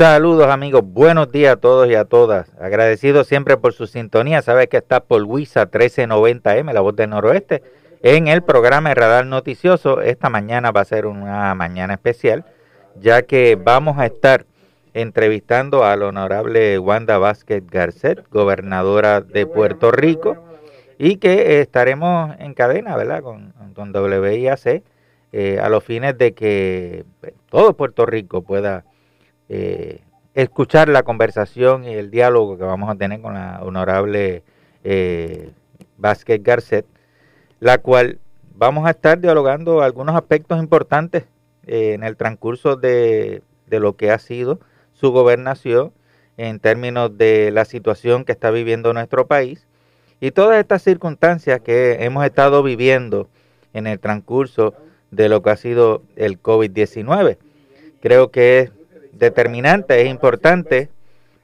Saludos amigos, buenos días a todos y a todas. Agradecido siempre por su sintonía. Sabes que está por WISA 1390M, La Voz del Noroeste, en el programa Radar Noticioso. Esta mañana va a ser una mañana especial, ya que vamos a estar entrevistando al honorable Wanda Vázquez Garced, gobernadora de Puerto Rico, y que estaremos en cadena, ¿verdad?, con WIAC a los fines de que todo Puerto Rico pueda escuchar la conversación y el diálogo que vamos a tener con la honorable Vázquez Garced, la cual vamos a estar dialogando algunos aspectos importantes en el transcurso de lo que ha sido su gobernación en términos de la situación que está viviendo nuestro país y todas estas circunstancias que hemos estado viviendo en el transcurso de lo que ha sido el covid 19. Creo que es determinante, es importante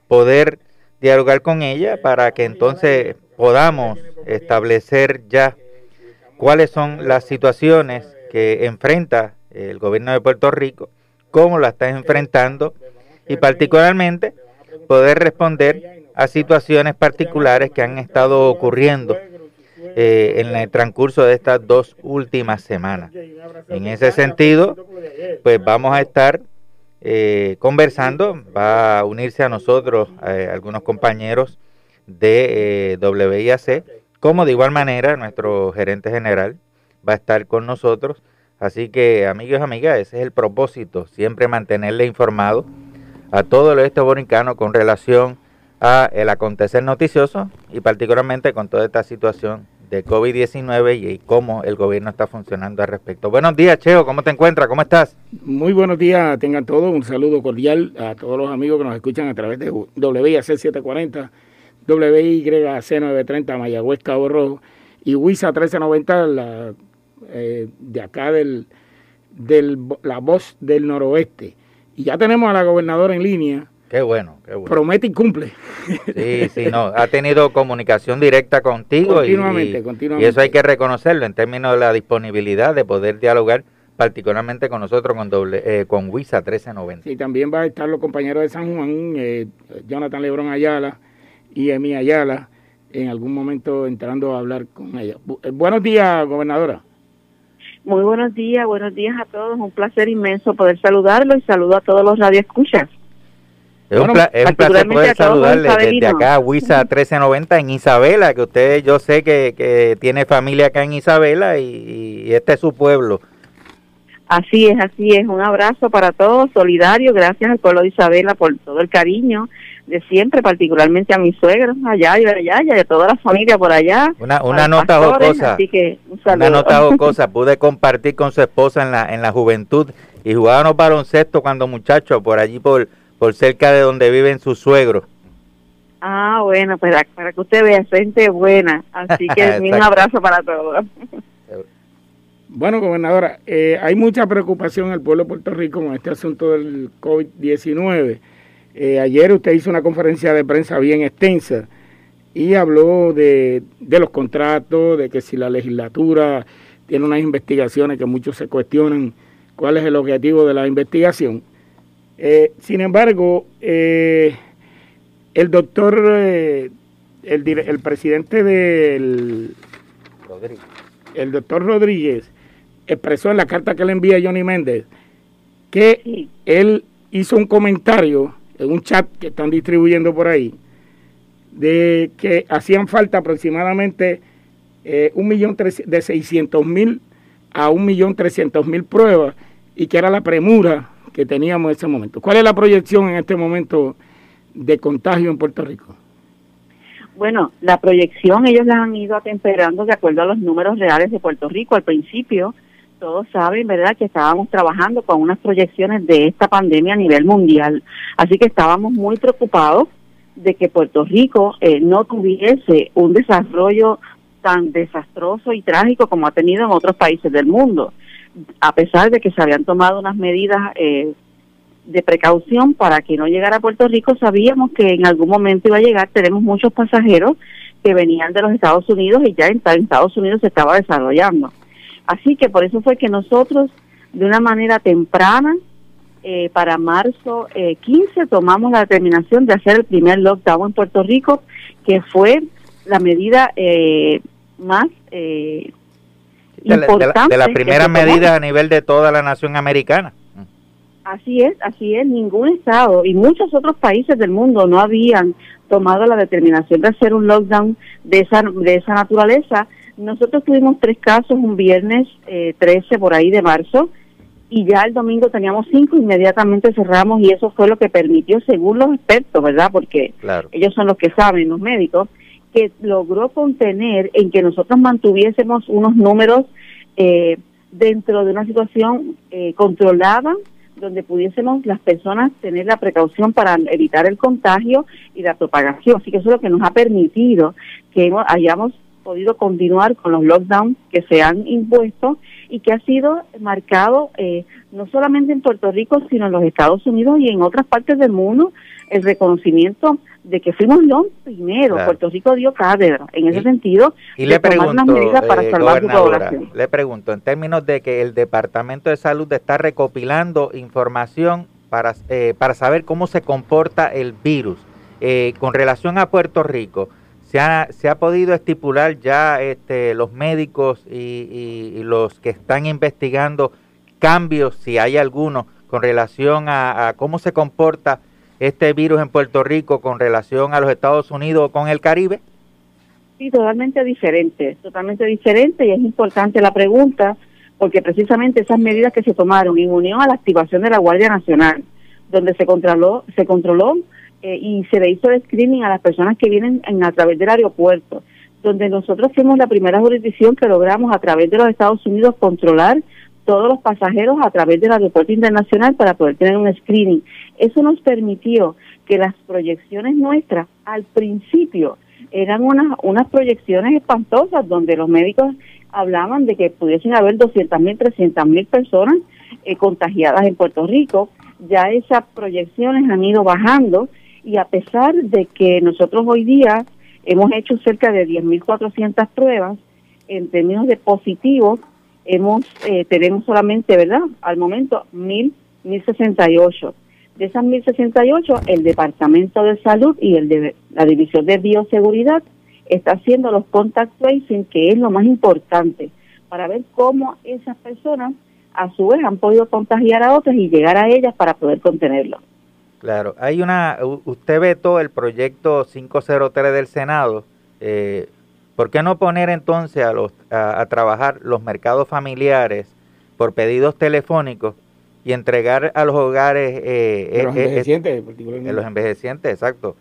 poder dialogar con ella para que entonces podamos establecer ya cuáles son las situaciones que enfrenta el gobierno de Puerto Rico, cómo la está enfrentando y particularmente poder responder a situaciones particulares que han estado ocurriendo en el transcurso de estas dos últimas semanas. En ese sentido, pues vamos a estar conversando, va a unirse a nosotros algunos compañeros de WIAC, como de igual manera nuestro gerente general va a estar con nosotros. Así que, amigos y amigas, ese es el propósito, siempre mantenerle informado a todo el oeste boricano con relación a el acontecer noticioso y particularmente con toda esta situación de COVID-19 y cómo el gobierno está funcionando al respecto. Buenos días, Cheo, ¿cómo te encuentras? ¿Cómo estás? Muy buenos días, tengan todos un saludo cordial a todos los amigos que nos escuchan a través de WIAC 740, WYAC 930, Mayagüez, Cabo Rojo, y WISA 1390, de acá la Voz del Noroeste. Y ya tenemos a la gobernadora en línea. Qué bueno, qué bueno. Promete y cumple. Sí, sí, no, ha tenido comunicación directa contigo. Continuamente. Y eso hay que reconocerlo en términos de la disponibilidad de poder dialogar particularmente con nosotros, con WISA 1390. Sí, también va a estar los compañeros de San Juan, Jonathan Lebrón Ayala y Emi Ayala, en algún momento entrando a hablar con ella. Buenos días, gobernadora. Muy buenos días a todos. Un placer inmenso poder saludarlo y saludo a todos los radioescuchas. Es un placer poder saludarle desde acá, WISA 1390 en Isabela, que usted, yo sé que tiene familia acá en Isabela y este es su pueblo. Así es, un abrazo para todos, solidario, gracias al pueblo de Isabela por todo el cariño de siempre, particularmente a mis suegros allá y allá, y a toda la familia por allá. Una nota jocosa, así que un saludo. Una nota jocosa, pude compartir con su esposa en la juventud y jugábamos baloncesto cuando muchachos por allí por cerca de donde viven sus suegros. Ah, bueno, para que usted vea, gente buena. Así que un abrazo para todos. Bueno, gobernadora, hay mucha preocupación en el pueblo de Puerto Rico con este asunto del COVID-19. Ayer usted hizo una conferencia de prensa bien extensa y habló de los contratos, de que si la legislatura tiene unas investigaciones que muchos se cuestionan cuál es el objetivo de la investigación. Sin embargo, el doctor, el presidente del Rodríguez, el doctor Rodríguez, expresó en la carta que le envía Johnny Méndez que él hizo un comentario en un chat que están distribuyendo por ahí de que hacían falta aproximadamente 1.600.000 a 1.300.000 pruebas y que era la premura que teníamos en ese momento. ¿Cuál es la proyección en este momento de contagio en Puerto Rico? Bueno, la proyección ellos la han ido atemperando de acuerdo a los números reales de Puerto Rico. Al principio, todos saben, ¿verdad?, que estábamos trabajando con unas proyecciones de esta pandemia a nivel mundial. Así que estábamos muy preocupados de que Puerto Rico no tuviese un desarrollo tan desastroso y trágico como ha tenido en otros países del mundo, a pesar de que se habían tomado unas medidas de precaución para que no llegara a Puerto Rico. Sabíamos que en algún momento iba a llegar. Tenemos muchos pasajeros que venían de los Estados Unidos y ya en Estados Unidos se estaba desarrollando. Así que por eso fue que nosotros, de una manera temprana, para marzo 15 tomamos la determinación de hacer el primer lockdown en Puerto Rico, que fue la medida más importante. De la primera medida a nivel de toda la nación americana. Así es, ningún estado y muchos otros países del mundo no habían tomado la determinación de hacer un lockdown de esa naturaleza. Nosotros tuvimos 3 casos un viernes 13 por ahí de marzo, y ya el domingo teníamos 5, inmediatamente cerramos, y eso fue lo que permitió, según los expertos, ¿verdad? Porque claro, ellos son los que saben, los médicos, que logró contener en que nosotros mantuviésemos unos números dentro de una situación controlada, donde pudiésemos las personas tener la precaución para evitar el contagio y la propagación. Así que eso es lo que nos ha permitido que hayamos podido continuar con los lockdowns que se han impuesto y que ha sido marcado no solamente en Puerto Rico, sino en los Estados Unidos y en otras partes del mundo, el reconocimiento de que fuimos los primeros. Claro. Puerto Rico dio cátedra en ese sentido. Y le pregunto, para salvar su población. Le pregunto, en términos de que el Departamento de Salud está recopilando información para saber cómo se comporta el virus con relación a Puerto Rico, ¿se ha podido estipular ya los médicos y los que están investigando cambios, si hay algunos, con relación a cómo se comporta este virus en Puerto Rico con relación a los Estados Unidos o con el Caribe? Sí, totalmente diferente, y es importante la pregunta, porque precisamente esas medidas que se tomaron en unión a la activación de la Guardia Nacional, donde se controló y se le hizo el screening a las personas que vienen a través del aeropuerto, donde nosotros fuimos la primera jurisdicción que logramos a través de los Estados Unidos controlar todos los pasajeros a través del aeropuerto internacional para poder tener un screening. Eso nos permitió que las proyecciones nuestras al principio eran unas proyecciones espantosas, donde los médicos hablaban de que pudiesen haber 200.000, 300.000 personas contagiadas en Puerto Rico. Ya esas proyecciones han ido bajando, y a pesar de que nosotros hoy día hemos hecho cerca de 10.400 pruebas en términos de positivos, tenemos solamente, ¿verdad?, al momento 1.068. De esas 1.068, el Departamento de Salud y la División de Bioseguridad está haciendo los contact tracing, que es lo más importante, para ver cómo esas personas a su vez han podido contagiar a otras y llegar a ellas para poder contenerlo. Claro, usted vetó el proyecto 503 del Senado. ¿Por qué no poner entonces a trabajar los mercados familiares por pedidos telefónicos y entregar a los hogares los envejecientes, exacto,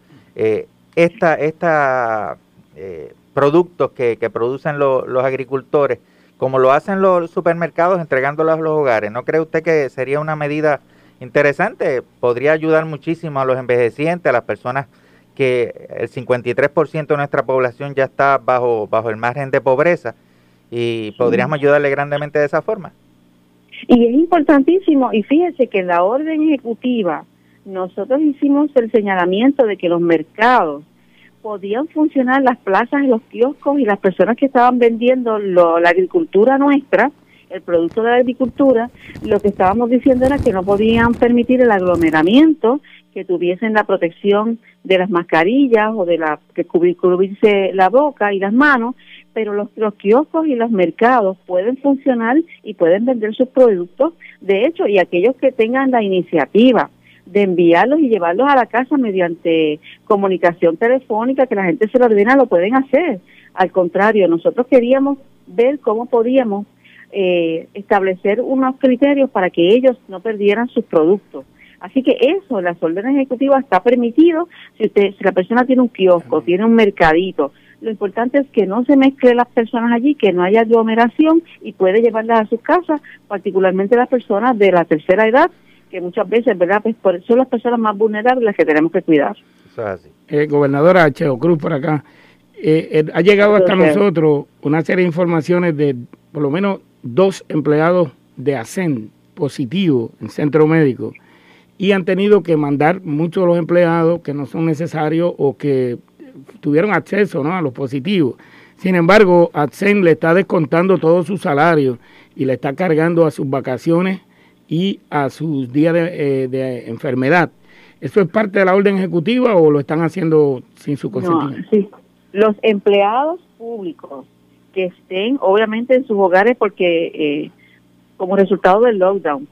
productos que producen los agricultores, como lo hacen los supermercados entregándolos a los hogares? ¿No cree usted que sería una medida interesante? Podría ayudar muchísimo a los envejecientes, a las personas que el 53% de nuestra población ya está bajo el margen de pobreza, y podríamos ayudarle grandemente de esa forma. Y es importantísimo, y fíjese que en la orden ejecutiva nosotros hicimos el señalamiento de que los mercados podían funcionar, las plazas, los kioscos y las personas que estaban vendiendo la agricultura nuestra, el producto de la agricultura. Lo que estábamos diciendo era que no podían permitir el aglomeramiento, que tuviesen la protección de las mascarillas o de que cubrirse la boca y las manos, pero los kioscos y los mercados pueden funcionar y pueden vender sus productos. De hecho, y aquellos que tengan la iniciativa de enviarlos y llevarlos a la casa mediante comunicación telefónica, que la gente se lo ordena, lo pueden hacer. Al contrario, nosotros queríamos ver cómo podíamos establecer unos criterios para que ellos no perdieran sus productos. Así que eso, las órdenes ejecutivas está permitido. Si la persona tiene un kiosco, tiene un mercadito, lo importante es que no se mezclen las personas allí, que no haya aglomeración, y puede llevarlas a sus casas, particularmente las personas de la tercera edad, que muchas veces, ¿verdad?, pues son las personas más vulnerables las que tenemos que cuidar. Eso es así. Gobernadora Cheo Cruz, por acá, ha llegado hasta nosotros una serie de informaciones de por lo menos 2 empleados de ASEN positivos en centro médico, y han tenido que mandar muchos de los empleados que no son necesarios o que tuvieron acceso, ¿no?, a los positivos. Sin embargo, ASEN le está descontando todo su salario y le está cargando a sus vacaciones y a sus días de enfermedad. ¿Eso es parte de la orden ejecutiva o lo están haciendo sin su consentimiento? No, sí. Los empleados públicos que estén obviamente en sus hogares porque como resultado del lockdown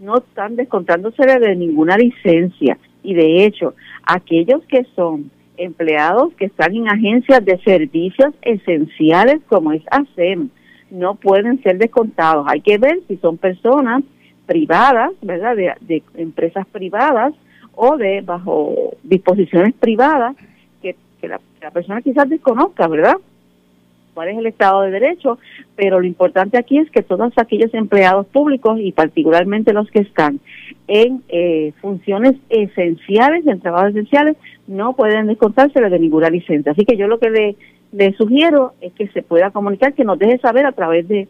no están descontándosele de ninguna licencia, y de hecho aquellos que son empleados que están en agencias de servicios esenciales como es ASEM no pueden ser descontados. Hay que ver si son personas privadas, ¿verdad? De empresas privadas o de bajo disposiciones privadas que la persona quizás desconozca, ¿verdad?, cuál es el Estado de Derecho, pero lo importante aquí es que todos aquellos empleados públicos y particularmente los que están en funciones esenciales, en trabajos esenciales, no pueden descontárselo de ninguna licencia. Así que yo lo que le sugiero es que se pueda comunicar, que nos deje saber a través de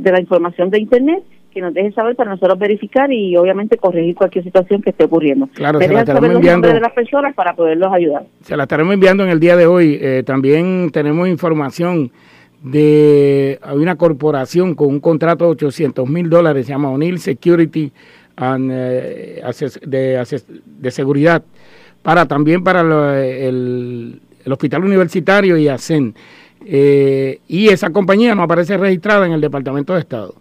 la información de Internet, que nos deje saber para nosotros verificar y obviamente corregir cualquier situación que esté ocurriendo. Claro, se la estaremos enviando de las personas para poderlos ayudar. Se la estaremos enviando en el día de hoy. También tenemos información de una corporación con un contrato de $800,000, se llama O'Neill Security de seguridad, para también para el Hospital Universitario y ASEN. Y esa compañía no aparece registrada en el Departamento de Estado.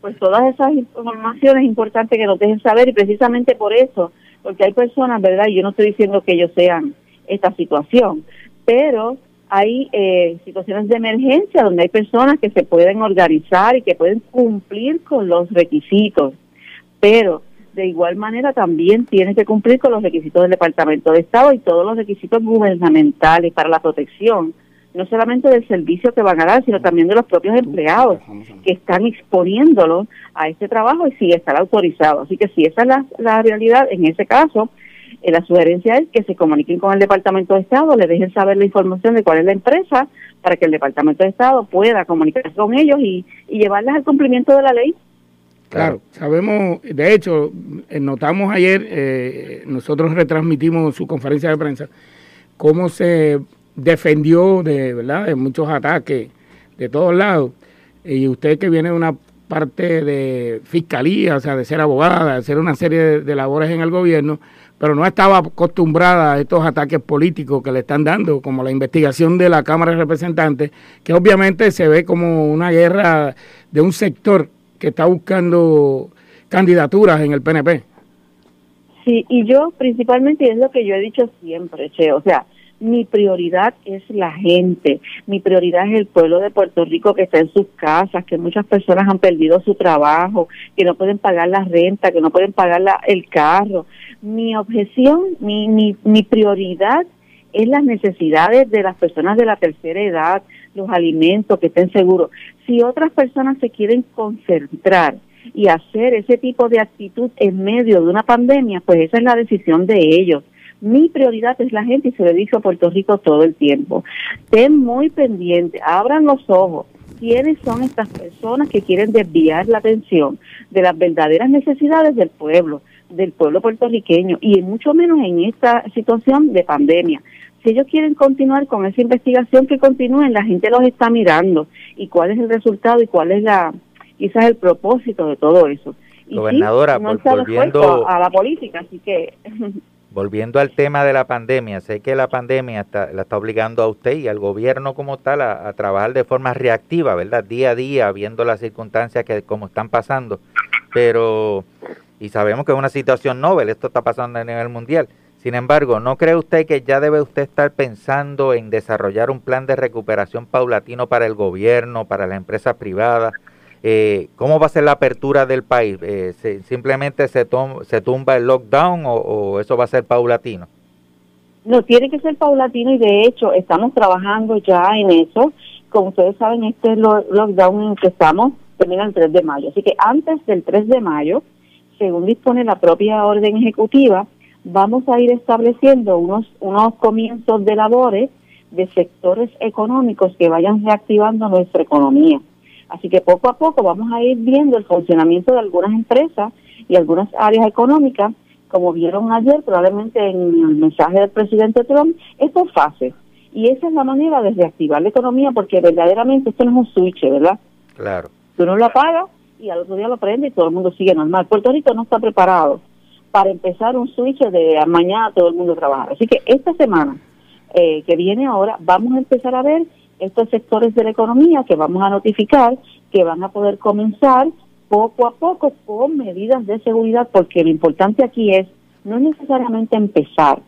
Pues todas esas informaciones es importante que nos dejen saber, y precisamente por eso, porque hay personas, ¿verdad? Y yo no estoy diciendo que ellos sean esta situación, pero hay situaciones de emergencia donde hay personas que se pueden organizar y que pueden cumplir con los requisitos, pero de igual manera también tienen que cumplir con los requisitos del Departamento de Estado y todos los requisitos gubernamentales para la protección, no solamente del servicio que van a dar, sino también de los propios empleados que están exponiéndolos a este trabajo y si estará autorizado. Así que si esa es la realidad, en ese caso, la sugerencia es que se comuniquen con el Departamento de Estado, le dejen saber la información de cuál es la empresa para que el Departamento de Estado pueda comunicarse con ellos y llevarlas al cumplimiento de la ley. Claro, sabemos, de hecho, notamos ayer, nosotros retransmitimos su conferencia de prensa, cómo se defendió de, ¿verdad?, de muchos ataques de todos lados, y usted que viene de una parte de fiscalía, o sea, de ser abogada, de hacer una serie de labores en el gobierno, pero no estaba acostumbrada a estos ataques políticos que le están dando, como la investigación de la Cámara de Representantes, que obviamente se ve como una guerra de un sector que está buscando candidaturas en el PNP. Sí, y yo principalmente, es lo que yo he dicho siempre, Che, o sea, mi prioridad es la gente, mi prioridad es el pueblo de Puerto Rico que está en sus casas, que muchas personas han perdido su trabajo, que no pueden pagar la renta, que no pueden pagar el carro. Mi objeción, mi prioridad es las necesidades de las personas de la tercera edad, los alimentos que estén seguros. Si otras personas se quieren concentrar y hacer ese tipo de actitud en medio de una pandemia, pues esa es la decisión de ellos. Mi prioridad es la gente y se lo he dicho a Puerto Rico todo el tiempo. Estén muy pendientes, abran los ojos. ¿Quiénes son estas personas que quieren desviar la atención de las verdaderas necesidades del pueblo puertorriqueño, y mucho menos en esta situación de pandemia? Si ellos quieren continuar con esa investigación, que continúen, la gente los está mirando. ¿Y cuál es el resultado y cuál es quizás el propósito de todo eso? Y gobernadora, sí, no está volviendo a la política, así que... Volviendo al tema de la pandemia, sé que la pandemia la está obligando a usted y al gobierno como tal a trabajar de forma reactiva, ¿verdad? Día a día, viendo las circunstancias como están pasando, pero, y sabemos que es una situación novel, esto está pasando a nivel mundial. Sin embargo, ¿no cree usted que ya debe usted estar pensando en desarrollar un plan de recuperación paulatino para el gobierno, para las empresas privadas? ¿Cómo va a ser la apertura del país? ¿Simplemente se tumba el lockdown o eso va a ser paulatino? No, tiene que ser paulatino, y de hecho estamos trabajando ya en eso. Como ustedes saben, este lockdown en el que estamos termina el 3 de mayo. Así que antes del 3 de mayo, según dispone la propia orden ejecutiva, vamos a ir estableciendo unos comienzos de labores de sectores económicos que vayan reactivando nuestra economía. Así que poco a poco vamos a ir viendo el funcionamiento de algunas empresas y algunas áreas económicas, como vieron ayer probablemente en el mensaje del presidente Trump, es por fases. Y esa es la manera de reactivar la economía, porque verdaderamente esto no es un switch, ¿verdad? Claro. Tú no lo apagas y al otro día lo prende y todo el mundo sigue normal. Puerto Rico no está preparado para empezar un switch de mañana todo el mundo trabaja. Así que esta semana que viene ahora vamos a empezar a ver estos sectores de la economía que vamos a notificar que van a poder comenzar poco a poco con medidas de seguridad, porque lo importante aquí es no necesariamente empezar,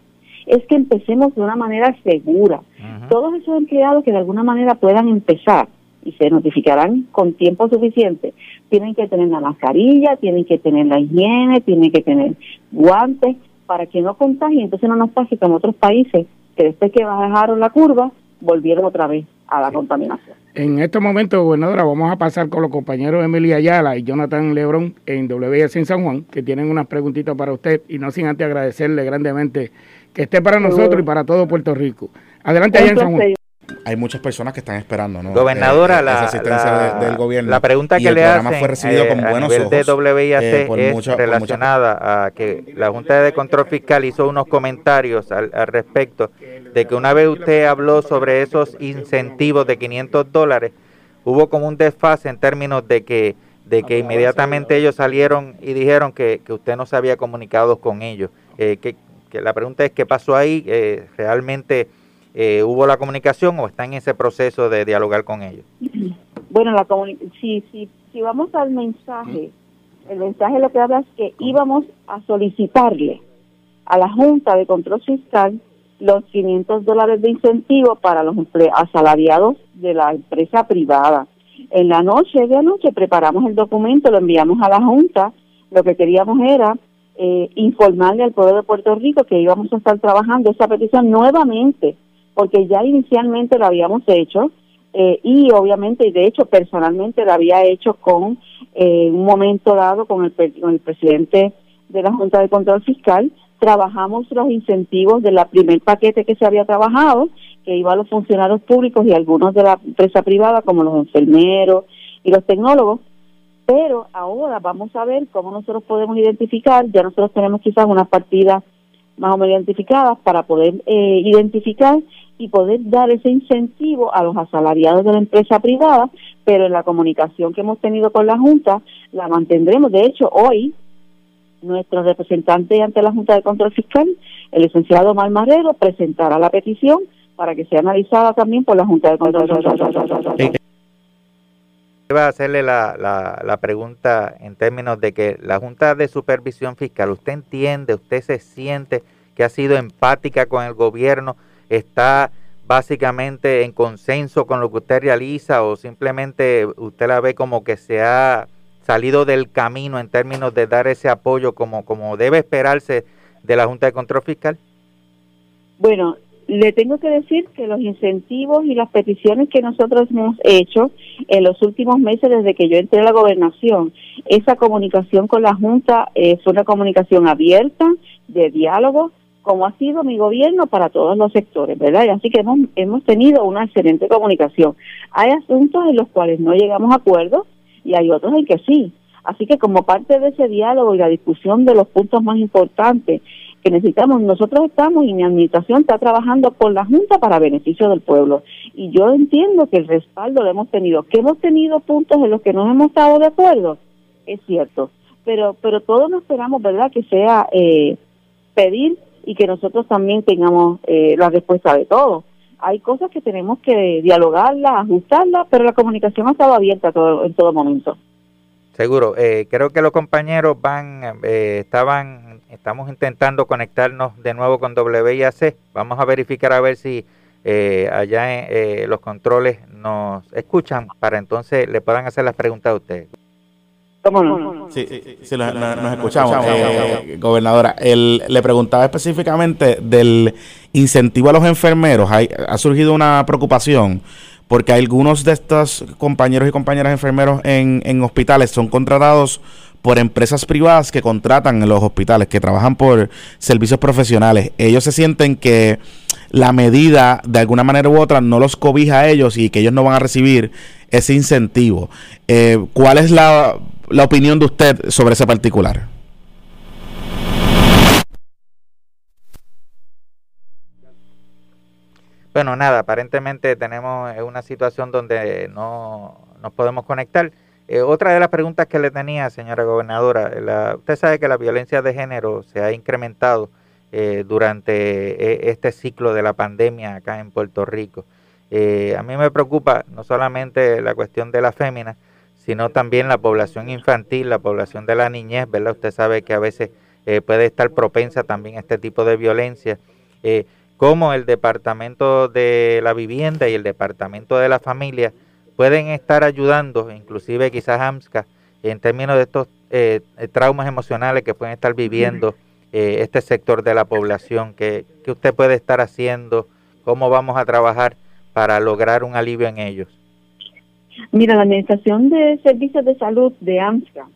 es que empecemos de una manera segura. Uh-huh. Todos esos empleados que de alguna manera puedan empezar y se notificarán con tiempo suficiente, tienen que tener la mascarilla, tienen que tener la higiene, tienen que tener guantes para que no contagien. Entonces no nos pase como otros países que después que bajaron la curva volvieron otra vez a la contaminación. En estos momentos, gobernadora, vamos a pasar con los compañeros Emi Ayala y Jonathan Lebrón en WIAC en San Juan, que tienen unas preguntitas para usted, y no sin antes agradecerle grandemente que esté para nosotros y para todo Puerto Rico. Adelante allá en San Juan. Hay muchas personas que están esperando, ¿no? Gobernadora, la asistencia del gobierno. La pregunta que le hacen fue recibido con a buenos nivel ojos, de WIAC es relacionada a que la Junta de Control Fiscal hizo unos comentarios al respecto de que una vez usted habló sobre esos incentivos de $500, hubo como un desfase en términos de que inmediatamente ellos salieron y dijeron que usted no se había comunicado con ellos. Que la pregunta es, ¿qué pasó ahí? ¿Realmente hubo la comunicación o están en ese proceso de dialogar con ellos? Bueno, si vamos al mensaje, el mensaje lo que habla es que íbamos a solicitarle a la Junta de Control Fiscal los $500 de incentivo para los asalariados de la empresa privada. En la noche de anoche preparamos el documento, lo enviamos a la Junta. Lo que queríamos era informarle al pueblo de Puerto Rico que íbamos a estar trabajando esa petición nuevamente, porque ya inicialmente lo habíamos hecho y obviamente, y de hecho personalmente lo había hecho con un momento dado con el presidente de la Junta de Control Fiscal. Trabajamos los incentivos del primer paquete que se había trabajado, que iba a los funcionarios públicos y algunos de la empresa privada, como los enfermeros y los tecnólogos, pero ahora vamos a ver cómo nosotros podemos identificar. Ya nosotros tenemos quizás unas partidas más o menos identificadas para poder identificar y poder dar ese incentivo a los asalariados de la empresa privada, pero en la comunicación que hemos tenido con la Junta la mantendremos. De hecho, hoy nuestro representante ante la Junta de Control Fiscal, el licenciado Omar Marrero, presentará la petición para que sea analizada también por la Junta de Control Fiscal. Iba a hacerle la pregunta en términos de que la Junta de Supervisión Fiscal, ¿usted entiende, usted se siente que ha sido empática con el gobierno? ¿Está básicamente en consenso con lo que usted realiza o simplemente usted la ve como que se ha salido del camino en términos de dar ese apoyo como debe esperarse de la Junta de Control Fiscal? Bueno, le tengo que decir que los incentivos y las peticiones que nosotros hemos hecho en los últimos meses desde que yo entré a la gobernación, esa comunicación con la Junta fue una comunicación abierta, de diálogo, como ha sido mi gobierno para todos los sectores, ¿verdad? Y así que hemos tenido una excelente comunicación. Hay asuntos en los cuales no llegamos a acuerdos, y hay otros en que sí. Así que como parte de ese diálogo y la discusión de los puntos más importantes que necesitamos, nosotros estamos y mi administración está trabajando con la Junta para beneficio del pueblo. Y yo entiendo que el respaldo lo hemos tenido. Que hemos tenido puntos en los que no hemos estado de acuerdo, es cierto. Pero todos nos esperamos, ¿verdad?, que sea pedir y que nosotros también tengamos la respuesta de todos. Hay cosas que tenemos que dialogarlas, ajustarlas, pero la comunicación ha estado abierta en todo momento. Seguro. Creo que los compañeros estamos intentando conectarnos de nuevo con WIAC. Vamos a verificar a ver si allá los controles nos escuchan para entonces le puedan hacer las preguntas a ustedes. ¿Cómo no? Sí, nos escuchamos. Gobernadora, le preguntaba específicamente del incentivo a los enfermeros. Ha surgido una preocupación porque algunos de estos compañeros y compañeras enfermeros en hospitales son contratados por empresas privadas que contratan en los hospitales, que trabajan por servicios profesionales. Ellos se sienten que la medida, de alguna manera u otra, no los cobija a ellos y que ellos no van a recibir ese incentivo. ¿Cuál es la opinión de usted sobre ese particular? Bueno, nada, aparentemente tenemos una situación donde no nos podemos conectar. Otra de las preguntas que le tenía, señora gobernadora, usted sabe que la violencia de género se ha incrementado durante este ciclo de la pandemia acá en Puerto Rico. A mí me preocupa no solamente la cuestión de las féminas, sino también la población infantil, la población de la niñez, ¿verdad? Usted sabe que a veces puede estar propensa también a este tipo de violencia. Cómo el Departamento de la Vivienda y el Departamento de la Familia pueden estar ayudando, inclusive quizás AMSCA, en términos de estos traumas emocionales que pueden estar viviendo este sector de la población, que usted puede estar haciendo, cómo vamos a trabajar para lograr un alivio en ellos. Mira, la Administración de Servicios de Salud de AMSCA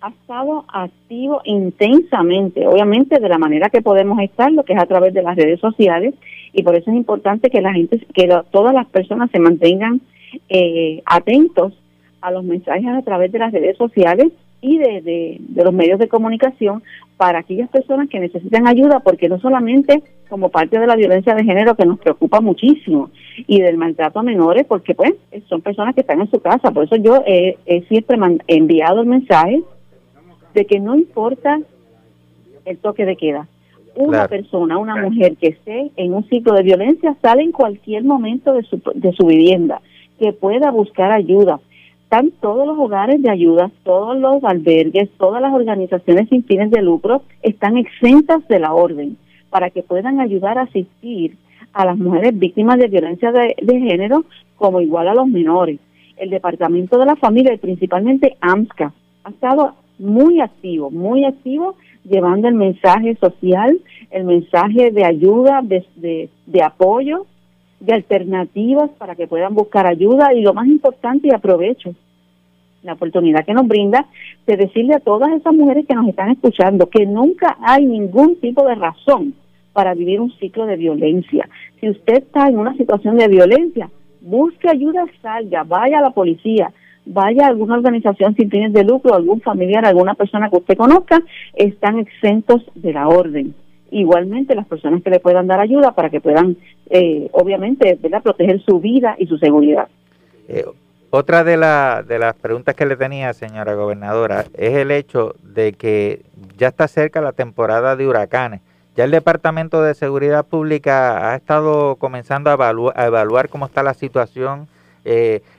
ha estado activo intensamente, obviamente de la manera que podemos estar, lo que es a través de las redes sociales, y por eso es importante que la gente, todas las personas se mantengan atentos a los mensajes a través de las redes sociales y de los medios de comunicación para aquellas personas que necesitan ayuda, porque no solamente como parte de la violencia de género, que nos preocupa muchísimo, y del maltrato a menores, porque pues son personas que están en su casa. Por eso yo he siempre enviado el mensaje de que no importa el toque de queda. Una persona, una mujer que esté en un ciclo de violencia sale en cualquier momento de su vivienda, que pueda buscar ayuda. Están todos los hogares de ayuda, todos los albergues, todas las organizaciones sin fines de lucro están exentas de la orden para que puedan ayudar a asistir a las mujeres víctimas de violencia de género, como igual a los menores. El Departamento de la Familia y principalmente AMSCA ha estado muy activo, llevando el mensaje social, el mensaje de ayuda, de apoyo, de alternativas para que puedan buscar ayuda. Y lo más importante, y aprovecho la oportunidad que nos brinda, de decirle a todas esas mujeres que nos están escuchando que nunca hay ningún tipo de razón para vivir un ciclo de violencia. Si usted está en una situación de violencia, busque ayuda, salga, vaya a la policía, vaya a alguna organización sin fines de lucro, algún familiar, alguna persona que usted conozca. Están exentos de la orden. Igualmente las personas que le puedan dar ayuda para que puedan, obviamente, ¿verdad?, proteger su vida y su seguridad. Otra de las preguntas que le tenía, señora gobernadora, es el hecho de que ya está cerca la temporada de huracanes. Ya el Departamento de Seguridad Pública ha estado comenzando a evaluar cómo está la situación,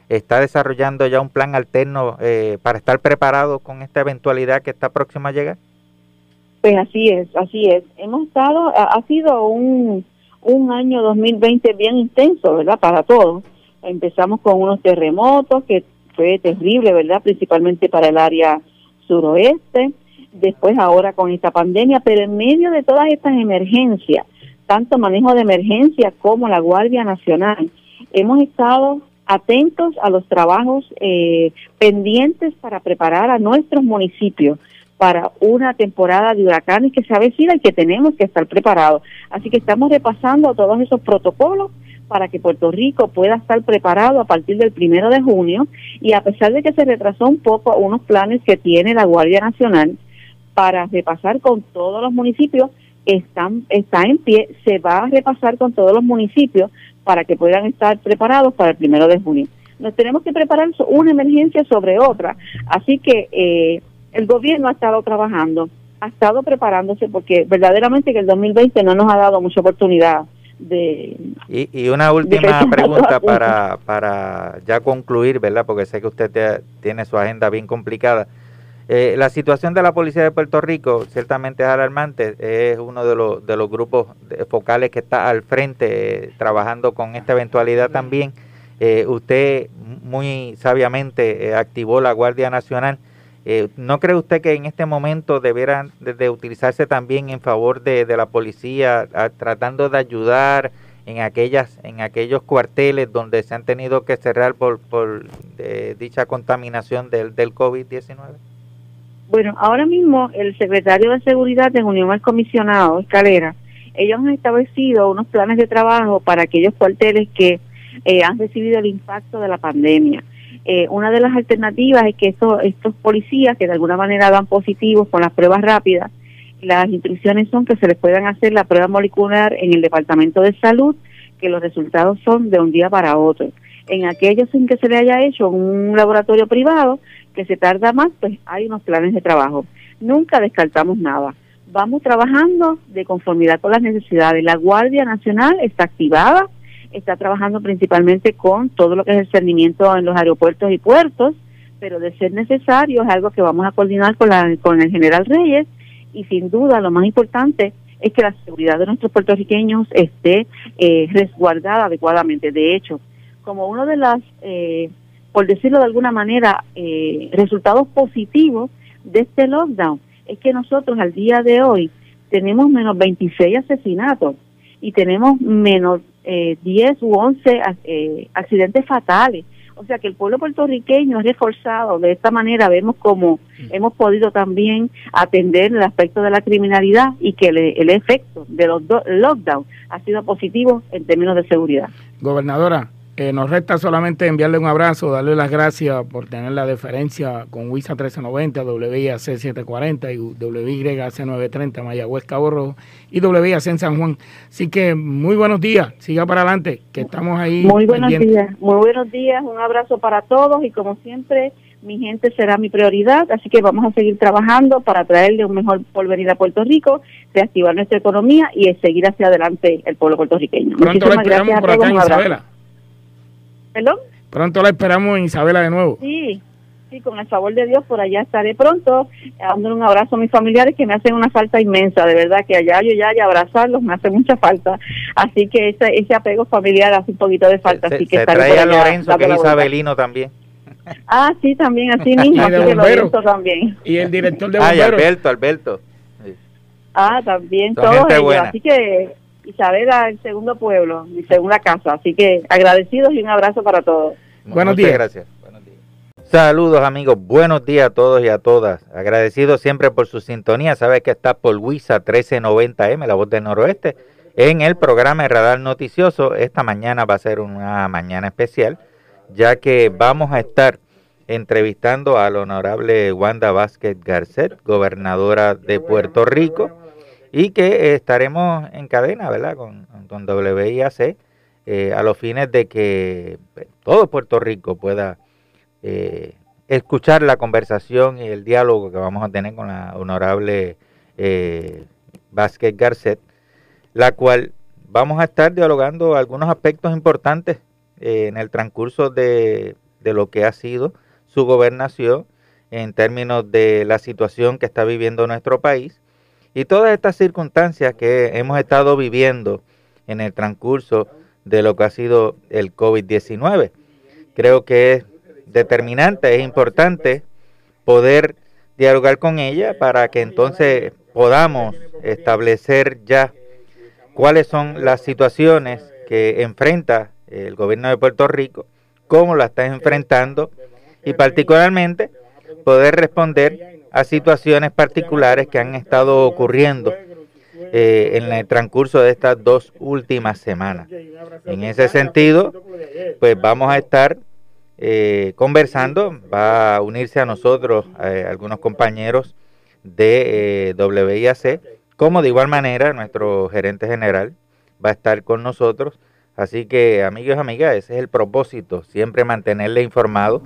está desarrollando ya un plan alterno para estar preparado con esta eventualidad que está próxima a llegar. Pues así es. Ha sido un año 2020 bien intenso, ¿verdad?, para todos. Empezamos con unos terremotos, que fue terrible, ¿verdad?, principalmente para el área suroeste. Después ahora con esta pandemia, pero en medio de todas estas emergencias, tanto manejo de emergencia como la Guardia Nacional, hemos estado atentos a los trabajos pendientes para preparar a nuestros municipios para una temporada de huracanes que se avecina y que tenemos que estar preparados. Así que estamos repasando todos esos protocolos para que Puerto Rico pueda estar preparado a partir del 1 de junio, y a pesar de que se retrasó un poco unos planes que tiene la Guardia Nacional para repasar con todos los municipios, está en pie, se va a repasar con todos los municipios para que puedan estar preparados para el 1 de junio. Nos tenemos que preparar una emergencia sobre otra, así que el gobierno ha estado trabajando, ha estado preparándose, porque verdaderamente que el 2020 no nos ha dado mucha oportunidad de... Y una última pregunta para ya concluir, ¿verdad?, porque sé que usted tiene su agenda bien complicada. La situación de la policía de Puerto Rico ciertamente es alarmante, es uno de los grupos focales que está al frente trabajando con esta eventualidad también. Usted muy sabiamente activó la Guardia Nacional. ¿No cree usted que en este momento deberán de utilizarse también en favor de la policía, tratando de ayudar en aquellos cuarteles donde se han tenido que cerrar por dicha contaminación del COVID-19? Bueno, ahora mismo el secretario de Seguridad en unión al comisionado Escalera, ellos han establecido unos planes de trabajo para aquellos cuarteles que han recibido el impacto de la pandemia. Una de las alternativas es que estos policías que de alguna manera dan positivos con las pruebas rápidas, las instrucciones son que se les puedan hacer la prueba molecular en el Departamento de Salud, que los resultados son de un día para otro. En aquellos en que se le haya hecho un laboratorio privado, que se tarda más, pues hay unos planes de trabajo. Nunca descartamos nada. Vamos trabajando de conformidad con las necesidades. La Guardia Nacional está activada, está trabajando principalmente con todo lo que es el cernimiento en los aeropuertos y puertos, pero de ser necesario es algo que vamos a coordinar con el General Reyes, y sin duda lo más importante es que la seguridad de nuestros puertorriqueños esté resguardada adecuadamente. De hecho, como uno de las, por decirlo de alguna manera, resultados positivos de este lockdown, es que nosotros al día de hoy tenemos menos 26 asesinatos y tenemos menos 10 u 11 accidentes fatales. O sea que el pueblo puertorriqueño es reforzado. De esta manera vemos cómo hemos podido también atender el aspecto de la criminalidad y que el efecto de los lockdowns ha sido positivo en términos de seguridad. Gobernadora, nos resta solamente enviarle un abrazo, darle las gracias por tener la deferencia con WISA 1390, WIAC 740 y WYAC 930, Mayagüez Cabo Rojo y WIAC en San Juan. Así que muy buenos días, siga para adelante, que estamos ahí. Muy buenos días, muy buenos días, un abrazo para todos y como siempre, mi gente será mi prioridad, así que vamos a seguir trabajando para traerle un mejor porvenir a Puerto Rico, reactivar nuestra economía y seguir hacia adelante el pueblo puertorriqueño. Pronto la esperamos por acá en Isabela. ¿Perdón? Pronto la esperamos en Isabela de nuevo. Sí, sí, con el favor de Dios por allá estaré pronto, dándole un abrazo a mis familiares que me hacen una falta inmensa, de verdad que allá yo ya y abrazarlos me hace mucha falta, así que ese apego familiar hace un poquito de falta. Así que se trae a Lorenzo, que es isabelino también. Ah, sí, también, así mismo, así que Lorenzo también. Y el director de bomberos. Ah, Alberto. Sí. Ah, también, son todos ellos, buena. Así que Isabela, el segundo pueblo, mi segunda casa. Así que agradecidos y un abrazo para todos. Buenos días. Gracias. Buenos días. Saludos, amigos. Buenos días a todos y a todas. Agradecidos siempre por su sintonía. Sabes que está por WISA 1390M, La Voz del Noroeste, en el programa de Radar Noticioso. Esta mañana va a ser una mañana especial, ya que vamos a estar entrevistando a la honorable Wanda Vázquez Garced, gobernadora de Puerto Rico, y que estaremos en cadena, ¿verdad?, con WIAC a los fines de que todo Puerto Rico pueda escuchar la conversación y el diálogo que vamos a tener con la honorable Vázquez Garced, la cual vamos a estar dialogando algunos aspectos importantes en el transcurso de lo que ha sido su gobernación en términos de la situación que está viviendo nuestro país. Y todas estas circunstancias que hemos estado viviendo en el transcurso de lo que ha sido el COVID 19. Creo que es determinante, es importante poder dialogar con ella para que entonces podamos establecer ya cuáles son las situaciones que enfrenta el gobierno de Puerto Rico, cómo la está enfrentando y particularmente poder responder a situaciones particulares que han estado ocurriendo en el transcurso de estas dos últimas semanas. En ese sentido, pues vamos a estar conversando, va a unirse a nosotros algunos compañeros de WIAC, como de igual manera nuestro gerente general va a estar con nosotros. Así que, amigos y amigas, ese es el propósito, siempre mantenerle informado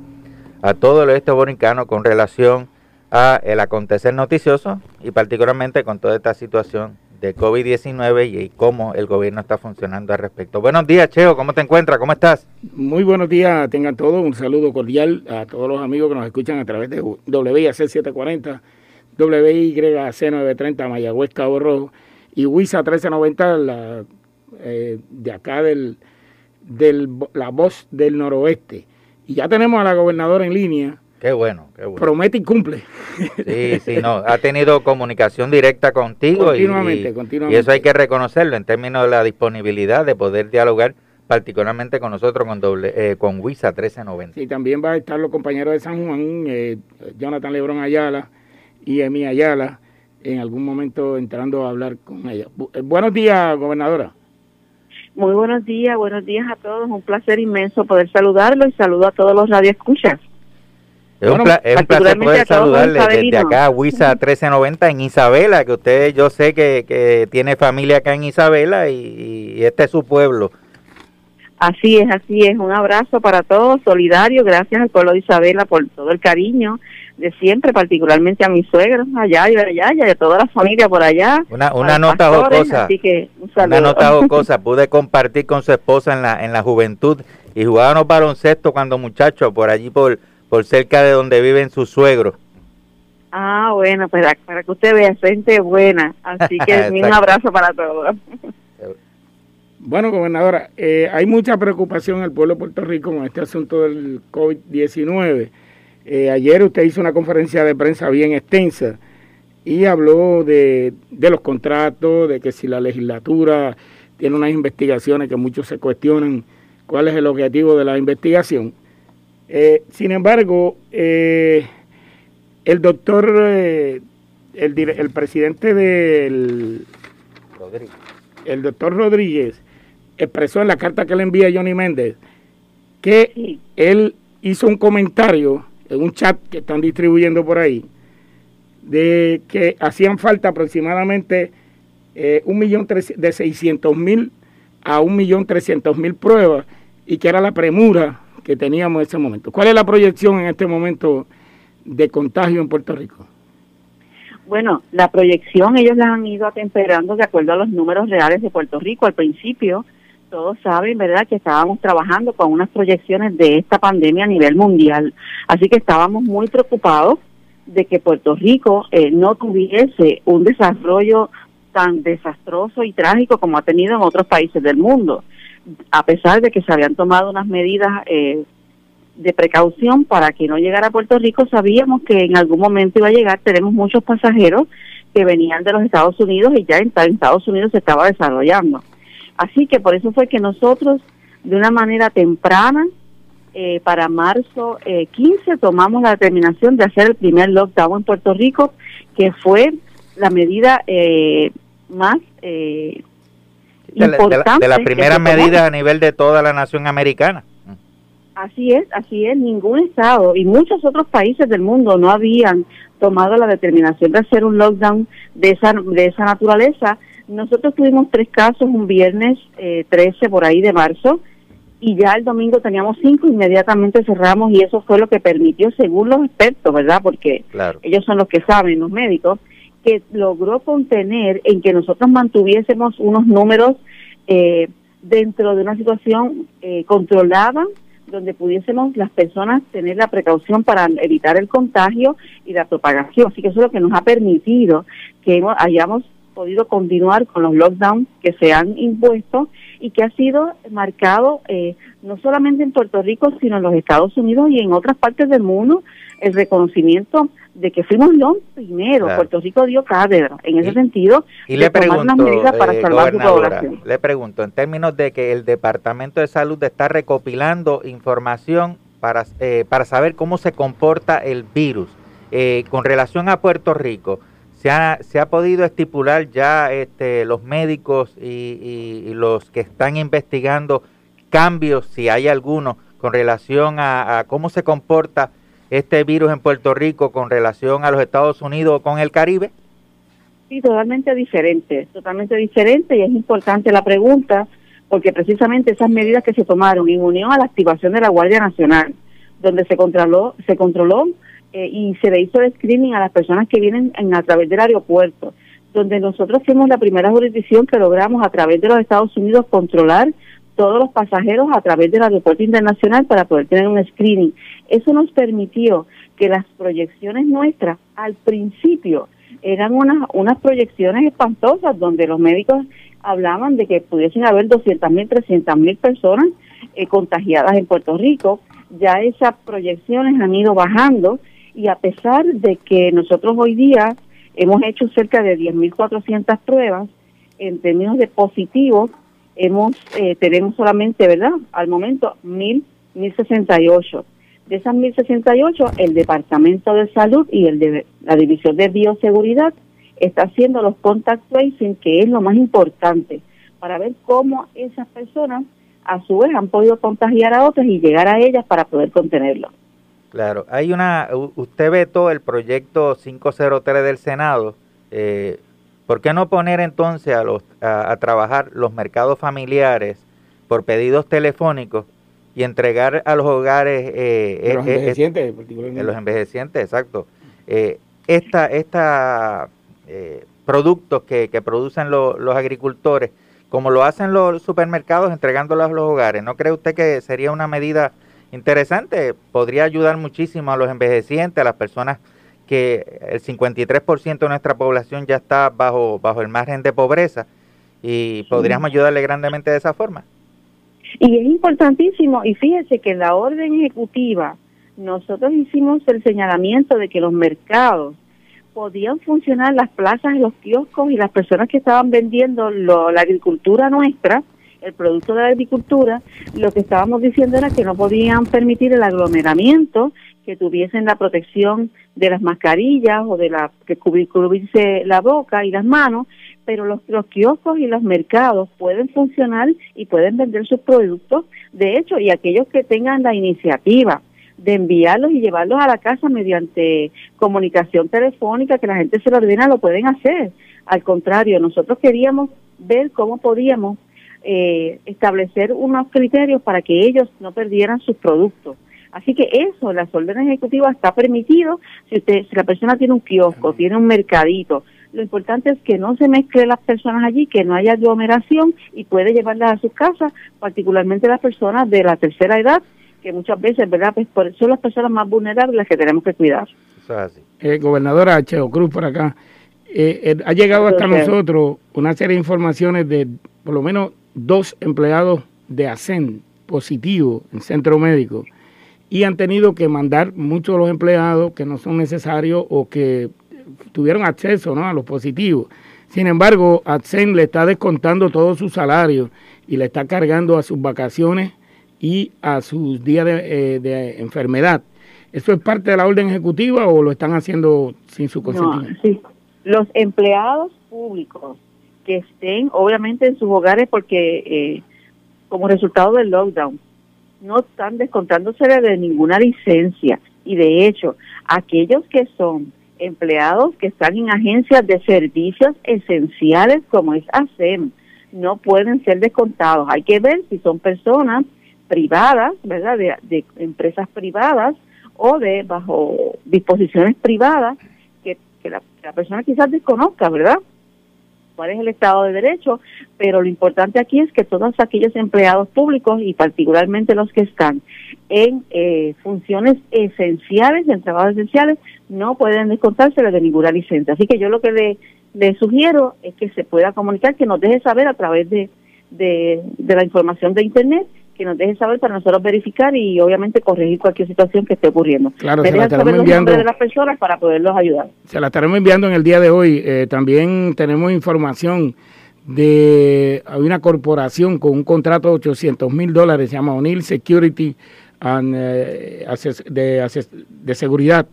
a todos los boricanos con relación a el acontecer noticioso y particularmente con toda esta situación de COVID-19 y cómo el gobierno está funcionando al respecto. Buenos días, Cheo, ¿cómo te encuentras? ¿Cómo estás? Muy buenos días, tengan todos un saludo cordial a todos los amigos que nos escuchan a través de WIAC 740, WYAC 930, Mayagüez Cabo Rojo y WISA 1390, de acá La Voz del Noroeste. Y ya tenemos a la gobernadora en línea. Qué bueno, qué bueno. Promete y cumple. Sí, sí, no, ha tenido comunicación directa contigo. Continuamente. Y eso hay que reconocerlo en términos de la disponibilidad de poder dialogar particularmente con nosotros, con WISA 1390. Sí, también van a estar los compañeros de San Juan, Jonathan Lebrón Ayala y Emi Ayala, en algún momento entrando a hablar con ella. Buenos días, gobernadora. Muy buenos días a todos. Un placer inmenso poder saludarlo y saludo a todos los radioescuchas. Es un placer poder saludarle desde acá a WISA 1390 en Isabela, que usted, yo sé que tiene familia acá en Isabela y este es su pueblo. Así es, así es. Un abrazo para todos, solidario. Gracias al pueblo de Isabela por todo el cariño de siempre, particularmente a mis suegros allá y allá y a toda la familia por allá. Una nota jocosa. Así que un saludo. Una nota jocosa. Pude compartir con su esposa en la juventud y jugábamos baloncesto cuando muchachos por allí por cerca de donde viven sus suegros. Ah, bueno, pues para que usted vea gente buena. Así que un abrazo para todos. Bueno, gobernadora, hay mucha preocupación en el pueblo de Puerto Rico con este asunto del COVID-19. Ayer usted hizo una conferencia de prensa bien extensa y habló de los contratos, de que si la legislatura tiene unas investigaciones que muchos se cuestionan cuál es el objetivo de la investigación. Sin embargo, el doctor, el presidente del... Rodríguez. El doctor Rodríguez expresó en la carta que le envía Johnny Méndez que él hizo un comentario en un chat que están distribuyendo por ahí de que hacían falta aproximadamente 1.600.000 a 1.300.000 pruebas y que era la premura que teníamos en ese momento. ¿Cuál es la proyección en este momento de contagio en Puerto Rico? Bueno, la proyección ellos la han ido atemperando de acuerdo a los números reales de Puerto Rico. Al principio, todos saben, ¿verdad?, que estábamos trabajando con unas proyecciones de esta pandemia a nivel mundial. Así que estábamos muy preocupados de que Puerto Rico no tuviese un desarrollo tan desastroso y trágico como ha tenido en otros países del mundo, a pesar de que se habían tomado unas medidas de precaución para que no llegara a Puerto Rico. Sabíamos que en algún momento iba a llegar. Tenemos muchos pasajeros que venían de los Estados Unidos y ya en Estados Unidos se estaba desarrollando. Así que por eso fue que nosotros, de una manera temprana, para marzo 15, tomamos la determinación de hacer el primer lockdown en Puerto Rico, que fue la medida más importante. De la primera medida a nivel de toda la nación americana. Así es, así es. Ningún estado y muchos otros países del mundo no habían tomado la determinación de hacer un lockdown de esa naturaleza. Nosotros tuvimos 3 casos un viernes 13 por ahí de marzo y ya el domingo teníamos 5, inmediatamente cerramos y eso fue lo que permitió, según los expertos, ¿verdad? Porque claro, ellos son los que saben, los médicos, que logró contener en que nosotros mantuviésemos unos números dentro de una situación controlada, donde pudiésemos las personas tener la precaución para evitar el contagio y la propagación. Así que eso es lo que nos ha permitido que hayamos podido continuar con los lockdowns que se han impuesto y que ha sido marcado no solamente en Puerto Rico, sino en los Estados Unidos y en otras partes del mundo, el reconocimiento de que fuimos los primeros. Claro. Puerto Rico dio cátedra en ese sentido. Y le pregunto, para salvar su población. Le pregunto, en términos de que el Departamento de Salud está recopilando información para saber cómo se comporta el virus, con relación a Puerto Rico, ¿se ha podido estipular ya los médicos y los que están investigando cambios, si hay alguno, con relación a cómo se comporta este virus en Puerto Rico con relación a los Estados Unidos o con el Caribe? Sí, totalmente diferente y es importante la pregunta porque precisamente esas medidas que se tomaron en unión a la activación de la Guardia Nacional, donde se controló y se le hizo el screening a las personas que vienen a través del aeropuerto, donde nosotros fuimos la primera jurisdicción que logramos a través de los Estados Unidos controlar todos los pasajeros a través del aeropuerto internacional para poder tener un screening. Eso nos permitió que las proyecciones nuestras al principio eran unas proyecciones espantosas donde los médicos hablaban de que pudiesen haber 200.000, 300.000 personas contagiadas en Puerto Rico. Ya esas proyecciones han ido bajando y a pesar de que nosotros hoy día hemos hecho cerca de 10.400 pruebas, en términos de positivos, tenemos solamente, ¿verdad?, al momento 1.068. De esas 1.068, el Departamento de Salud y la División de Bioseguridad está haciendo los contact tracing, que es lo más importante, para ver cómo esas personas a su vez han podido contagiar a otras y llegar a ellas para poder contenerlo. Claro, usted vetó el proyecto 503 del Senado. ¿Por qué no poner entonces a trabajar los mercados familiares por pedidos telefónicos y entregar a los hogares... los envejecientes, particularmente. Los envejecientes, exacto. Productos que producen los agricultores, como lo hacen los supermercados entregándolos a los hogares. ¿No cree usted que sería una medida interesante? Podría ayudar muchísimo a los envejecientes, a las personas que el 53% de nuestra población ya está bajo el margen de pobreza, y podríamos ayudarle grandemente de esa forma. Y es importantísimo, y fíjese que en la orden ejecutiva nosotros hicimos el señalamiento de que los mercados podían funcionar, las plazas, los kioscos y las personas que estaban vendiendo la agricultura nuestra, el producto de la agricultura. Lo que estábamos diciendo era que no podían permitir el aglomeramiento, que tuviesen la protección de las mascarillas o de la que cubrirse la boca y las manos, pero los kioscos y los mercados pueden funcionar y pueden vender sus productos. De hecho, y aquellos que tengan la iniciativa de enviarlos y llevarlos a la casa mediante comunicación telefónica, que la gente se lo ordena, lo pueden hacer. Al contrario, nosotros queríamos ver cómo podíamos establecer unos criterios para que ellos no perdieran sus productos. Así que eso, las órdenes ejecutivas está permitido. Si la persona tiene un kiosco, tiene un mercadito, lo importante es que no se mezclen las personas allí, que no haya aglomeración, y puede llevarlas a sus casas, particularmente las personas de la tercera edad, que muchas veces, ¿verdad?, pues son las personas más vulnerables las que tenemos que cuidar. Eso es así. Gobernadora Cheo Cruz, por acá, ha llegado hasta nosotros una serie de informaciones de por lo menos 2 empleados de ASEN positivos en centro médico, y han tenido que mandar muchos de los empleados que no son necesarios o que tuvieron acceso, ¿no?, a los positivos. Sin embargo, ASEN le está descontando todos sus salarios y le está cargando a sus vacaciones y a sus días de enfermedad. ¿Eso es parte de la orden ejecutiva o lo están haciendo sin su consentimiento? No, sí. Los empleados públicos que estén, obviamente, en sus hogares porque como resultado del lockdown, no están descontándosele de ninguna licencia. Y de hecho, aquellos que son empleados que están en agencias de servicios esenciales como es ASEM, no pueden ser descontados. Hay que ver si son personas privadas, ¿verdad?, de empresas privadas o de bajo disposiciones privadas que la persona quizás desconozca, ¿verdad?, cuál es el Estado de Derecho. Pero lo importante aquí es que todos aquellos empleados públicos, y particularmente los que están en funciones esenciales, en trabajos esenciales, no pueden descontárseles de ninguna licencia. Así que yo lo que le sugiero es que se pueda comunicar, que nos deje saber a través de la información de Internet, que nos deje saber para nosotros verificar y obviamente corregir cualquier situación que esté ocurriendo. Claro, se la estaremos enviando de las personas para poderlos ayudar. Se la estaremos enviando en el día de hoy. También tenemos información de hay una corporación con un contrato de $800,000, se llama O'Neill Security de seguridad,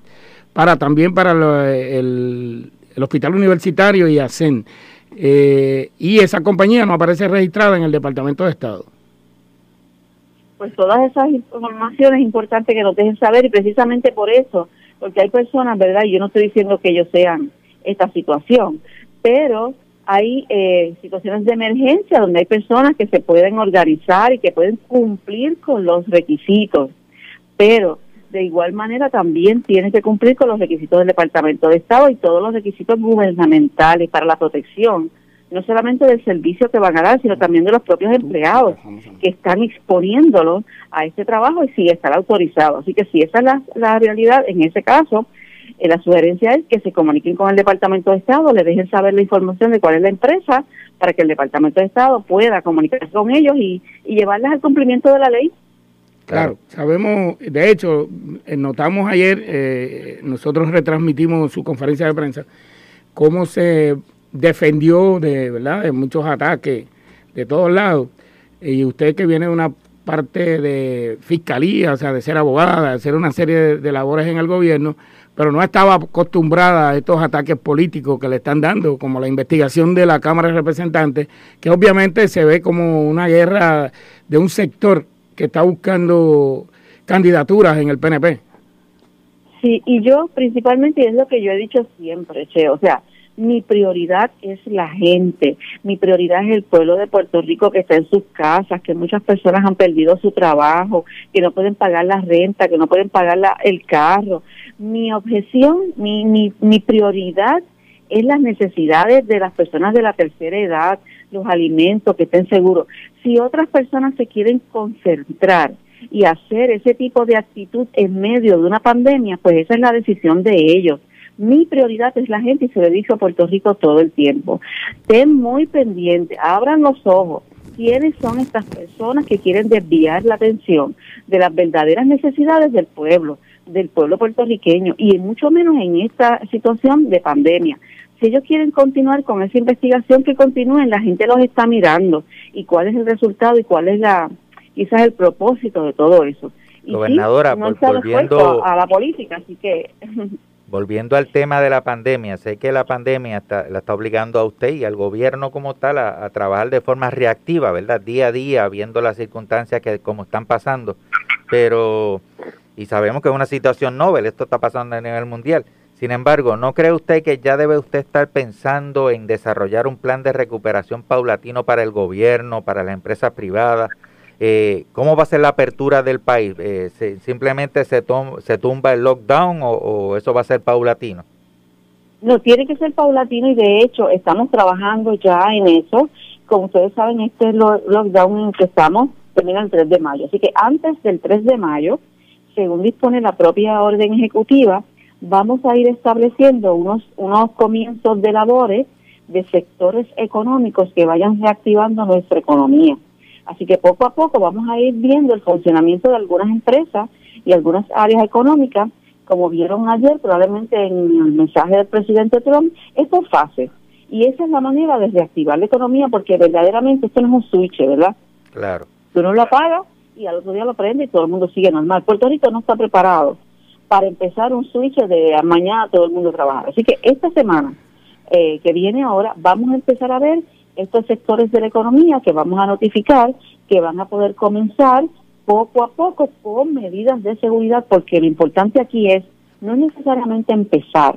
para el Hospital Universitario y ASEN. Y esa compañía no aparece registrada en el Departamento de Estado. Pues todas esas informaciones es importante que nos dejen saber, y precisamente por eso, porque hay personas, ¿verdad?, y yo no estoy diciendo que ellos sean esta situación, pero hay situaciones de emergencia donde hay personas que se pueden organizar y que pueden cumplir con los requisitos, pero de igual manera también tienen que cumplir con los requisitos del Departamento de Estado y todos los requisitos gubernamentales para la protección, no solamente del servicio que van a dar, sino también de los propios empleados que están exponiéndolos a este trabajo y si estará autorizado. Así que si esa es la realidad, en ese caso, la sugerencia es que se comuniquen con el Departamento de Estado, le dejen saber la información de cuál es la empresa, para que el Departamento de Estado pueda comunicarse con ellos y llevarlas al cumplimiento de la ley. Claro, sabemos, de hecho, notamos ayer, nosotros retransmitimos su conferencia de prensa, cómo se defendió de muchos ataques de todos lados, y usted que viene de una parte de fiscalía, o sea, de ser abogada, de hacer una serie de labores en el gobierno, pero no estaba acostumbrada a estos ataques políticos que le están dando, como la investigación de la Cámara de Representantes, que obviamente se ve como una guerra de un sector que está buscando candidaturas en el PNP. Sí, y yo principalmente, es lo que yo he dicho siempre, Che, o sea, Mi prioridad es la gente, mi prioridad es el pueblo de Puerto Rico que está en sus casas, que muchas personas han perdido su trabajo, que no pueden pagar la renta, que no pueden pagar el carro. Mi objeción, mi prioridad es las necesidades de las personas de la tercera edad, los alimentos que estén seguros. Si otras personas se quieren concentrar y hacer ese tipo de actitud en medio de una pandemia, pues esa es la decisión de ellos. Mi prioridad es la gente y se lo he dicho a Puerto Rico todo el tiempo. Estén muy pendientes, abran los ojos. ¿Quiénes son estas personas que quieren desviar la atención de las verdaderas necesidades del pueblo puertorriqueño? Y mucho menos en esta situación de pandemia. Si ellos quieren continuar con esa investigación, que continúen, la gente los está mirando. ¿Y cuál es el resultado y cuál es quizás el propósito de todo eso? Y gobernadora, sí, no está volviendo a la política, así que... Volviendo al tema de la pandemia, sé que la pandemia la está obligando a usted y al gobierno como tal a trabajar de forma reactiva, ¿verdad? Día a día, viendo las circunstancias que como están pasando, pero y sabemos que es una situación novel, esto está pasando a nivel mundial. Sin embargo, ¿no cree usted que ya debe usted estar pensando en desarrollar un plan de recuperación paulatino para el gobierno, para las empresas privadas? ¿Cómo va a ser la apertura del país? ¿Simplemente se tumba el lockdown o eso va a ser paulatino? No, tiene que ser paulatino y de hecho estamos trabajando ya en eso. Como ustedes saben, este lockdown en el que estamos termina el 3 de mayo. Así que antes del 3 de mayo, según dispone la propia orden ejecutiva, vamos a ir estableciendo unos comienzos de labores de sectores económicos que vayan reactivando nuestra economía. Así que poco a poco vamos a ir viendo el funcionamiento de algunas empresas y algunas áreas económicas, como vieron ayer probablemente en el mensaje del presidente Trump, esto es fácil. Y esa es la manera de reactivar la economía, porque verdaderamente esto no es un switch, ¿verdad? Claro. Tú no lo apagas y al otro día lo prende y todo el mundo sigue normal. Puerto Rico no está preparado para empezar un switch de mañana todo el mundo trabaja. Así que esta semana que viene ahora vamos a empezar a ver estos sectores de la economía que vamos a notificar, que van a poder comenzar poco a poco con medidas de seguridad, porque lo importante aquí es no necesariamente empezar,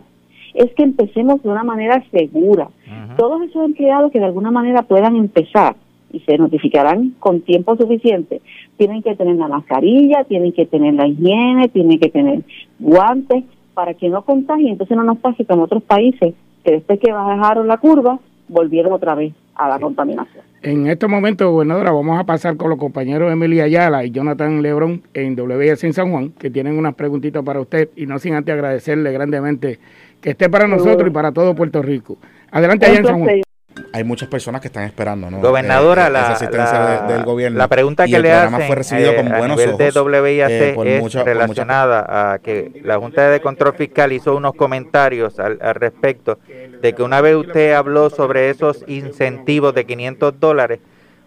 es que empecemos de una manera segura. Uh-huh. Todos esos empleados que de alguna manera puedan empezar y se notificarán con tiempo suficiente, tienen que tener la mascarilla, tienen que tener la higiene, tienen que tener guantes para que no contagien. Entonces no nos pase como otros países, que después que bajaron la curva, volvieron otra vez a la contaminación. En este momento, gobernadora, vamos a pasar con los compañeros Emi Ayala y Jonathan Lebrón en WIAC en San Juan, que tienen unas preguntitas para usted, y no sin antes agradecerle grandemente que esté para nosotros y para todo Puerto Rico. Adelante allá en San Juan. Hay muchas personas que están esperando, ¿no? Gobernadora, esa asistencia del gobierno. La pregunta que le hacen fue recibido con buenos ojos, de WIAC es relacionada a que la Junta de Control Fiscal hizo unos comentarios al respecto de que una vez usted habló sobre esos incentivos de $500,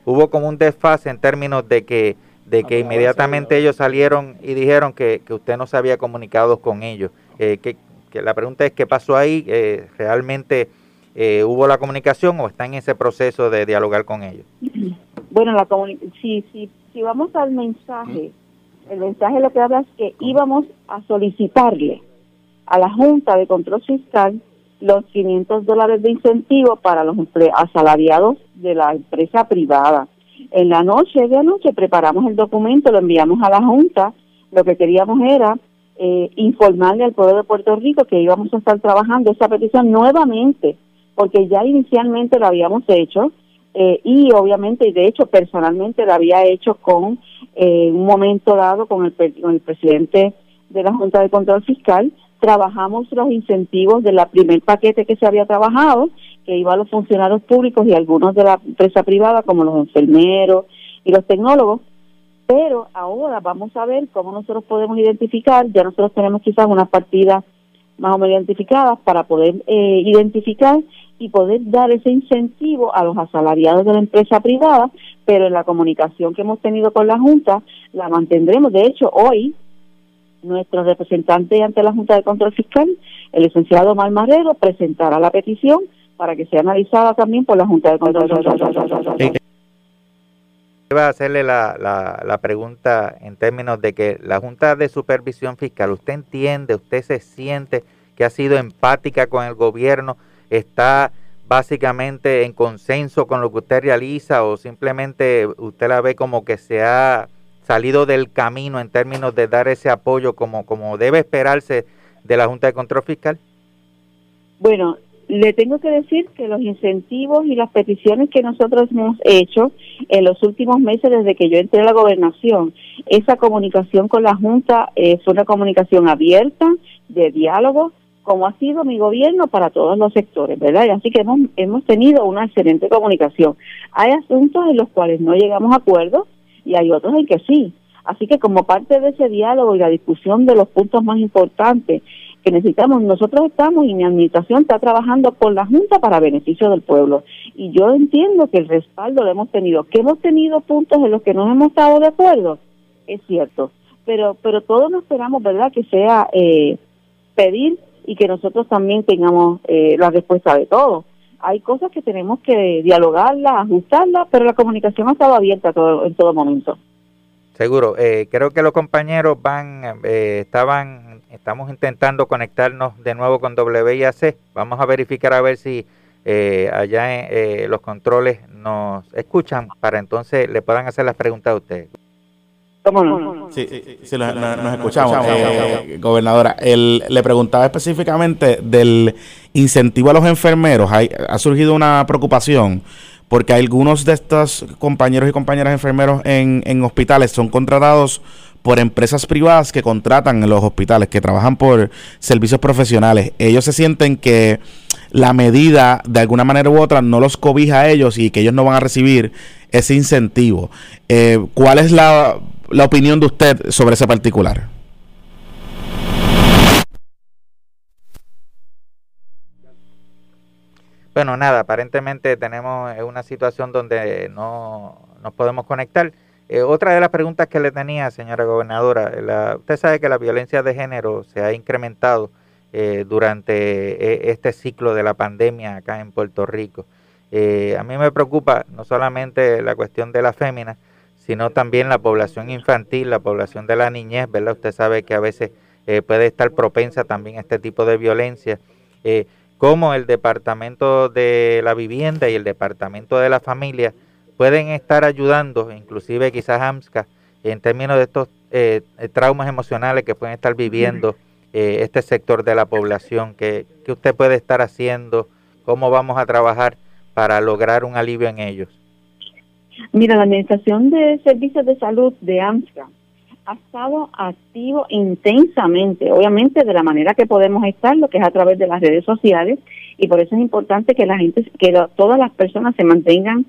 hubo como un desfase en términos de que inmediatamente ellos salieron y dijeron que usted no se había comunicado con ellos. Que la pregunta es qué pasó ahí, realmente... ¿hubo la comunicación o está en ese proceso de dialogar con ellos? Bueno, si vamos al mensaje, el mensaje lo que habla es que íbamos a solicitarle a la Junta de Control Fiscal los $500 de incentivo para los asalariados de la empresa privada. En la noche de anoche preparamos el documento, lo enviamos a la Junta. Lo que queríamos era informarle al pueblo de Puerto Rico que íbamos a estar trabajando esa petición nuevamente, porque ya inicialmente lo habíamos hecho y obviamente, y de hecho personalmente lo había hecho con un momento dado con el presidente de la Junta de Control Fiscal. Trabajamos los incentivos del primer paquete que se había trabajado, que iba a los funcionarios públicos y algunos de la empresa privada como los enfermeros y los tecnólogos, pero ahora vamos a ver cómo nosotros podemos identificar, ya nosotros tenemos quizás unas partidas más o menos identificadas para poder identificar y poder dar ese incentivo a los asalariados de la empresa privada, pero en la comunicación que hemos tenido con la Junta la mantendremos. De hecho, hoy nuestro representante ante la Junta de Control Fiscal, el licenciado Omar Marrero, presentará la petición para que sea analizada también por la Junta de Control Fiscal. Iba a hacerle la pregunta en términos de que la Junta de Supervisión Fiscal, ¿usted entiende, usted se siente que ha sido empática con el gobierno está básicamente en consenso con lo que usted realiza, o simplemente usted la ve como que se ha salido del camino en términos de dar ese apoyo como debe esperarse de la Junta de Control Fiscal? Bueno, le tengo que decir que los incentivos y las peticiones que nosotros hemos hecho en los últimos meses desde que yo entré a la gobernación, esa comunicación con la Junta fue una comunicación abierta, de diálogo, como ha sido mi gobierno para todos los sectores, ¿verdad? Y así que hemos tenido una excelente comunicación. Hay asuntos en los cuales no llegamos a acuerdos y hay otros en que sí. Así que como parte de ese diálogo y la discusión de los puntos más importantes que necesitamos, nosotros estamos, y mi administración está trabajando con la Junta para beneficio del pueblo. Y yo entiendo que el respaldo lo hemos tenido. Que hemos tenido puntos en los que no hemos estado de acuerdo, es cierto. Pero todos nos esperamos, ¿verdad?, que sea pedir y que nosotros también tengamos la respuesta de todos. Hay cosas que tenemos que dialogarlas, ajustarlas, pero la comunicación ha estado abierta en todo momento. Seguro. Creo que los compañeros estamos intentando conectarnos de nuevo con WIAC. Vamos a verificar a ver si allá en los controles nos escuchan para entonces le puedan hacer las preguntas a ustedes. ¿Cómo no? Sí, nos escuchamos, gobernadora. Le preguntaba específicamente del incentivo a los enfermeros. Ha surgido una preocupación, porque algunos de estos compañeros y compañeras enfermeros en hospitales son contratados por empresas privadas que contratan en los hospitales, que trabajan por servicios profesionales. Ellos se sienten que la medida, de alguna manera u otra, no los cobija a ellos y que ellos no van a recibir ese incentivo. ¿Cuál es la opinión de usted sobre ese particular? Bueno, nada, aparentemente tenemos una situación donde no nos podemos conectar. Otra de las preguntas que le tenía, señora gobernadora, usted sabe que la violencia de género se ha incrementado durante este ciclo de la pandemia acá en Puerto Rico. A mí me preocupa no solamente la cuestión de las féminas, sino también la población infantil, la población de la niñez, ¿verdad? Usted sabe que a veces puede estar propensa también a este tipo de violencia. Cómo el Departamento de la Vivienda y el Departamento de la Familia pueden estar ayudando, inclusive quizás AMSCA, en términos de estos traumas emocionales que pueden estar viviendo este sector de la población. ¿Qué usted puede estar haciendo? ¿Cómo vamos a trabajar para lograr un alivio en ellos? Mira, la Administración de Servicios de Salud de AMSCA ha estado activo intensamente, obviamente de la manera que podemos estar, lo que es a través de las redes sociales, y por eso es importante que todas las personas se mantengan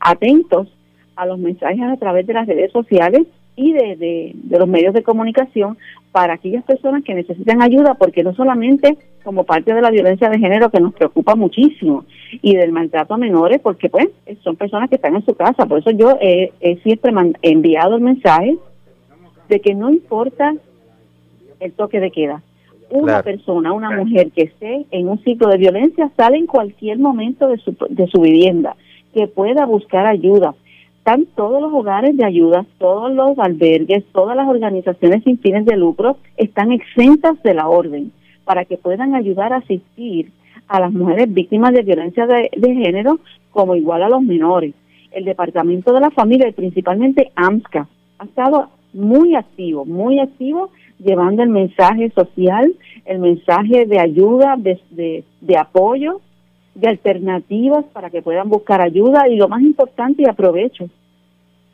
atentos a los mensajes a través de las redes sociales y de los medios de comunicación para aquellas personas que necesitan ayuda, porque no solamente como parte de la violencia de género, que nos preocupa muchísimo, y del maltrato a menores, porque pues son personas que están en su casa. Por eso yo he siempre enviado el mensaje de que no importa el toque de queda. Una persona, una mujer que esté en un ciclo de violencia sale en cualquier momento de su vivienda, que pueda buscar ayuda. Están todos los hogares de ayuda, todos los albergues, todas las organizaciones sin fines de lucro están exentas de la orden para que puedan ayudar a asistir a las mujeres víctimas de violencia de género, como igual a los menores. El Departamento de la Familia y principalmente AMSCA ha estado muy activo, llevando el mensaje social, el mensaje de ayuda, de apoyo, de alternativas para que puedan buscar ayuda. Y lo más importante, y aprovecho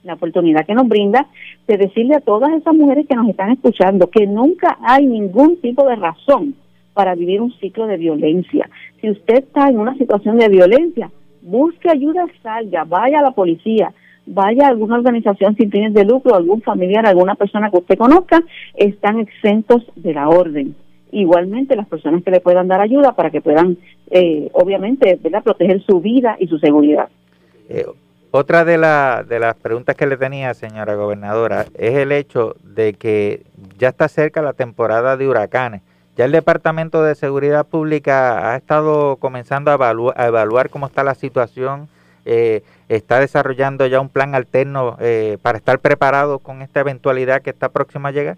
la oportunidad que nos brinda, de decirle a todas esas mujeres que nos están escuchando que nunca hay ningún tipo de razón para vivir un ciclo de violencia. Si usted está en una situación de violencia, busque ayuda, salga, vaya a la policía, vaya a alguna organización sin fines de lucro, algún familiar, alguna persona que usted conozca. Están exentos de la orden. Igualmente las personas que le puedan dar ayuda para que puedan, obviamente, ¿verdad?, proteger su vida y su seguridad. Otra de las preguntas que le tenía, señora gobernadora, es el hecho de que ya está cerca la temporada de huracanes. Ya el Departamento de Seguridad Pública ha estado comenzando a evaluar cómo está la situación. Está desarrollando ya un plan alterno para estar preparado con esta eventualidad que está próxima a llegar.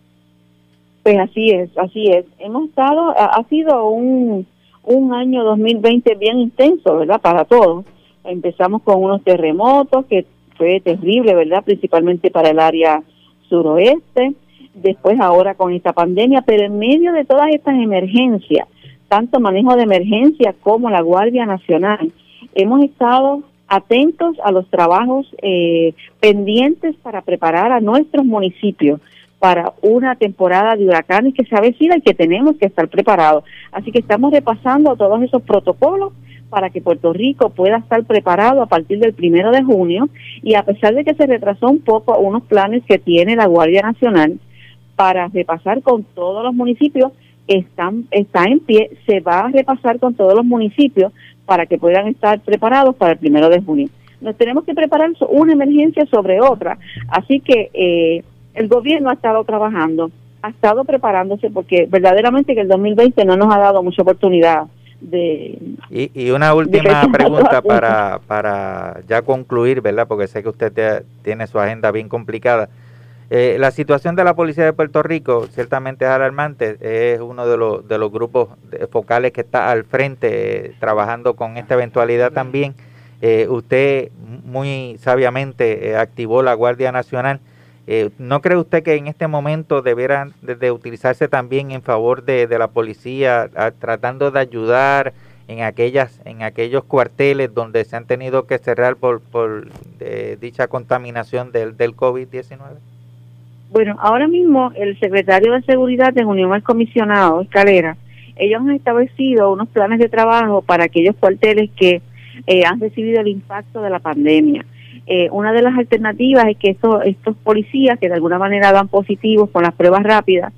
Pues así es, así es. Hemos estado, ha sido un, un año 2020 bien intenso, ¿verdad?, para todos. Empezamos con unos terremotos, que fue terrible, ¿verdad?, principalmente para el área suroeste, después ahora con esta pandemia, pero en medio de todas estas emergencias, tanto manejo de emergencia como la Guardia Nacional, hemos estado atentos a los trabajos pendientes para preparar a nuestros municipios para una temporada de huracanes que se avecina y que tenemos que estar preparados. Así que estamos repasando todos esos protocolos para que Puerto Rico pueda estar preparado a partir del 1 de junio, y a pesar de que se retrasó un poco unos planes que tiene la Guardia Nacional para repasar con todos los municipios, está en pie, se va a repasar con todos los municipios para que puedan estar preparados para el 1 de junio. Nos tenemos que preparar una emergencia sobre otra, así que el gobierno ha estado trabajando, ha estado preparándose, porque verdaderamente que el 2020 no nos ha dado mucha oportunidad de... Y una última pregunta para ya concluir, ¿verdad?, porque sé que usted tiene su agenda bien complicada. La situación de la policía de Puerto Rico ciertamente es alarmante, es uno de los grupos focales que está al frente trabajando con esta eventualidad también. Usted muy sabiamente activó la Guardia Nacional. ¿No cree usted que en este momento deberán de utilizarse también en favor de la policía, tratando de ayudar en aquellos cuarteles donde se han tenido que cerrar por dicha contaminación del COVID 19? Bueno, ahora mismo el secretario de Seguridad en unión al comisionado Escalera, ellos han establecido unos planes de trabajo para aquellos cuarteles que han recibido el impacto de la pandemia. Una de las alternativas es que estos policías que de alguna manera dan positivos con las pruebas rápidas,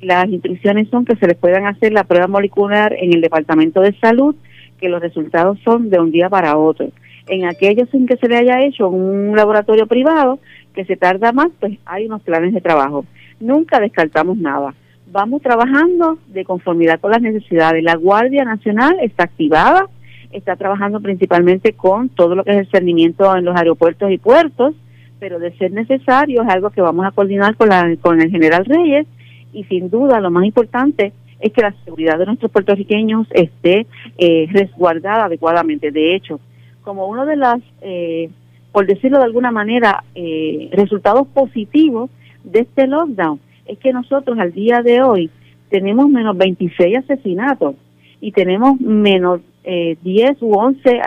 las instrucciones son que se les puedan hacer la prueba molecular en el Departamento de Salud, que los resultados son de un día para otro. En aquellos en que se le haya hecho un laboratorio privado, que se tarda más, pues hay unos planes de trabajo. Nunca descartamos nada. Vamos trabajando de conformidad con las necesidades. La Guardia Nacional está activada, está trabajando principalmente con todo lo que es el cernimiento en los aeropuertos y puertos, pero de ser necesario es algo que vamos a coordinar con el General Reyes, y sin duda lo más importante es que la seguridad de nuestros puertorriqueños esté resguardada adecuadamente. De hecho, como uno de las, por decirlo de alguna manera, resultados positivos de este lockdown, es que nosotros al día de hoy tenemos menos 26 asesinatos y tenemos menos 10 u 11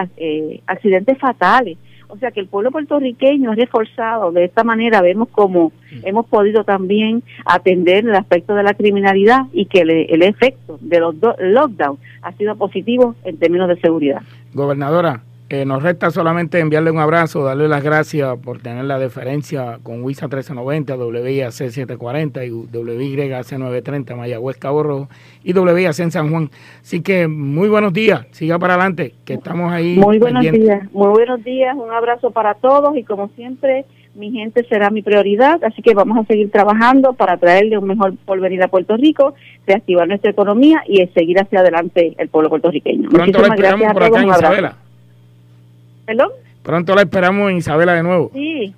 accidentes fatales. O sea que el pueblo puertorriqueño es reforzado. De esta manera vemos cómo hemos podido también atender el aspecto de la criminalidad, y que el efecto de los lockdowns ha sido positivo en términos de seguridad. Gobernadora, nos resta solamente enviarle un abrazo, darle las gracias por tener la deferencia con WISA 1390, WIAC 740 y WYAC 930, Mayagüez, Cabo Rojo, y WIAC en San Juan. Así que muy buenos días, siga para adelante, que estamos ahí. Muy buenos días, muy buenos días, un abrazo para todos, y como siempre, mi gente será mi prioridad, así que vamos a seguir trabajando para traerle un mejor porvenir a Puerto Rico, reactivar nuestra economía y seguir hacia adelante el pueblo puertorriqueño. Pronto la esperamos por acá en Isabela. ¿Perdón? Pronto la esperamos en Isabela de nuevo. Sí,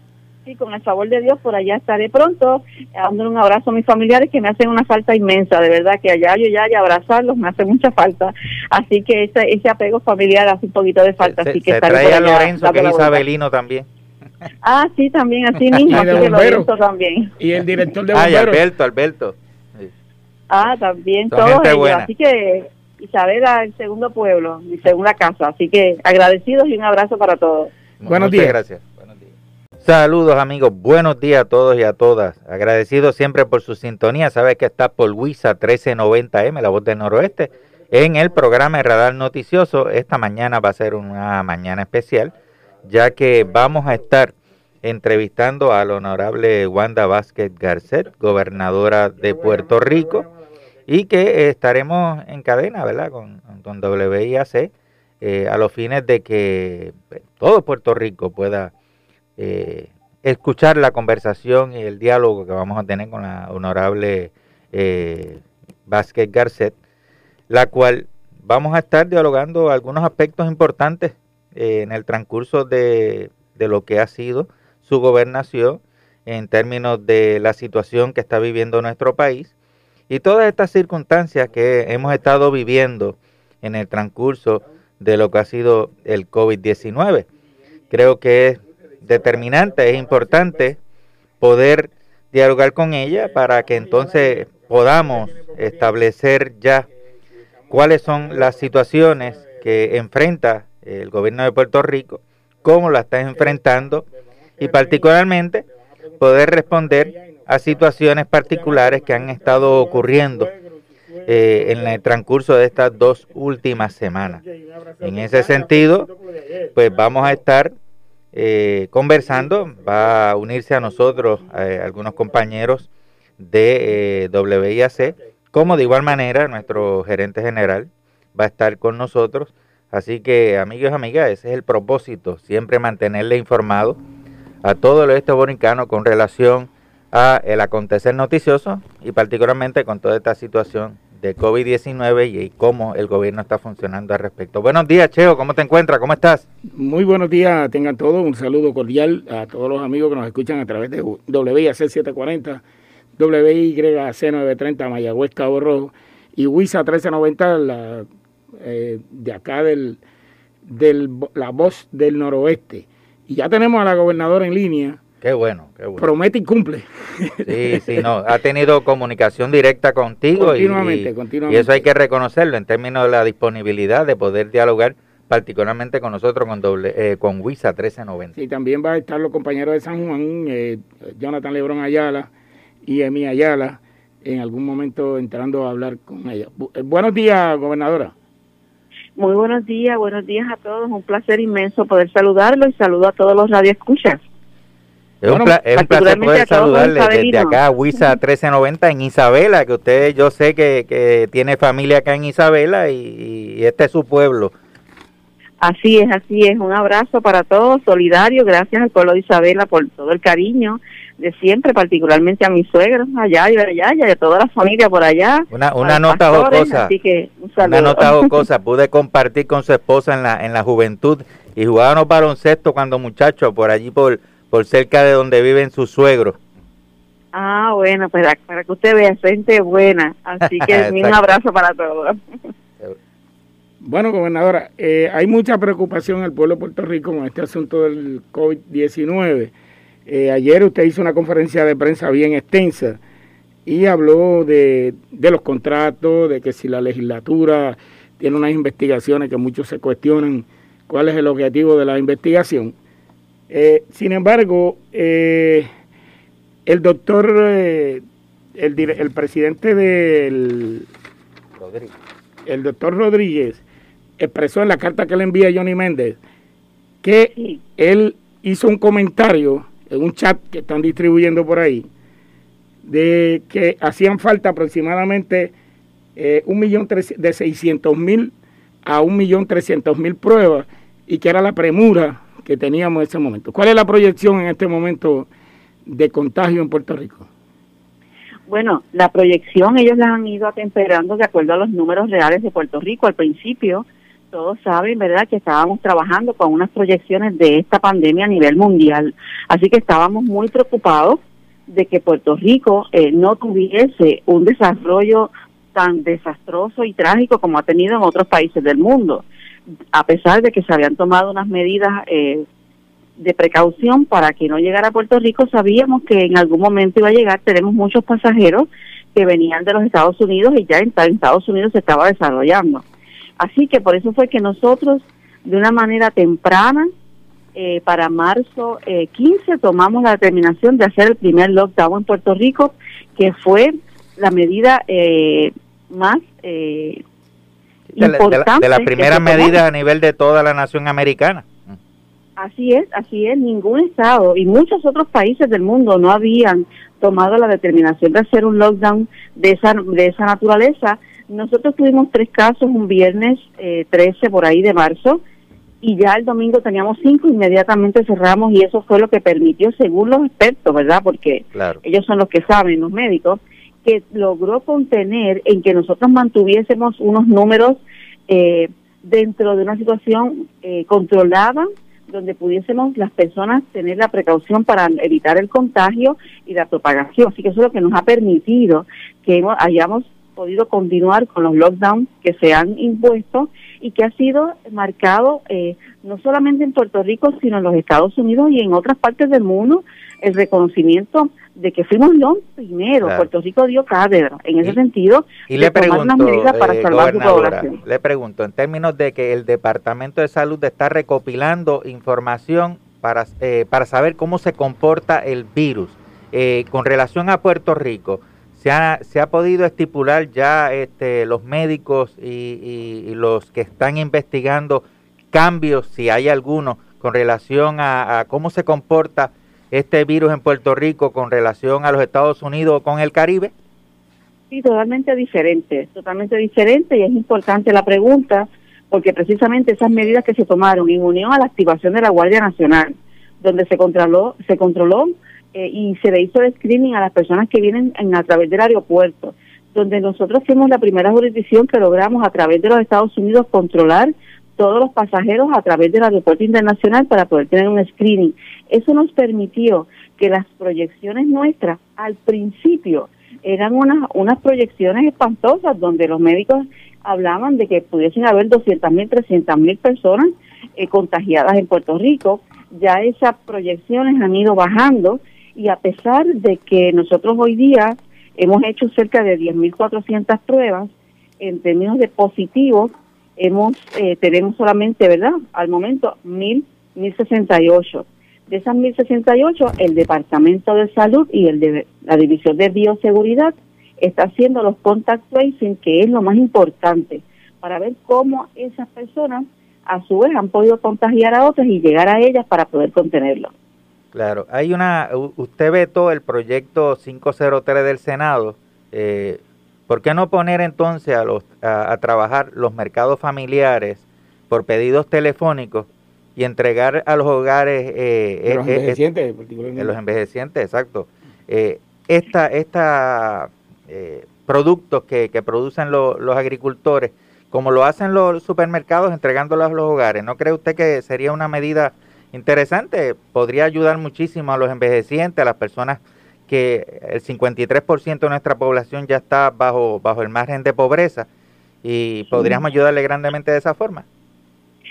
con el favor de Dios por allá estaré pronto, dándole un abrazo a mis familiares que me hacen una falta inmensa, de verdad que allá yo ya, y abrazarlos me hace mucha falta, así que ese apego familiar hace un poquito de falta. Así que se trae a Lorenzo, que es isabelino también. Ah, sí, también, así mismo, así que Lorenzo también. Y el director de bomberos. Ay, Alberto. Sí. Ah, también, todos ellos, buena. Así que... Isabela, el segundo pueblo, mi segunda casa. Así que agradecidos y un abrazo para todos. Buenos días. Gracias. Buenos días. Saludos, amigos. Buenos días a todos y a todas. Agradecidos siempre por su sintonía. Sabes que está por WISA 1390M, La Voz del Noroeste, en el programa Radar Noticioso. Esta mañana va a ser una mañana especial, ya que vamos a estar entrevistando a la honorable Wanda Vázquez Garced, gobernadora de Puerto Rico, y que estaremos en cadena, ¿verdad?, con WIAC a los fines de que todo Puerto Rico pueda escuchar la conversación y el diálogo que vamos a tener con la honorable Vázquez Garced, la cual vamos a estar dialogando algunos aspectos importantes en el transcurso de lo que ha sido su gobernación en términos de la situación que está viviendo nuestro país, y todas estas circunstancias que hemos estado viviendo en el transcurso de lo que ha sido el COVID-19. Creo que es determinante, es importante poder dialogar con ella para que entonces podamos establecer ya cuáles son las situaciones que enfrenta el gobierno de Puerto Rico, cómo la está enfrentando y particularmente poder responder a situaciones particulares que han estado ocurriendo en el transcurso de estas dos últimas semanas. En ese sentido, pues vamos a estar conversando, va a unirse a nosotros algunos compañeros de WIAC, como de igual manera nuestro gerente general va a estar con nosotros. Así que, amigos y amigas, ese es el propósito, siempre mantenerle informado a todos los boricanos con relación a el acontecer noticioso y particularmente con toda esta situación de COVID-19 y cómo el gobierno está funcionando al respecto. Buenos días, Cheo, ¿cómo te encuentras? ¿Cómo estás? Muy buenos días, tengan todos un saludo cordial a todos los amigos que nos escuchan a través de WIAC 740, WYAC 930, Mayagüez, Cabo Rojo y WISA 1390, de acá la voz del noroeste. Y ya tenemos a la gobernadora en línea. Qué bueno, qué bueno. Promete y cumple. Sí, sí, no, ha tenido comunicación directa contigo. Continuamente, continuamente. Y eso hay que reconocerlo en términos de la disponibilidad de poder dialogar particularmente con nosotros, con WISA 1390. Sí, también va a estar los compañeros de San Juan, Jonathan Lebrón Ayala y Emi Ayala, en algún momento entrando a hablar con ella. Buenos días, gobernadora. Muy buenos días a todos. Un placer inmenso poder saludarlo y saludo a todos los radioescuchas. Es un placer poder saludarle desde acá a WISA 1390 en Isabela, que usted, yo sé que tiene familia acá en Isabela y este es su pueblo. Así es, así es. Un abrazo para todos, solidario. Gracias al pueblo de Isabela por todo el cariño de siempre, particularmente a mis suegros allá y allá y a toda la familia por allá. Una nota jocosa, así que un saludo. Una nota jocosa, pude compartir con su esposa en la juventud y jugábamos baloncesto cuando muchachos por allí por cerca de donde viven sus suegros. Ah, bueno, pues para que usted vea, gente buena, así que un abrazo para todos. Bueno, gobernadora, hay mucha preocupación en el pueblo de Puerto Rico con este asunto del COVID-19. Ayer usted hizo una conferencia de prensa bien extensa y habló de los contratos, de que si la legislatura tiene unas investigaciones que muchos se cuestionan cuál es el objetivo de la investigación. Sin embargo, el doctor, el presidente del... Rodríguez. El doctor Rodríguez expresó en la carta que le envía Johnny Méndez que sí, él hizo un comentario en un chat que están distribuyendo por ahí, de que hacían falta aproximadamente 1.600.000 a 1.300.000 pruebas y que era la premura que teníamos en ese momento. ¿Cuál es la proyección en este momento de contagio en Puerto Rico? Bueno, la proyección ellos la han ido atemperando de acuerdo a los números reales de Puerto Rico. Al principio, todos saben, ¿verdad?, que estábamos trabajando con unas proyecciones de esta pandemia a nivel mundial. Así que estábamos muy preocupados de que Puerto Rico no tuviese un desarrollo tan desastroso y trágico como ha tenido en otros países del mundo, a pesar de que se habían tomado unas medidas de precaución para que no llegara a Puerto Rico. Sabíamos que en algún momento iba a llegar. Tenemos muchos pasajeros que venían de los Estados Unidos y ya en Estados Unidos se estaba desarrollando. Así que por eso fue que nosotros, de una manera temprana, para marzo 15, tomamos la determinación de hacer el primer lockdown en Puerto Rico, que fue la medida más importante. De las primeras medidas a nivel de toda la nación americana. Así es, ningún estado y muchos otros países del mundo no habían tomado la determinación de hacer un lockdown de esa naturaleza. Nosotros tuvimos 3 casos un viernes 13 por ahí de marzo y ya el domingo teníamos 5, inmediatamente cerramos y eso fue lo que permitió, según los expertos, ¿verdad? Porque claro, ellos son los que saben, los médicos, que logró contener en que nosotros mantuviésemos unos números dentro de una situación controlada, donde pudiésemos las personas tener la precaución para evitar el contagio y la propagación. Así que eso es lo que nos ha permitido que hayamos podido continuar con los lockdowns que se han impuesto y que ha sido marcado no solamente en Puerto Rico, sino en los Estados Unidos y en otras partes del mundo, el reconocimiento de que fuimos los primeros. Claro. Puerto Rico dio cátedra en ese sentido y le pregunto, tomar unas medidas para salvar su población. Le pregunto, en términos de que el Departamento de Salud está recopilando información para saber cómo se comporta el virus, con relación a Puerto Rico, ¿se ha podido estipular ya los médicos y los que están investigando cambios, si hay alguno, con relación a cómo se comporta este virus en Puerto Rico con relación a los Estados Unidos o con el Caribe? Sí, totalmente diferente y es importante la pregunta porque precisamente esas medidas que se tomaron en unión a la activación de la Guardia Nacional, donde se controló y se le hizo el screening a las personas que vienen a través del aeropuerto, donde nosotros fuimos la primera jurisdicción que logramos a través de los Estados Unidos controlar todos los pasajeros a través del aeropuerto internacional para poder tener un screening. Eso nos permitió que las proyecciones nuestras al principio eran unas proyecciones espantosas donde los médicos hablaban de que pudiesen haber 200.000, 300.000 personas contagiadas en Puerto Rico. Ya esas proyecciones han ido bajando y a pesar de que nosotros hoy día hemos hecho cerca de 10.400 pruebas, en términos de positivos, tenemos solamente, ¿verdad?, al momento 1.068. De esas 1.068, el Departamento de Salud y la División de Bioseguridad está haciendo los contact tracing, que es lo más importante, para ver cómo esas personas a su vez han podido contagiar a otras y llegar a ellas para poder contenerlo. Claro, usted vetó el proyecto 503 del Senado, ¿por qué no poner entonces a trabajar los mercados familiares por pedidos telefónicos y entregar a los hogares los envejecientes, particularmente los envejecientes, exacto, productos que producen los agricultores, como lo hacen los supermercados entregándolos a los hogares? ¿No cree usted que sería una medida interesante? Podría ayudar muchísimo a los envejecientes, a las personas que el 53% de nuestra población ya está bajo el margen de pobreza y podríamos ayudarle grandemente de esa forma.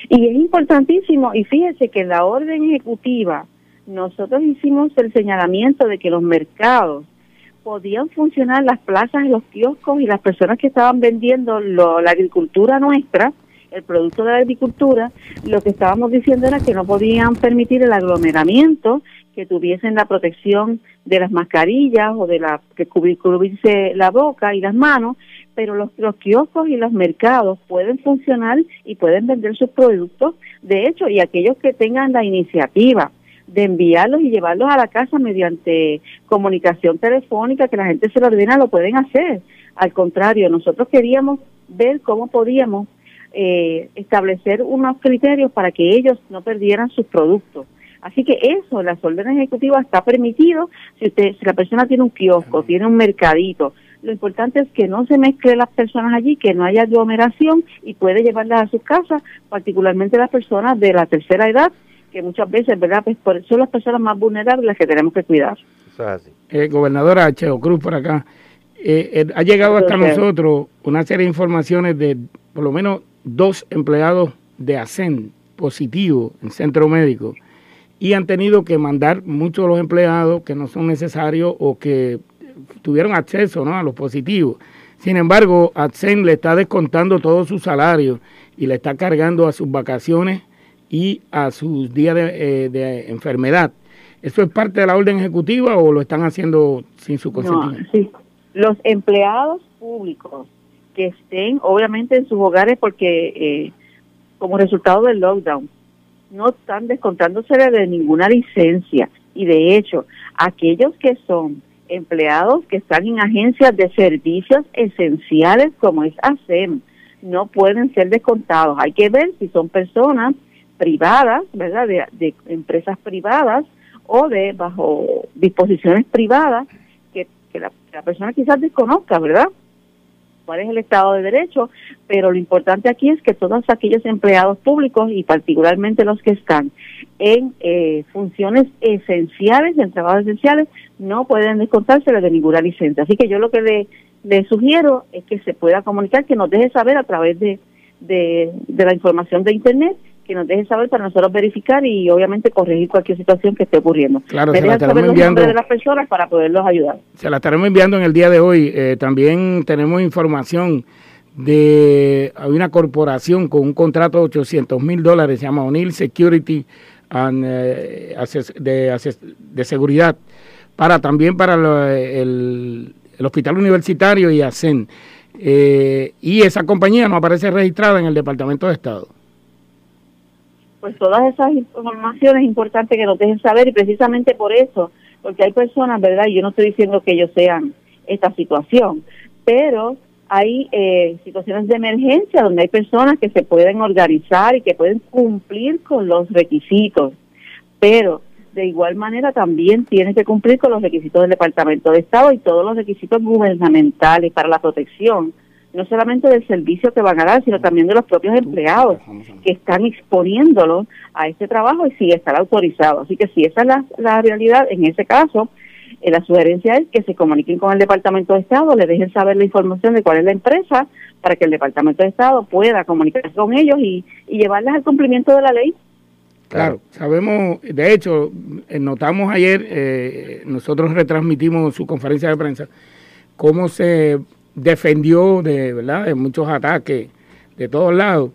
Y es importantísimo, y fíjese que en la orden ejecutiva nosotros hicimos el señalamiento de que los mercados podían funcionar, las plazas, los kioscos y las personas que estaban vendiendo la agricultura nuestra, el producto de la agricultura, lo que estábamos diciendo era que no podían permitir el aglomeramiento, que tuviesen la protección de las mascarillas o de que cubrirse la boca y las manos, pero los kioscos y los mercados pueden funcionar y pueden vender sus productos, de hecho, y aquellos que tengan la iniciativa de enviarlos y llevarlos a la casa mediante comunicación telefónica, que la gente se lo ordena, lo pueden hacer. Al contrario, nosotros queríamos ver cómo podíamos establecer unos criterios para que ellos no perdieran sus productos. Así que eso, las órdenes ejecutivas está permitido si la persona tiene un kiosco, tiene un mercadito. Lo importante es que no se mezclen las personas allí, que no haya aglomeración y puede llevarlas a sus casas, particularmente las personas de la tercera edad, que muchas veces, ¿verdad?, pues son las personas más vulnerables las que tenemos que cuidar. Gobernadora Cheo Cruz, por acá. Ha llegado hasta nosotros una serie de informaciones de por lo menos 2 empleados de ASEN positivos en centro médico y han tenido que mandar muchos de los empleados que no son necesarios o que tuvieron acceso, ¿no?, a los positivos. Sin embargo, ASEN le está descontando todo su salario y le está cargando a sus vacaciones y a sus días de enfermedad. ¿Eso es parte de la orden ejecutiva o lo están haciendo sin su consentimiento? No, sí. Los empleados públicos que estén obviamente en sus hogares porque como resultado del lockdown no están descontándosele de ninguna licencia, y de hecho aquellos que son empleados que están en agencias de servicios esenciales como es ASEM no pueden ser descontados. Hay que ver si son personas privadas, ¿verdad?, de empresas privadas o de bajo disposiciones privadas que la persona quizás desconozca, ¿verdad?, cuál es el Estado de Derecho, pero lo importante aquí es que todos aquellos empleados públicos y particularmente los que están en funciones esenciales, en trabajos esenciales, no pueden descontárselo de ninguna licencia. Así que yo lo que le le sugiero es que se pueda comunicar, que nos deje saber a través de la información de Internet, que nos deje saber para nosotros verificar y obviamente corregir cualquier situación que esté ocurriendo. Claro, se la estaremos enviando de las personas para poderlos ayudar. Se la estaremos enviando en el día de hoy. También tenemos información de una corporación con un contrato de $800,000, se llama O'Neill Security and, de seguridad, para también para el Hospital Universitario y ASEN. Y esa compañía no aparece registrada en el Departamento de Estado. Pues todas esas informaciones es importante que nos dejen saber, y precisamente por eso, porque hay personas, ¿verdad? Y yo no estoy diciendo que ellos sean esta situación, pero hay situaciones de emergencia donde hay personas que se pueden organizar y que pueden cumplir con los requisitos, pero de igual manera también tienen que cumplir con los requisitos del Departamento de Estado y todos los requisitos gubernamentales para la protección, no solamente del servicio que van a dar, sino también de los propios empleados que están exponiéndolos a este trabajo y si estar autorizado. Así que si esa es la realidad, en ese caso, la sugerencia es que se comuniquen con el Departamento de Estado, le dejen saber la información de cuál es la empresa, para que el Departamento de Estado pueda comunicarse con ellos y llevarlas al cumplimiento de la ley. Claro, sabemos, de hecho, notamos ayer, nosotros retransmitimos su conferencia de prensa, cómo se defendió de muchos ataques de todos lados,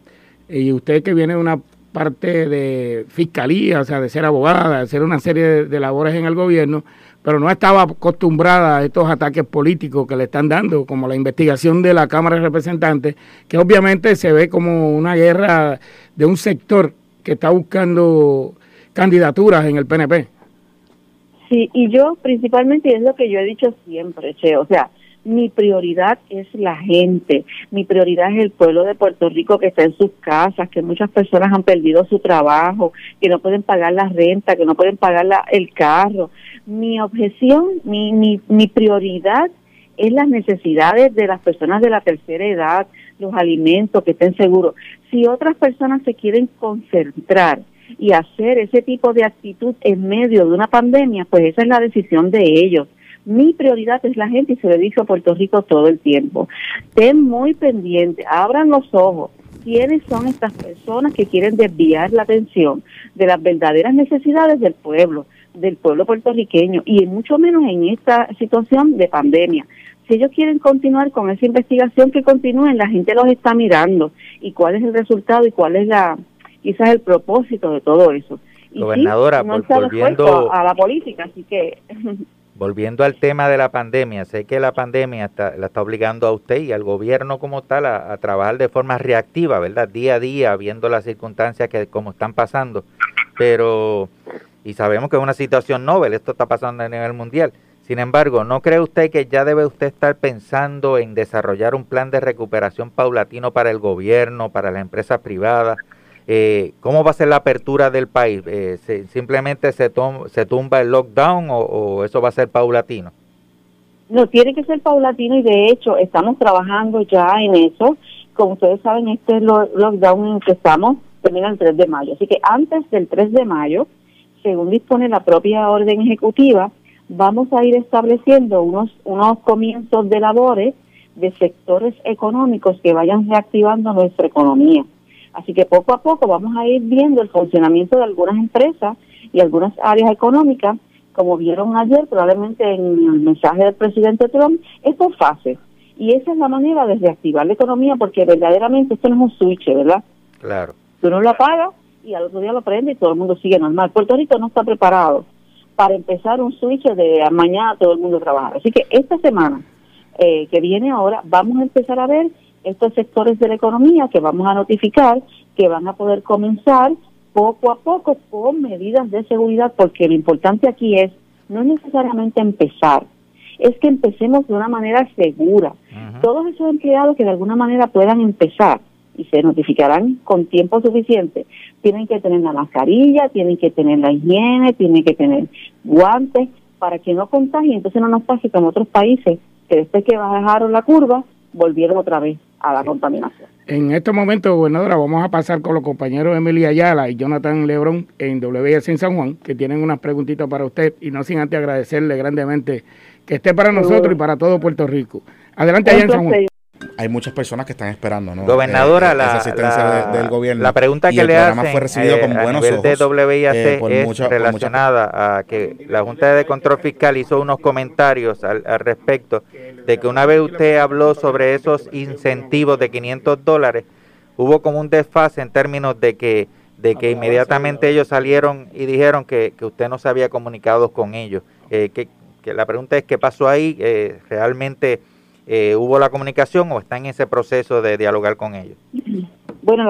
y usted que viene de una parte de fiscalía, o sea, de ser abogada, de hacer una serie de labores en el gobierno, pero no estaba acostumbrada a estos ataques políticos que le están dando, como la investigación de la Cámara de Representantes, que obviamente se ve como una guerra de un sector que está buscando candidaturas en el PNP. Sí, y yo principalmente, es lo que yo he dicho siempre, Che, o sea, mi prioridad es la gente, mi prioridad es el pueblo de Puerto Rico que está en sus casas, que muchas personas han perdido su trabajo, que no pueden pagar la renta, que no pueden pagar el carro. Mi objeción, mi prioridad es las necesidades de las personas de la tercera edad, los alimentos, que estén seguros. Si otras personas se quieren concentrar y hacer ese tipo de actitud en medio de una pandemia, pues esa es la decisión de ellos. Mi prioridad es la gente y se lo he dicho a Puerto Rico todo el tiempo. Estén muy pendientes, abran los ojos. ¿Quiénes son estas personas que quieren desviar la atención de las verdaderas necesidades del pueblo puertorriqueño, y mucho menos en esta situación de pandemia? Si ellos quieren continuar con esa investigación, que continúen, la gente los está mirando. ¿Y cuál es el resultado y cuál es quizás el propósito de todo eso? Y gobernadora, sí, no está volviendo a la política, así que... Volviendo al tema de la pandemia, sé que la pandemia la está obligando a usted y al gobierno como tal a trabajar de forma reactiva, ¿verdad? Día a día, viendo las circunstancias como están pasando. Pero, y sabemos que es una situación novel, esto está pasando a nivel mundial. Sin embargo, ¿no cree usted que ya debe usted estar pensando en desarrollar un plan de recuperación paulatino para el gobierno, para las empresas privadas? ¿Cómo va a ser la apertura del país? ¿Simplemente se tumba el lockdown o eso va a ser paulatino? No, tiene que ser paulatino, y de hecho estamos trabajando ya en eso. Como ustedes saben, este lockdown en el que estamos termina el 3 de mayo. Así que antes del 3 de mayo, según dispone la propia orden ejecutiva, vamos a ir estableciendo unos comienzos de labores de sectores económicos que vayan reactivando nuestra economía. Así que poco a poco vamos a ir viendo el funcionamiento de algunas empresas y algunas áreas económicas, como vieron ayer probablemente en el mensaje del presidente Trump, estas fases. Y esa es la manera de reactivar la economía, porque verdaderamente esto no es un switch, ¿verdad? Claro. Tú no lo apagas y al otro día lo prende y todo el mundo sigue normal. Puerto Rico no está preparado para empezar un switch de mañana todo el mundo trabajar. Así que esta semana que viene ahora vamos a empezar a ver estos sectores de la economía que vamos a notificar, que van a poder comenzar poco a poco con medidas de seguridad, porque lo importante aquí es no necesariamente empezar, es que empecemos de una manera segura. Ajá. Todos esos empleados que de alguna manera puedan empezar y se notificarán con tiempo suficiente, tienen que tener la mascarilla, tienen que tener la higiene, tienen que tener guantes para que no contagien. Entonces no nos pase como otros países, que después que bajaron la curva, volvieron otra vez a la contaminación. En este momento, gobernadora, vamos a pasar con los compañeros Emi Ayala y Jonathan Lebrón en WIAC en San Juan, que tienen unas preguntitas para usted, y no sin antes agradecerle grandemente que esté para nosotros y para todo Puerto Rico. Adelante, allá en San Juan. Hay muchas personas que están esperando, ¿no? Gobernadora, la asistencia del gobierno. La pregunta que le hacen fue recibido con buenos ojos, de WIAC es relacionada a que la Junta de Control Fiscal hizo unos comentarios al respecto de que una vez usted habló sobre esos incentivos de $500, hubo como un desfase en términos de que inmediatamente ellos salieron y dijeron que usted no se había comunicado con ellos. Que la pregunta es, ¿qué pasó ahí? ¿Realmente hubo la comunicación o está en ese proceso de dialogar con ellos? Bueno,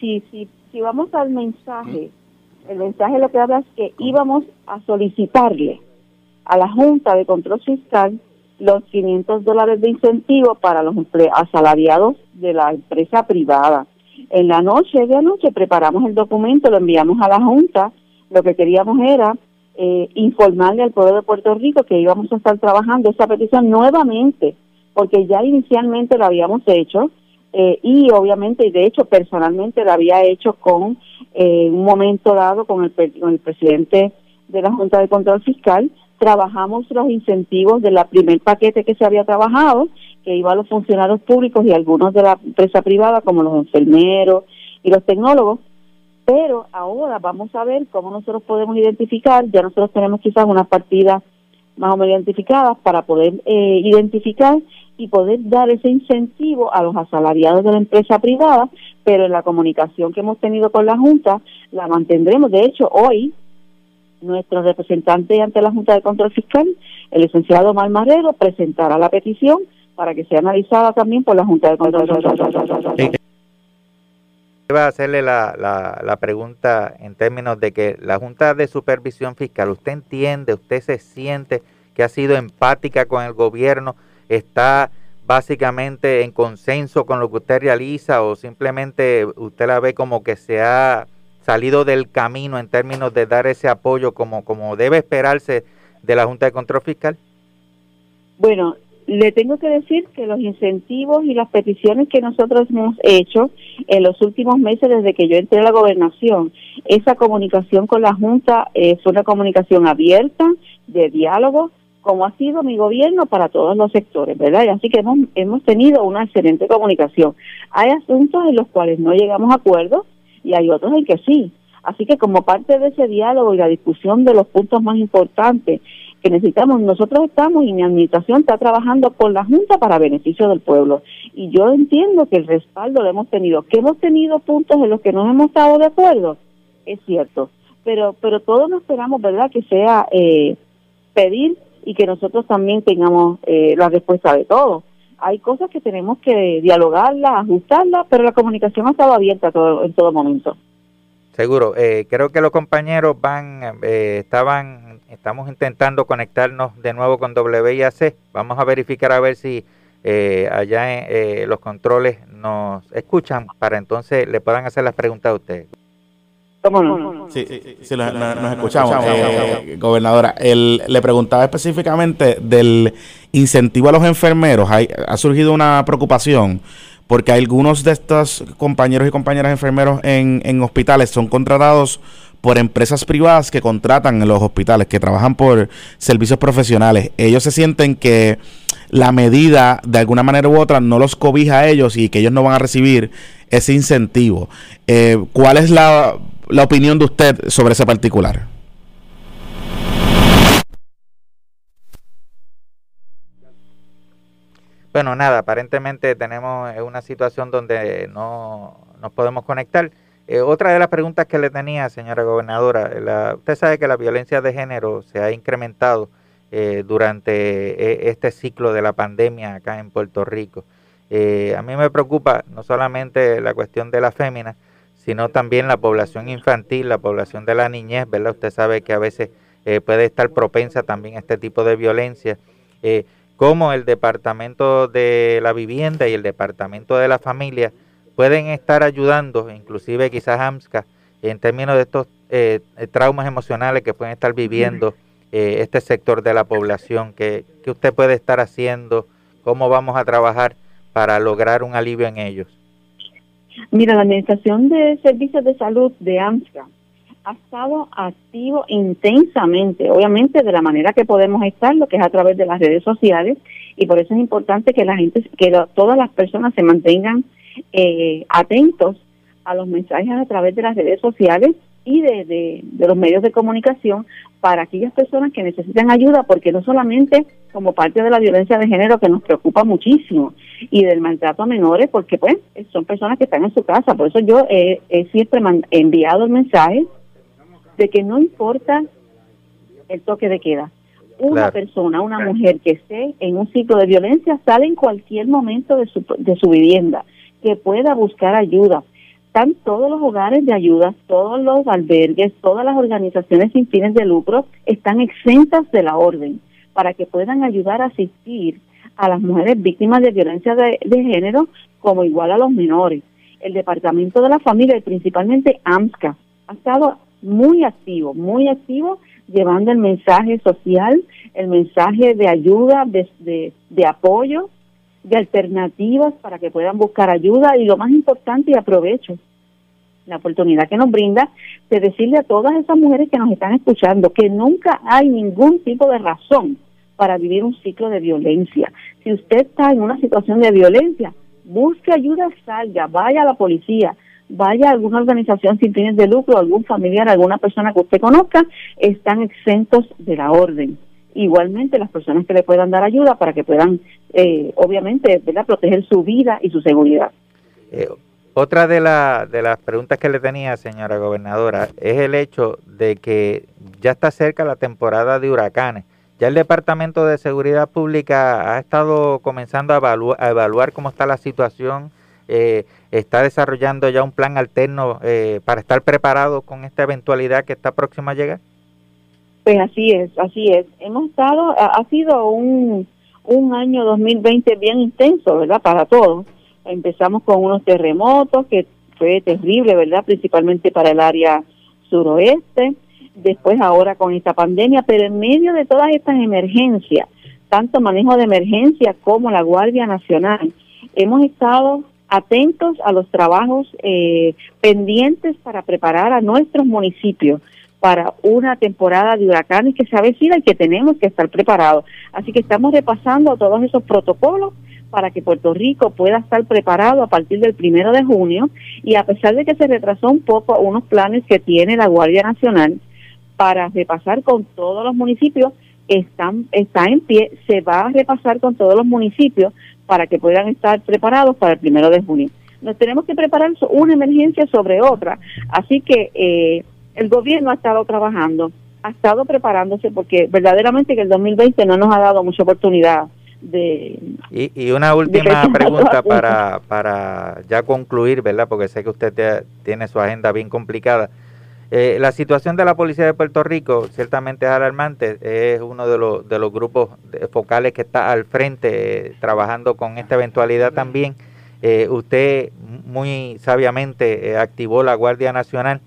si vamos al mensaje, el mensaje lo que habla es que íbamos a solicitarle a la Junta de Control Fiscal los $500 de incentivo para los asalariados de la empresa privada. En la noche de anoche preparamos el documento, lo enviamos a la Junta. Lo que queríamos era informarle al pueblo de Puerto Rico que íbamos a estar trabajando esa petición nuevamente, porque ya inicialmente lo habíamos hecho y obviamente, y de hecho personalmente lo había hecho con un momento dado con el presidente de la Junta de Control Fiscal. Trabajamos los incentivos del primer paquete que se había trabajado, que iba a los funcionarios públicos y algunos de la empresa privada, como los enfermeros y los tecnólogos, pero ahora vamos a ver cómo nosotros podemos identificar. Ya nosotros tenemos quizás unas partidas más o menos identificadas para poder identificar y poder dar ese incentivo a los asalariados de la empresa privada, pero en la comunicación que hemos tenido con la Junta la mantendremos. De hecho, hoy nuestro representante ante la Junta de Control Fiscal, el licenciado Omar Marrero, presentará la petición para que sea analizada también por la Junta de Control Fiscal. Iba a hacerle la pregunta en términos de que la Junta de Supervisión Fiscal, ¿usted entiende, usted se siente que ha sido empática con el gobierno? ¿Está básicamente en consenso con lo que usted realiza o simplemente usted la ve como que se ha salido del camino en términos de dar ese apoyo como debe esperarse de la Junta de Control Fiscal? Bueno, le tengo que decir que los incentivos y las peticiones que nosotros hemos hecho en los últimos meses desde que yo entré a la gobernación, esa comunicación con la Junta fue una comunicación abierta, de diálogo, como ha sido mi gobierno para todos los sectores, ¿verdad? Y así que hemos tenido una excelente comunicación. Hay asuntos en los cuales no llegamos a acuerdos y hay otros en que sí. Así que como parte de ese diálogo y la discusión de los puntos más importantes que necesitamos, nosotros estamos y mi administración está trabajando con la Junta para beneficio del pueblo. Y yo entiendo que el respaldo lo hemos tenido. Que hemos tenido puntos en los que no hemos estado de acuerdo, es cierto. Pero todos nos esperamos, ¿verdad?, que sea pedir y que nosotros también tengamos la respuesta de todos. Hay cosas que tenemos que dialogarlas, ajustarlas, pero la comunicación ha estado abierta en todo momento. Seguro. Creo que los compañeros estamos intentando conectarnos de nuevo con WIAC. Vamos a verificar a ver si allá en los controles nos escuchan para entonces le puedan hacer las preguntas a ustedes. No. Sí, nos escuchamos. Gobernadora, le preguntaba específicamente del incentivo a los enfermeros. Ha surgido una preocupación porque algunos de estos compañeros y compañeras enfermeros en hospitales son contratados por empresas privadas que contratan en los hospitales, que trabajan por servicios profesionales. Ellos se sienten que la medida, de alguna manera u otra, no los cobija a ellos y que ellos no van a recibir ese incentivo. ¿Cuál es la opinión de usted sobre ese particular? Bueno, nada, aparentemente tenemos una situación donde no nos podemos conectar. Otra de las preguntas que le tenía, señora gobernadora, usted sabe que la violencia de género se ha incrementado durante este ciclo de la pandemia acá en Puerto Rico. A mí me preocupa no solamente la cuestión de las féminas, sino también la población infantil, la población de la niñez, ¿verdad? Usted sabe que a veces puede estar propensa también a este tipo de violencia. Cómo el Departamento de la Vivienda y el Departamento de la Familia pueden estar ayudando, inclusive quizás AMSCA, en términos de estos traumas emocionales que pueden estar viviendo este sector de la población. ¿Qué usted puede estar haciendo? ¿Cómo vamos a trabajar para lograr un alivio en ellos? Mira, la Administración de Servicios de Salud de AMSCA ha estado activo intensamente, obviamente de la manera que podemos estar, lo que es a través de las redes sociales, y por eso es importante que la gente, que todas las personas se mantengan atentos a los mensajes a través de las redes sociales y de los medios de comunicación para aquellas personas que necesitan ayuda, porque no solamente como parte de la violencia de género, que nos preocupa muchísimo, y del maltrato a menores, porque pues son personas que están en su casa. Por eso yo he siempre enviado el mensaje de que no importa el toque de queda. Una persona, una mujer que esté en un ciclo de violencia sale en cualquier momento de su vivienda, que pueda buscar ayuda. Están todos los hogares de ayuda, todos los albergues, todas las organizaciones sin fines de lucro están exentas de la orden para que puedan ayudar a asistir a las mujeres víctimas de violencia de género, como igual a los menores. El Departamento de la Familia y principalmente AMSCA ha estado muy activo, llevando el mensaje social, el mensaje de ayuda, de apoyo, de alternativas para que puedan buscar ayuda. Y lo más importante, y aprovecho la oportunidad que nos brinda, de decirle a todas esas mujeres que nos están escuchando que nunca hay ningún tipo de razón para vivir un ciclo de violencia. Si usted está en una situación de violencia, busque ayuda, salga, vaya a la policía, vaya a alguna organización sin fines de lucro, algún familiar, alguna persona que usted conozca, están exentos de la orden. Igualmente las personas que le puedan dar ayuda para que puedan, obviamente, ¿verdad?, proteger su vida y su seguridad. Otra de las preguntas que le tenía, señora gobernadora, es el hecho de que ya está cerca la temporada de huracanes. Ya el Departamento de Seguridad Pública ha estado comenzando a evaluar cómo está la situación. Está desarrollando ya un plan alterno para estar preparado con esta eventualidad que está próxima a llegar. Pues así es, así es. Ha sido un año 2020 bien intenso, ¿verdad?, para todos. Empezamos con unos terremotos que fue terrible, ¿verdad?, principalmente para el área suroeste, después ahora con esta pandemia, pero en medio de todas estas emergencias, tanto manejo de emergencia como la Guardia Nacional, hemos estado atentos a los trabajos pendientes para preparar a nuestros municipios para una temporada de huracanes que se avecina y que tenemos que estar preparados. Así que estamos repasando todos esos protocolos para que Puerto Rico pueda estar preparado a partir del 1 de junio, y a pesar de que se retrasó un poco unos planes que tiene la Guardia Nacional para repasar con todos los municipios, está en pie, se va a repasar con todos los municipios para que puedan estar preparados para el 1 de junio. Nos tenemos que preparar una emergencia sobre otra, así que el gobierno ha estado trabajando, ha estado preparándose, porque verdaderamente que el 2020 no nos ha dado mucha oportunidad de... Y una última pregunta para ya concluir, ¿verdad?, porque sé que usted tiene su agenda bien complicada. La situación de la policía de Puerto Rico ciertamente es alarmante, es uno de los grupos focales que está al frente trabajando con esta eventualidad también. Usted muy sabiamente activó la Guardia Nacional.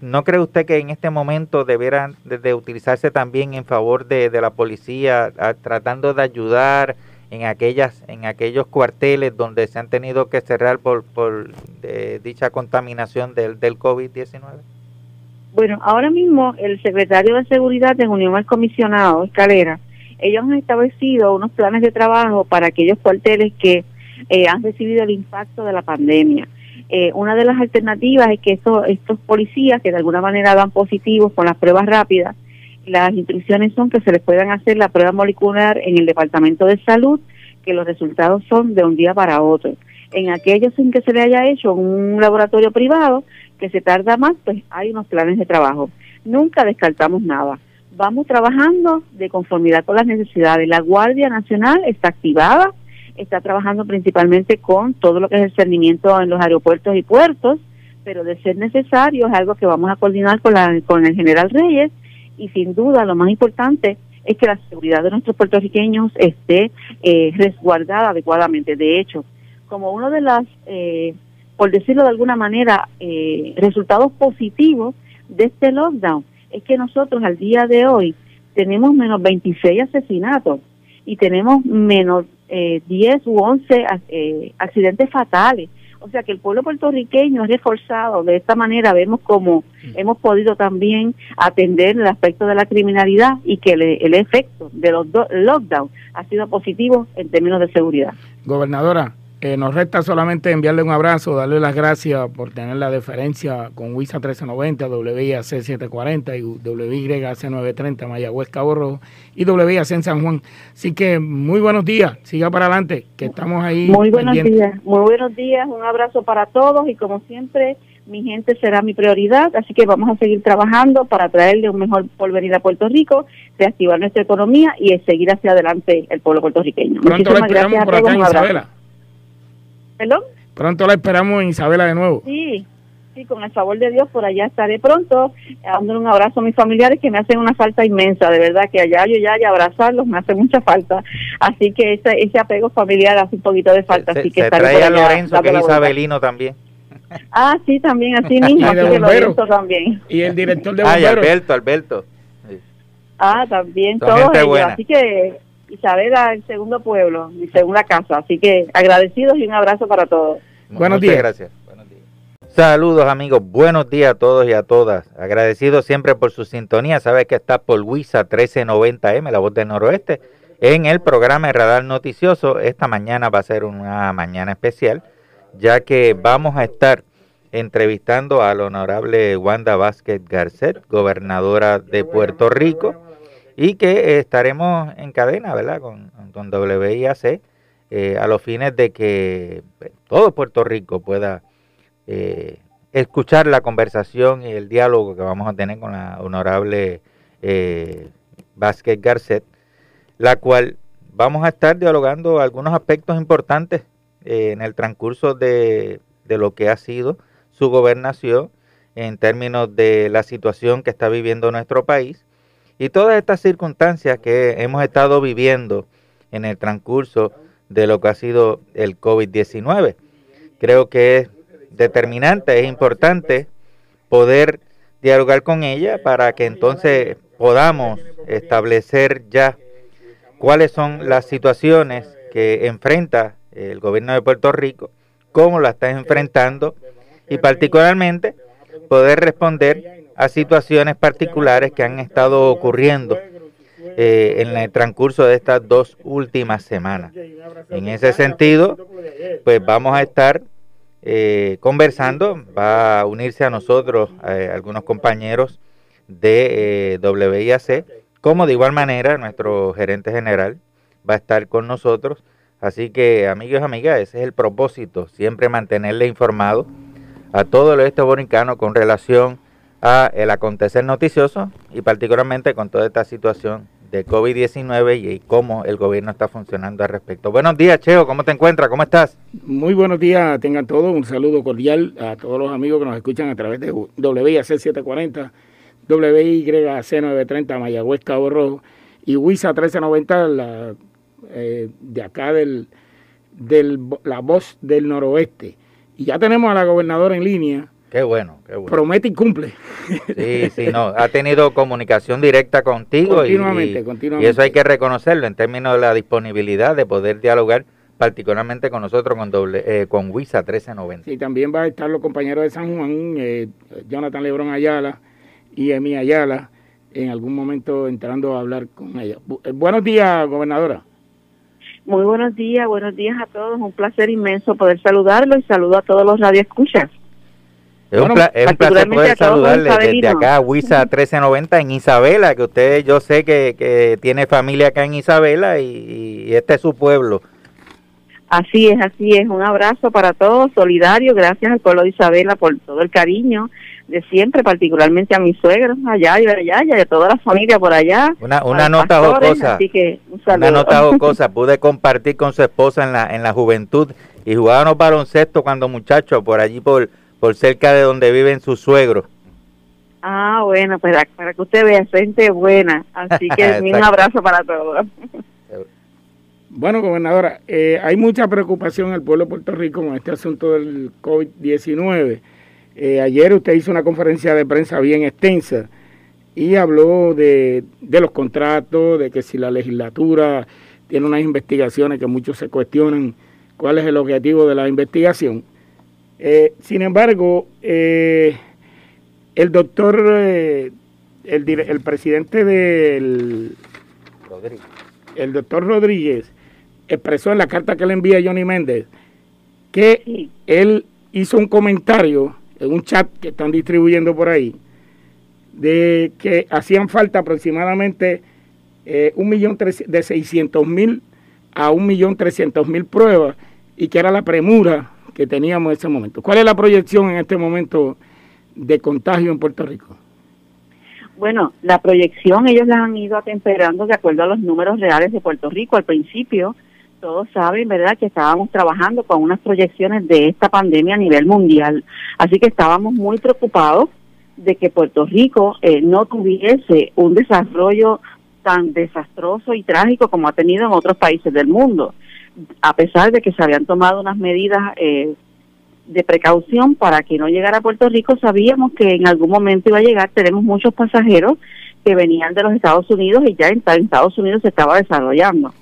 ¿No cree usted que en este momento debieran de utilizarse también en favor de la policía, tratando de ayudar en aquellos cuarteles donde se han tenido que cerrar por dicha contaminación del COVID 19? Bueno, ahora mismo el secretario de Seguridad de Unión al Comisionado, Escalera, ellos han establecido unos planes de trabajo para aquellos cuarteles que han recibido el impacto de la pandemia. Una de las alternativas es que estos policías que de alguna manera dan positivos con las pruebas rápidas, las instrucciones son que se les puedan hacer la prueba molecular en el Departamento de Salud, que los resultados son de un día para otro. En aquellos en que se le haya hecho un laboratorio privado, que se tarda más, pues hay unos planes de trabajo. Nunca descartamos nada. Vamos trabajando de conformidad con las necesidades. La Guardia Nacional está activada, está trabajando principalmente con todo lo que es el cernimiento en los aeropuertos y puertos, pero de ser necesario es algo que vamos a coordinar con el General Reyes, y sin duda lo más importante es que la seguridad de nuestros puertorriqueños esté resguardada adecuadamente. De hecho, como uno de las... por decirlo de alguna manera, resultados positivos de este lockdown, es que nosotros al día de hoy tenemos menos 26 asesinatos y tenemos menos 10 u 11 accidentes fatales. O sea que el pueblo puertorriqueño es reforzado. De esta manera vemos cómo hemos podido también atender el aspecto de la criminalidad y que el efecto de los lockdowns ha sido positivo en términos de seguridad. Gobernadora, nos resta solamente enviarle un abrazo, darle las gracias por tener la deferencia con WISA 1390, WIAC 740 y WYAC 930, Mayagüez, Cabo Rojo, y WIAC en San Juan. Así que muy buenos días, siga para adelante, que estamos ahí. Muy buenos días, muy buenos días, un abrazo para todos y como siempre, mi gente será mi prioridad, así que vamos a seguir trabajando para traerle un mejor porvenir a Puerto Rico, reactivar nuestra economía y seguir hacia adelante el pueblo puertorriqueño. Pronto la esperamos por acá en Isabela. ¿Perdón? Pronto la esperamos en Isabela de nuevo. Sí, sí, con el favor de Dios por allá estaré pronto, dándole un abrazo a mis familiares que me hacen una falta inmensa, de verdad que allá yo ya y abrazarlos me hace mucha falta, así que ese apego familiar hace un poquito de falta. Así que estaré trae por allá, a Lorenzo que es isabelino también. Ah, sí, también, así mismo, así que Lorenzo también. Y el director de bomberos. Ay, Alberto. Sí. Ah, también, todos ellos, así que Isabela, el segundo pueblo, mi segunda casa, así que agradecidos y un abrazo para todos. Buenos días. Gracias. Buenos días. Saludos amigos, buenos días a todos y a todas, agradecidos siempre por su sintonía. Sabes que está por WISA 1390M, La Voz del Noroeste, en el programa Radar Noticioso. Esta mañana va a ser una mañana especial, ya que vamos a estar entrevistando a la honorable Wanda Vázquez Garced, gobernadora de Puerto Rico, y que estaremos en cadena, ¿verdad?, con WIAC, a los fines de que todo Puerto Rico pueda escuchar la conversación y el diálogo que vamos a tener con la honorable Vázquez Garced, la cual vamos a estar dialogando algunos aspectos importantes en el transcurso de lo que ha sido su gobernación en términos de la situación que está viviendo nuestro país, y todas estas circunstancias que hemos estado viviendo en el transcurso de lo que ha sido el covid 19. Creo que es determinante, es importante poder dialogar con ella para que entonces podamos establecer ya cuáles son las situaciones que enfrenta el gobierno de Puerto Rico, cómo la está enfrentando y particularmente poder responder a situaciones particulares que han estado ocurriendo en el transcurso de estas dos últimas semanas. En ese sentido, pues vamos a estar conversando, va a unirse a nosotros algunos compañeros de WIAC, como de igual manera nuestro gerente general va a estar con nosotros. Así que amigos y amigas, ese es el propósito, siempre mantenerle informado a todo el oeste boricano con relación a el acontecer noticioso y particularmente con toda esta situación de COVID-19 y cómo el gobierno está funcionando al respecto. Buenos días, Cheo, ¿cómo te encuentras? ¿Cómo estás? Muy buenos días, tengan todos un saludo cordial a todos los amigos que nos escuchan a través de WIAC 740, WYAC 930, Mayagüez, Cabo Rojo y WISA 1390, de acá La Voz del Noroeste. Y ya tenemos a la gobernadora en línea. Qué bueno, qué bueno. Promete y cumple. Sí, sí, no, ha tenido comunicación directa contigo. Continuamente. Y eso hay que reconocerlo en términos de la disponibilidad de poder dialogar particularmente con nosotros, con WISA 1390. Sí, también va a estar los compañeros de San Juan, Jonathan Lebrón Ayala y Emi Ayala, en algún momento entrando a hablar con ella. Buenos días, gobernadora. Muy buenos días a todos. Un placer inmenso poder saludarlo y saludo a todos los radioescuchas. Es un placer poder saludarle desde acá, WISA 1390 en Isabela, que usted, yo sé que tiene familia acá en Isabela y este es su pueblo. Así es, un abrazo para todos, solidario, gracias al pueblo de Isabela por todo el cariño de siempre, particularmente a mis suegros allá y allá, y a toda la familia por allá. Una nota jocosa, así que un saludo. Una nota jocosa, pude compartir con su esposa en la juventud y jugábamos baloncesto cuando muchachos por allí por cerca de donde viven sus suegros. Ah, bueno, para que usted vea, gente buena. Así que un abrazo para todos. Bueno, gobernadora, hay mucha preocupación en el pueblo de Puerto Rico con este asunto del COVID-19. Ayer usted hizo una conferencia de prensa bien extensa y habló de los contratos, de que si la legislatura tiene unas investigaciones que muchos se cuestionan cuál es el objetivo de la investigación. Sin embargo, el doctor, el presidente del... Rodríguez. El doctor Rodríguez expresó en la carta que le envía Johnny Méndez que sí, él hizo un comentario en un chat que están distribuyendo por ahí de que hacían falta aproximadamente 1.600.000 a 1.300.000 pruebas y que era la premura que teníamos en ese momento. ¿Cuál es la proyección en este momento de contagio en Puerto Rico? Bueno, la proyección ellos la han ido atemperando de acuerdo a los números reales de Puerto Rico. Al principio, todos saben, ¿verdad?, que estábamos trabajando con unas proyecciones de esta pandemia a nivel mundial. Así que estábamos muy preocupados de que Puerto Rico no tuviese un desarrollo tan desastroso y trágico como ha tenido en otros países del mundo, a pesar de que se habían tomado unas medidas de precaución para que no llegara a Puerto Rico. Sabíamos que en algún momento iba a llegar. Tenemos muchos pasajeros que venían de los Estados Unidos y ya en Estados Unidos se estaba desarrollando.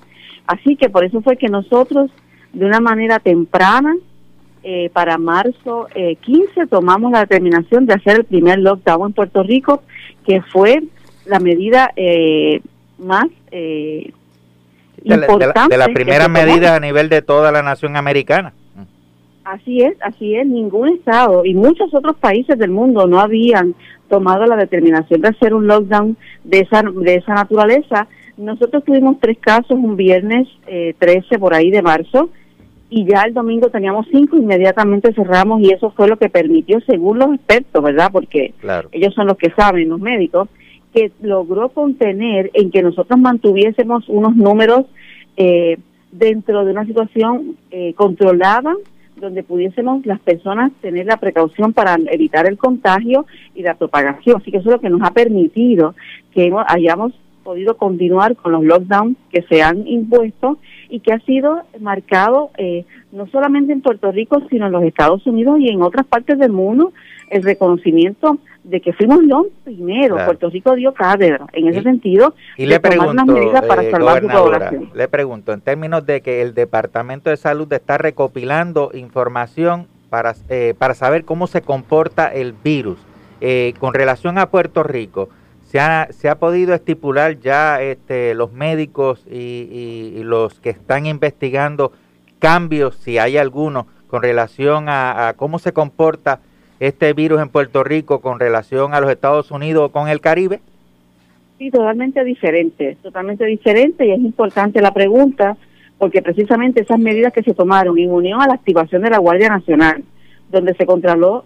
Así que por eso fue que nosotros, de una manera temprana, para marzo 15, tomamos la determinación de hacer el primer lockdown en Puerto Rico, que fue la medida más importante. De las primeras medidas a nivel de toda la nación americana. Así es, ningún estado y muchos otros países del mundo no habían tomado la determinación de hacer un lockdown de esa naturaleza. Nosotros tuvimos 3 casos un viernes 13 por ahí de marzo y ya el domingo teníamos 5, inmediatamente cerramos y eso fue lo que permitió, según los expertos, ¿verdad? Porque claro, ellos son los que saben, los médicos, que logró contener en que nosotros mantuviésemos unos números dentro de una situación controlada, donde pudiésemos las personas tener la precaución para evitar el contagio y la propagación. Así que eso es lo que nos ha permitido que hayamos podido continuar con los lockdowns que se han impuesto y que ha sido marcado no solamente en Puerto Rico, sino en los Estados Unidos y en otras partes del mundo, el reconocimiento de que fuimos los primeros. Claro. Puerto Rico dio cátedra en ese sentido y le pregunto, tomar unas medidas para salvar su población. Le pregunto, en términos de que el Departamento de Salud está recopilando información para saber cómo se comporta el virus con relación a Puerto Rico, ¿se ha podido estipular ya los médicos y los que están investigando cambios, si hay algunos, con relación a cómo se comporta este virus en Puerto Rico con relación a los Estados Unidos o con el Caribe? Sí, totalmente diferente y es importante la pregunta porque precisamente esas medidas que se tomaron en unión a la activación de la Guardia Nacional, donde se controló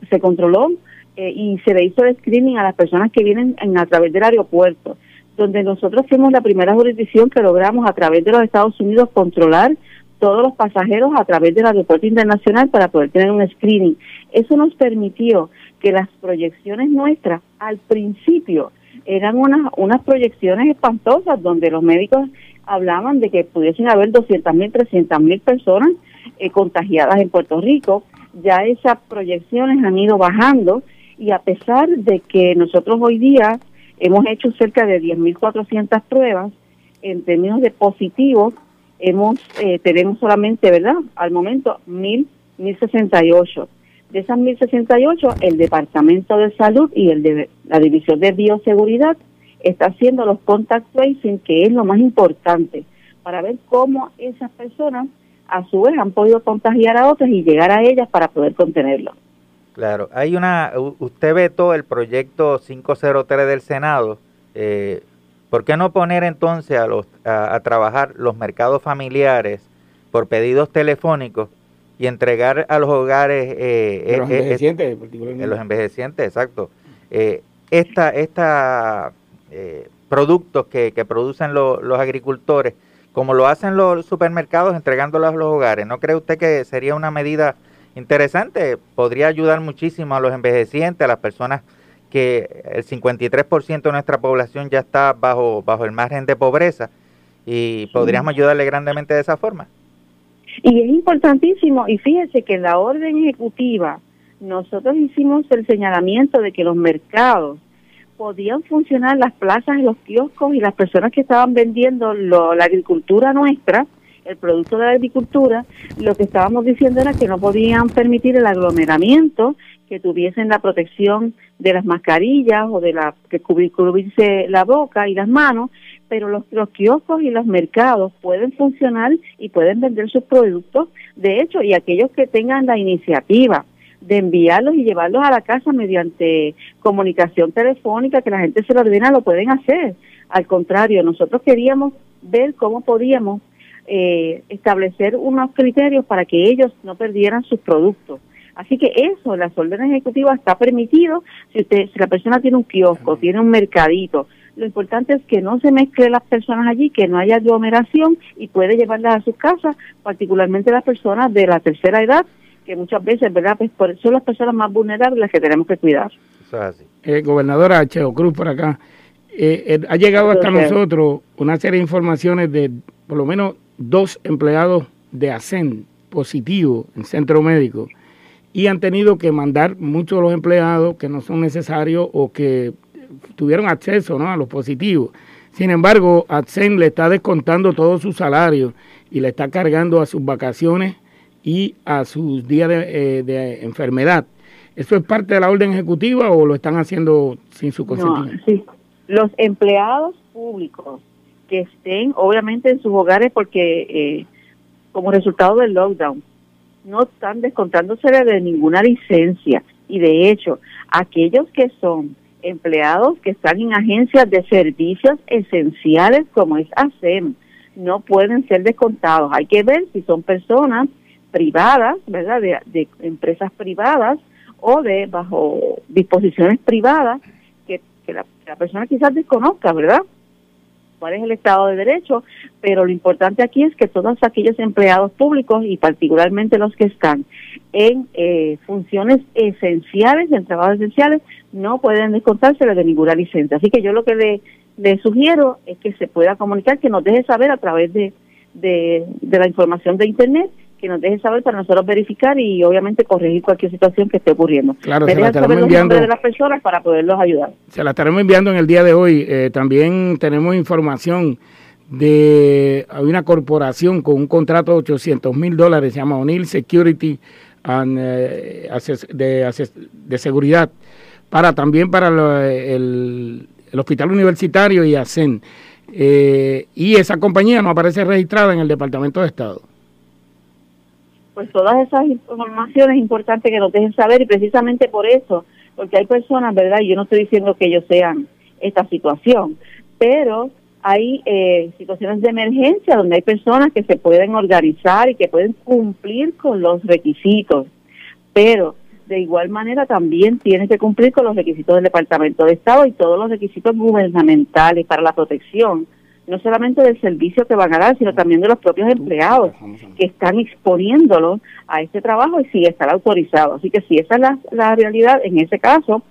y se le hizo el screening a las personas que vienen a través del aeropuerto, donde nosotros fuimos la primera jurisdicción que logramos a través de los Estados Unidos controlar todos los pasajeros a través del aeropuerto internacional para poder tener un screening. Eso nos permitió que las proyecciones nuestras al principio eran unas proyecciones espantosas donde los médicos hablaban de que pudiesen haber 200.000, 300.000 personas contagiadas en Puerto Rico. Ya esas proyecciones han ido bajando y a pesar de que nosotros hoy día hemos hecho cerca de 10.400 pruebas en términos de positivos, tenemos solamente, ¿verdad?, al momento 1.068. De esas 1.068, el Departamento de Salud y la División de Bioseguridad está haciendo los contact tracing, que es lo más importante, para ver cómo esas personas a su vez han podido contagiar a otras y llegar a ellas para poder contenerlo. Claro, usted vetó el proyecto 503 del Senado. ¿Por qué no poner entonces a trabajar los mercados familiares por pedidos telefónicos y entregar a los hogares de los envejecientes, exacto, productos que producen los agricultores, como lo hacen los supermercados entregándolos a los hogares? ¿No cree usted que sería una medida interesante? Podría ayudar muchísimo a los envejecientes, a las personas que el 53% de nuestra población ya está bajo el margen de pobreza y podríamos ayudarle grandemente de esa forma. Y es importantísimo, y fíjese que en la orden ejecutiva nosotros hicimos el señalamiento de que los mercados podían funcionar, las plazas, los kioscos y las personas que estaban vendiendo la agricultura nuestra el producto de la agricultura, lo que estábamos diciendo era que no podían permitir el aglomeramiento, que tuviesen la protección de las mascarillas o de la que cubrirse la boca y las manos, pero los kioscos y los mercados pueden funcionar y pueden vender sus productos, de hecho, y aquellos que tengan la iniciativa de enviarlos y llevarlos a la casa mediante comunicación telefónica, que la gente se lo ordena, lo pueden hacer. Al contrario, nosotros queríamos ver cómo podíamos establecer unos criterios para que ellos no perdieran sus productos. Así que eso, las órdenes ejecutivas está permitido si la persona tiene un kiosco, tiene un mercadito. Lo importante es que no se mezclen las personas allí, que no haya aglomeración y puede llevarlas a sus casas, particularmente las personas de la tercera edad, que muchas veces, ¿verdad?, pues son las personas más vulnerables las que tenemos que cuidar. Eso es así. Gobernadora Cheo Cruz, por acá, ha llegado hasta nosotros una serie de informaciones de por lo menos 2 empleados de ASEN positivos en centro médico, y han tenido que mandar muchos de los empleados que no son necesarios o que tuvieron acceso, ¿no?, a los positivos. Sin embargo, ASEN le está descontando todo su salario y le está cargando a sus vacaciones y a sus días de enfermedad. ¿Eso es parte de la orden ejecutiva o lo están haciendo sin su consentimiento? No, sí. Los empleados públicos que estén obviamente en sus hogares porque como resultado del lockdown, no están descontándosele de ninguna licencia, y de hecho aquellos que son empleados que están en agencias de servicios esenciales como es ASEM no pueden ser descontados. Hay que ver si son personas privadas, ¿verdad?, de empresas privadas o de bajo disposiciones privadas que la persona quizás desconozca, ¿verdad?, cuál es el Estado de Derecho, pero lo importante aquí es que todos aquellos empleados públicos y particularmente los que están en funciones esenciales, en trabajos esenciales, no pueden descontárseles de ninguna licencia. Así que yo lo que le sugiero es que se pueda comunicar, que nos deje saber a través de la información de Internet, que nos deje saber para nosotros verificar y obviamente corregir cualquier situación que esté ocurriendo. Claro, se la estaremos enviando de las personas para poderlos ayudar. Se la estaremos enviando en el día de hoy. También tenemos información de una corporación con un contrato de $800,000, se llama O'Neill Security de seguridad, para también para el Hospital Universitario y ASEN. Y esa compañía no aparece registrada en el Departamento de Estado. Pues todas esas informaciones es importante que nos dejen saber, y precisamente por eso, porque hay personas, ¿verdad?, y yo no estoy diciendo que ellos sean esta situación, pero hay situaciones de emergencia donde hay personas que se pueden organizar y que pueden cumplir con los requisitos, pero de igual manera también tienen que cumplir con los requisitos del Departamento de Estado y todos los requisitos gubernamentales para la protección, no solamente del servicio que van a dar, sino también de los propios empleados que están exponiéndolos a este trabajo y si estará autorizado. Así que si esa es la realidad, en ese caso,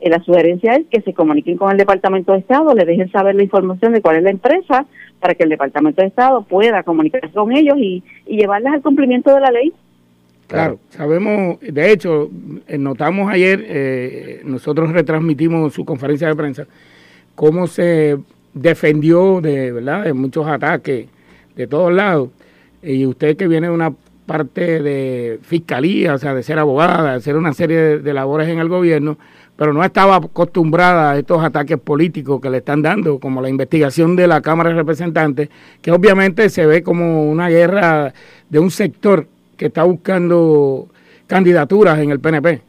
la sugerencia es que se comuniquen con el Departamento de Estado, le dejen saber la información de cuál es la empresa para que el Departamento de Estado pueda comunicarse con ellos y llevarlas al cumplimiento de la ley. Claro, sabemos, de hecho, notamos ayer, nosotros retransmitimos su conferencia de prensa, cómo se defendió de muchos ataques de todos lados, y usted que viene de una parte de fiscalía, o sea, de ser abogada, de hacer una serie de labores en el gobierno, pero no estaba acostumbrada a estos ataques políticos que le están dando, como la investigación de la Cámara de Representantes, que obviamente se ve como una guerra de un sector que está buscando candidaturas en el PNP.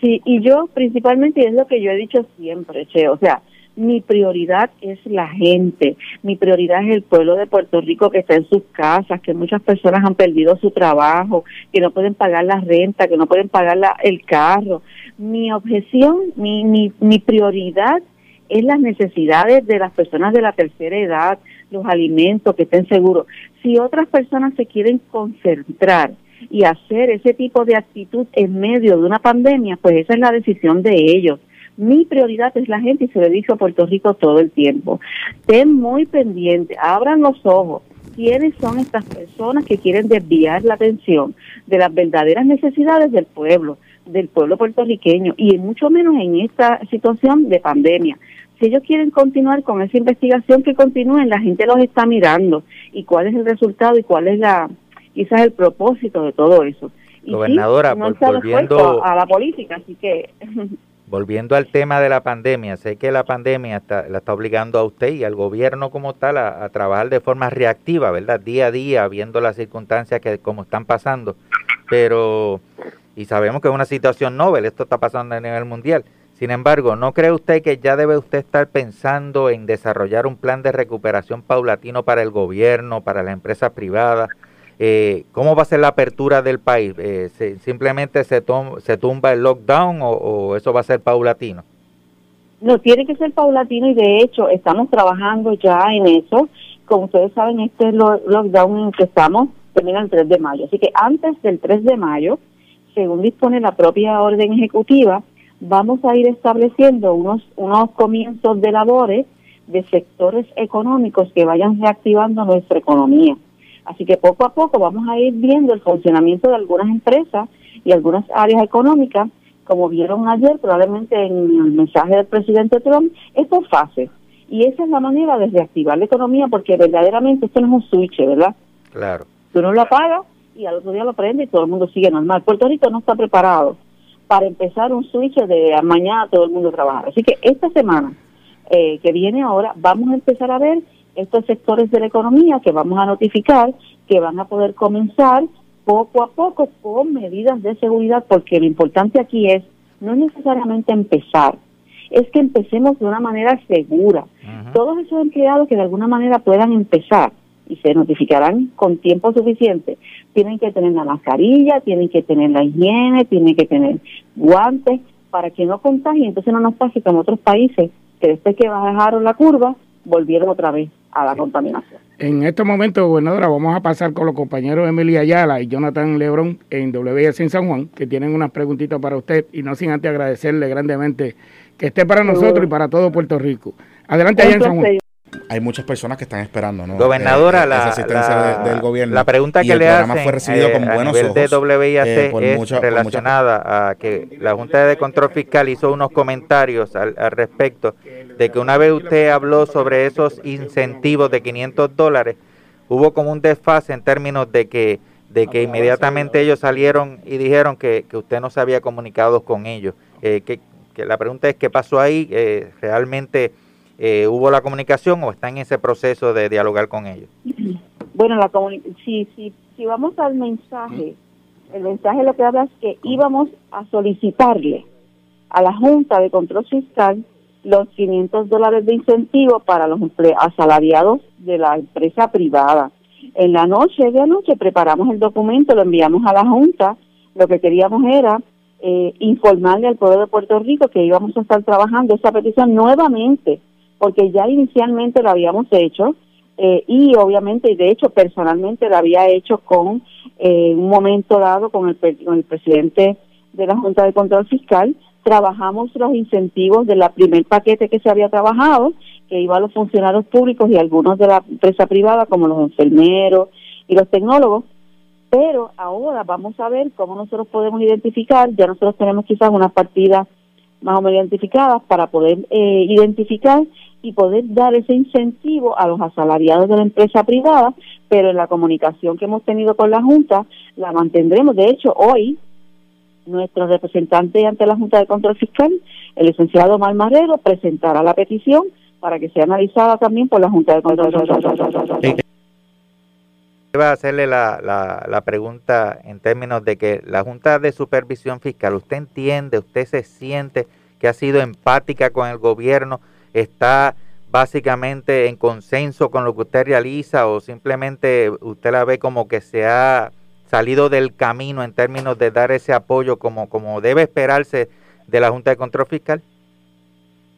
Sí, y yo principalmente, es lo que yo he dicho siempre, Che, o sea, mi prioridad es la gente, mi prioridad es el pueblo de Puerto Rico que está en sus casas, que muchas personas han perdido su trabajo, que no pueden pagar la renta, que no pueden pagar el carro. Mi objeción, mi prioridad es las necesidades de las personas de la tercera edad, los alimentos, que estén seguros. Si otras personas se quieren concentrar y hacer ese tipo de actitud en medio de una pandemia, pues esa es la decisión de ellos. Mi prioridad es la gente y se lo he dicho a Puerto Rico todo el tiempo. Estén muy pendientes, abran los ojos. ¿Quiénes son estas personas que quieren desviar la atención de las verdaderas necesidades del pueblo puertorriqueño? Y mucho menos en esta situación de pandemia. Si ellos quieren continuar con esa investigación, que continúen, la gente los está mirando. ¿Y cuál es el resultado y cuál es la quizás el propósito de todo eso? Y gobernadora, sí, no volviendo a la política, así que... Volviendo al tema de la pandemia, sé que la pandemia la está obligando a usted y al gobierno como tal a trabajar de forma reactiva, ¿verdad? Día a día, viendo las circunstancias que como están pasando, pero... Y sabemos que es una situación novel, esto está pasando a nivel mundial. Sin embargo, ¿no cree usted que ya debe usted estar pensando en desarrollar un plan de recuperación paulatino para el gobierno, para las empresas privadas? ¿Cómo va a ser la apertura del país? ¿Simplemente se tumba el lockdown o eso va a ser paulatino? No, tiene que ser paulatino y de hecho estamos trabajando ya en eso. Como ustedes saben, este lockdown en el que estamos termina el 3 de mayo. Así que antes del 3 de mayo, según dispone la propia orden ejecutiva, vamos a ir estableciendo unos comienzos de labores de sectores económicos que vayan reactivando nuestra economía. Así que poco a poco vamos a ir viendo el funcionamiento de algunas empresas y algunas áreas económicas, como vieron ayer probablemente en el mensaje del presidente Trump, es por fases. Y esa es la manera de reactivar la economía, porque verdaderamente esto no es un switch, ¿verdad? Claro. Tú no lo apagas y al otro día lo prende y todo el mundo sigue normal. Puerto Rico no está preparado para empezar un switch de mañana todo el mundo trabaja. Así que esta semana que viene ahora vamos a empezar a ver estos sectores de la economía que vamos a notificar que van a poder comenzar poco a poco con medidas de seguridad, porque lo importante aquí es no necesariamente empezar, es que empecemos de una manera segura. Uh-huh. Todos esos empleados que de alguna manera puedan empezar y se notificarán con tiempo suficiente, tienen que tener la mascarilla, tienen que tener la higiene, tienen que tener guantes para que no contagien. Entonces no nos pase como otros países, que después que bajaron la curva, volvieron otra vez a la contaminación. En estos momentos, gobernadora, vamos a pasar con los compañeros Emi Ayala y Jonathan Lebrón en WIAC en San Juan, que tienen unas preguntitas para usted, y no sin antes agradecerle grandemente que esté para nosotros y para todo Puerto Rico. Adelante allá en San Juan. Hay muchas personas que están esperando, ¿no? Gobernadora, la asistencia del gobierno. La pregunta que le hacen fue recibido con buenos ojos, de WIAC es relacionada a que la Junta de Control Fiscal hizo unos comentarios al respecto de que una vez usted habló sobre esos incentivos de $500, hubo como un desfase en términos de que inmediatamente ellos salieron y dijeron que usted no se había comunicado con ellos. Que la pregunta es, ¿qué pasó ahí? ¿Realmente hubo la comunicación o están en ese proceso de dialogar con ellos? Bueno, si vamos al mensaje, el mensaje lo que habla es que íbamos a solicitarle a la Junta de Control Fiscal los $500 de incentivo para los asalariados de la empresa privada. En la noche de anoche preparamos el documento, lo enviamos a la Junta. Lo que queríamos era informarle al pueblo de Puerto Rico que íbamos a estar trabajando esa petición nuevamente, porque ya inicialmente lo habíamos hecho y obviamente, y de hecho personalmente lo había hecho con un momento dado con el presidente de la Junta de Control Fiscal. Trabajamos los incentivos del primer paquete que se había trabajado, que iba a los funcionarios públicos y algunos de la empresa privada, como los enfermeros y los tecnólogos, pero ahora vamos a ver cómo nosotros podemos identificar. Ya nosotros tenemos quizás unas partidas más o menos identificadas para poder identificar y poder dar ese incentivo a los asalariados de la empresa privada, pero en la comunicación que hemos tenido con la Junta la mantendremos. De hecho, hoy nuestro representante ante la Junta de Control Fiscal, el licenciado Omar Marrero, presentará la petición para que sea analizada también por la Junta de Control Fiscal. Iba a hacerle la pregunta en términos de que la Junta de Supervisión Fiscal, ¿usted entiende, usted se siente que ha sido empática con el gobierno? ¿Está básicamente en consenso con lo que usted realiza o simplemente usted la ve como que se ha salido del camino en términos de dar ese apoyo como debe esperarse de la Junta de Control Fiscal?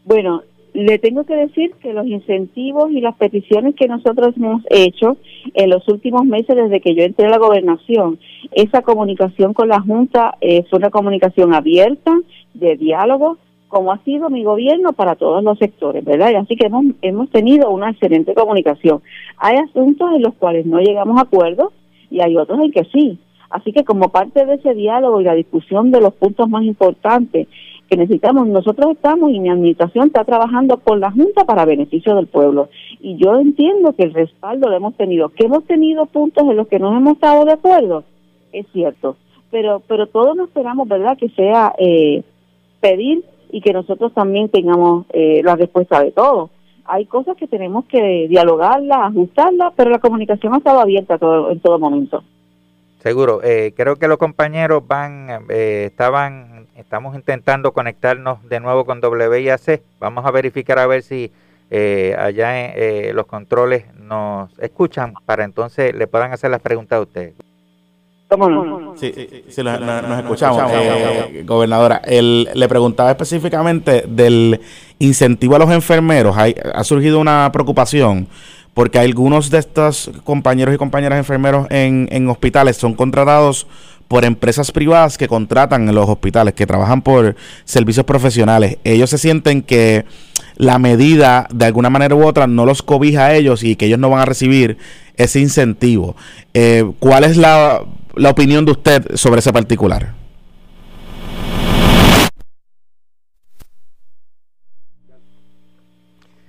Bueno, le tengo que decir que los incentivos y las peticiones que nosotros hemos hecho en los últimos meses desde que yo entré a la gobernación, esa comunicación con la Junta fue una comunicación abierta, de diálogo, como ha sido mi gobierno para todos los sectores, ¿verdad? Y así que hemos tenido una excelente comunicación. Hay asuntos en los cuales no llegamos a acuerdos, y hay otros en que sí. Así que como parte de ese diálogo y la discusión de los puntos más importantes que necesitamos. Nosotros estamos, y mi administración está trabajando con la Junta para beneficio del pueblo. Y yo entiendo que el respaldo lo hemos tenido. Que hemos tenido puntos en los que no hemos estado de acuerdo, es cierto. Pero todos nos esperamos, ¿verdad?, que sea pedir y que nosotros también tengamos la respuesta de todos. Hay cosas que tenemos que dialogarlas, ajustarlas, pero la comunicación ha estado abierta todo, en todo momento. Seguro. Creo que los compañeros estamos intentando conectarnos de nuevo con WIAC. Vamos a verificar a ver si allá los controles nos escuchan para entonces le puedan hacer las preguntas a ustedes. ¿Cómo no? Sí, nos escuchamos. Gobernadora, le preguntaba específicamente del incentivo a los enfermeros. Ha surgido una preocupación porque algunos de estos compañeros y compañeras enfermeros en hospitales son contratados por empresas privadas que contratan en los hospitales, que trabajan por servicios profesionales. Ellos se sienten que la medida, de alguna manera u otra, no los cobija a ellos y que ellos no van a recibir ese incentivo. ¿Cuál es la opinión de usted sobre ese particular?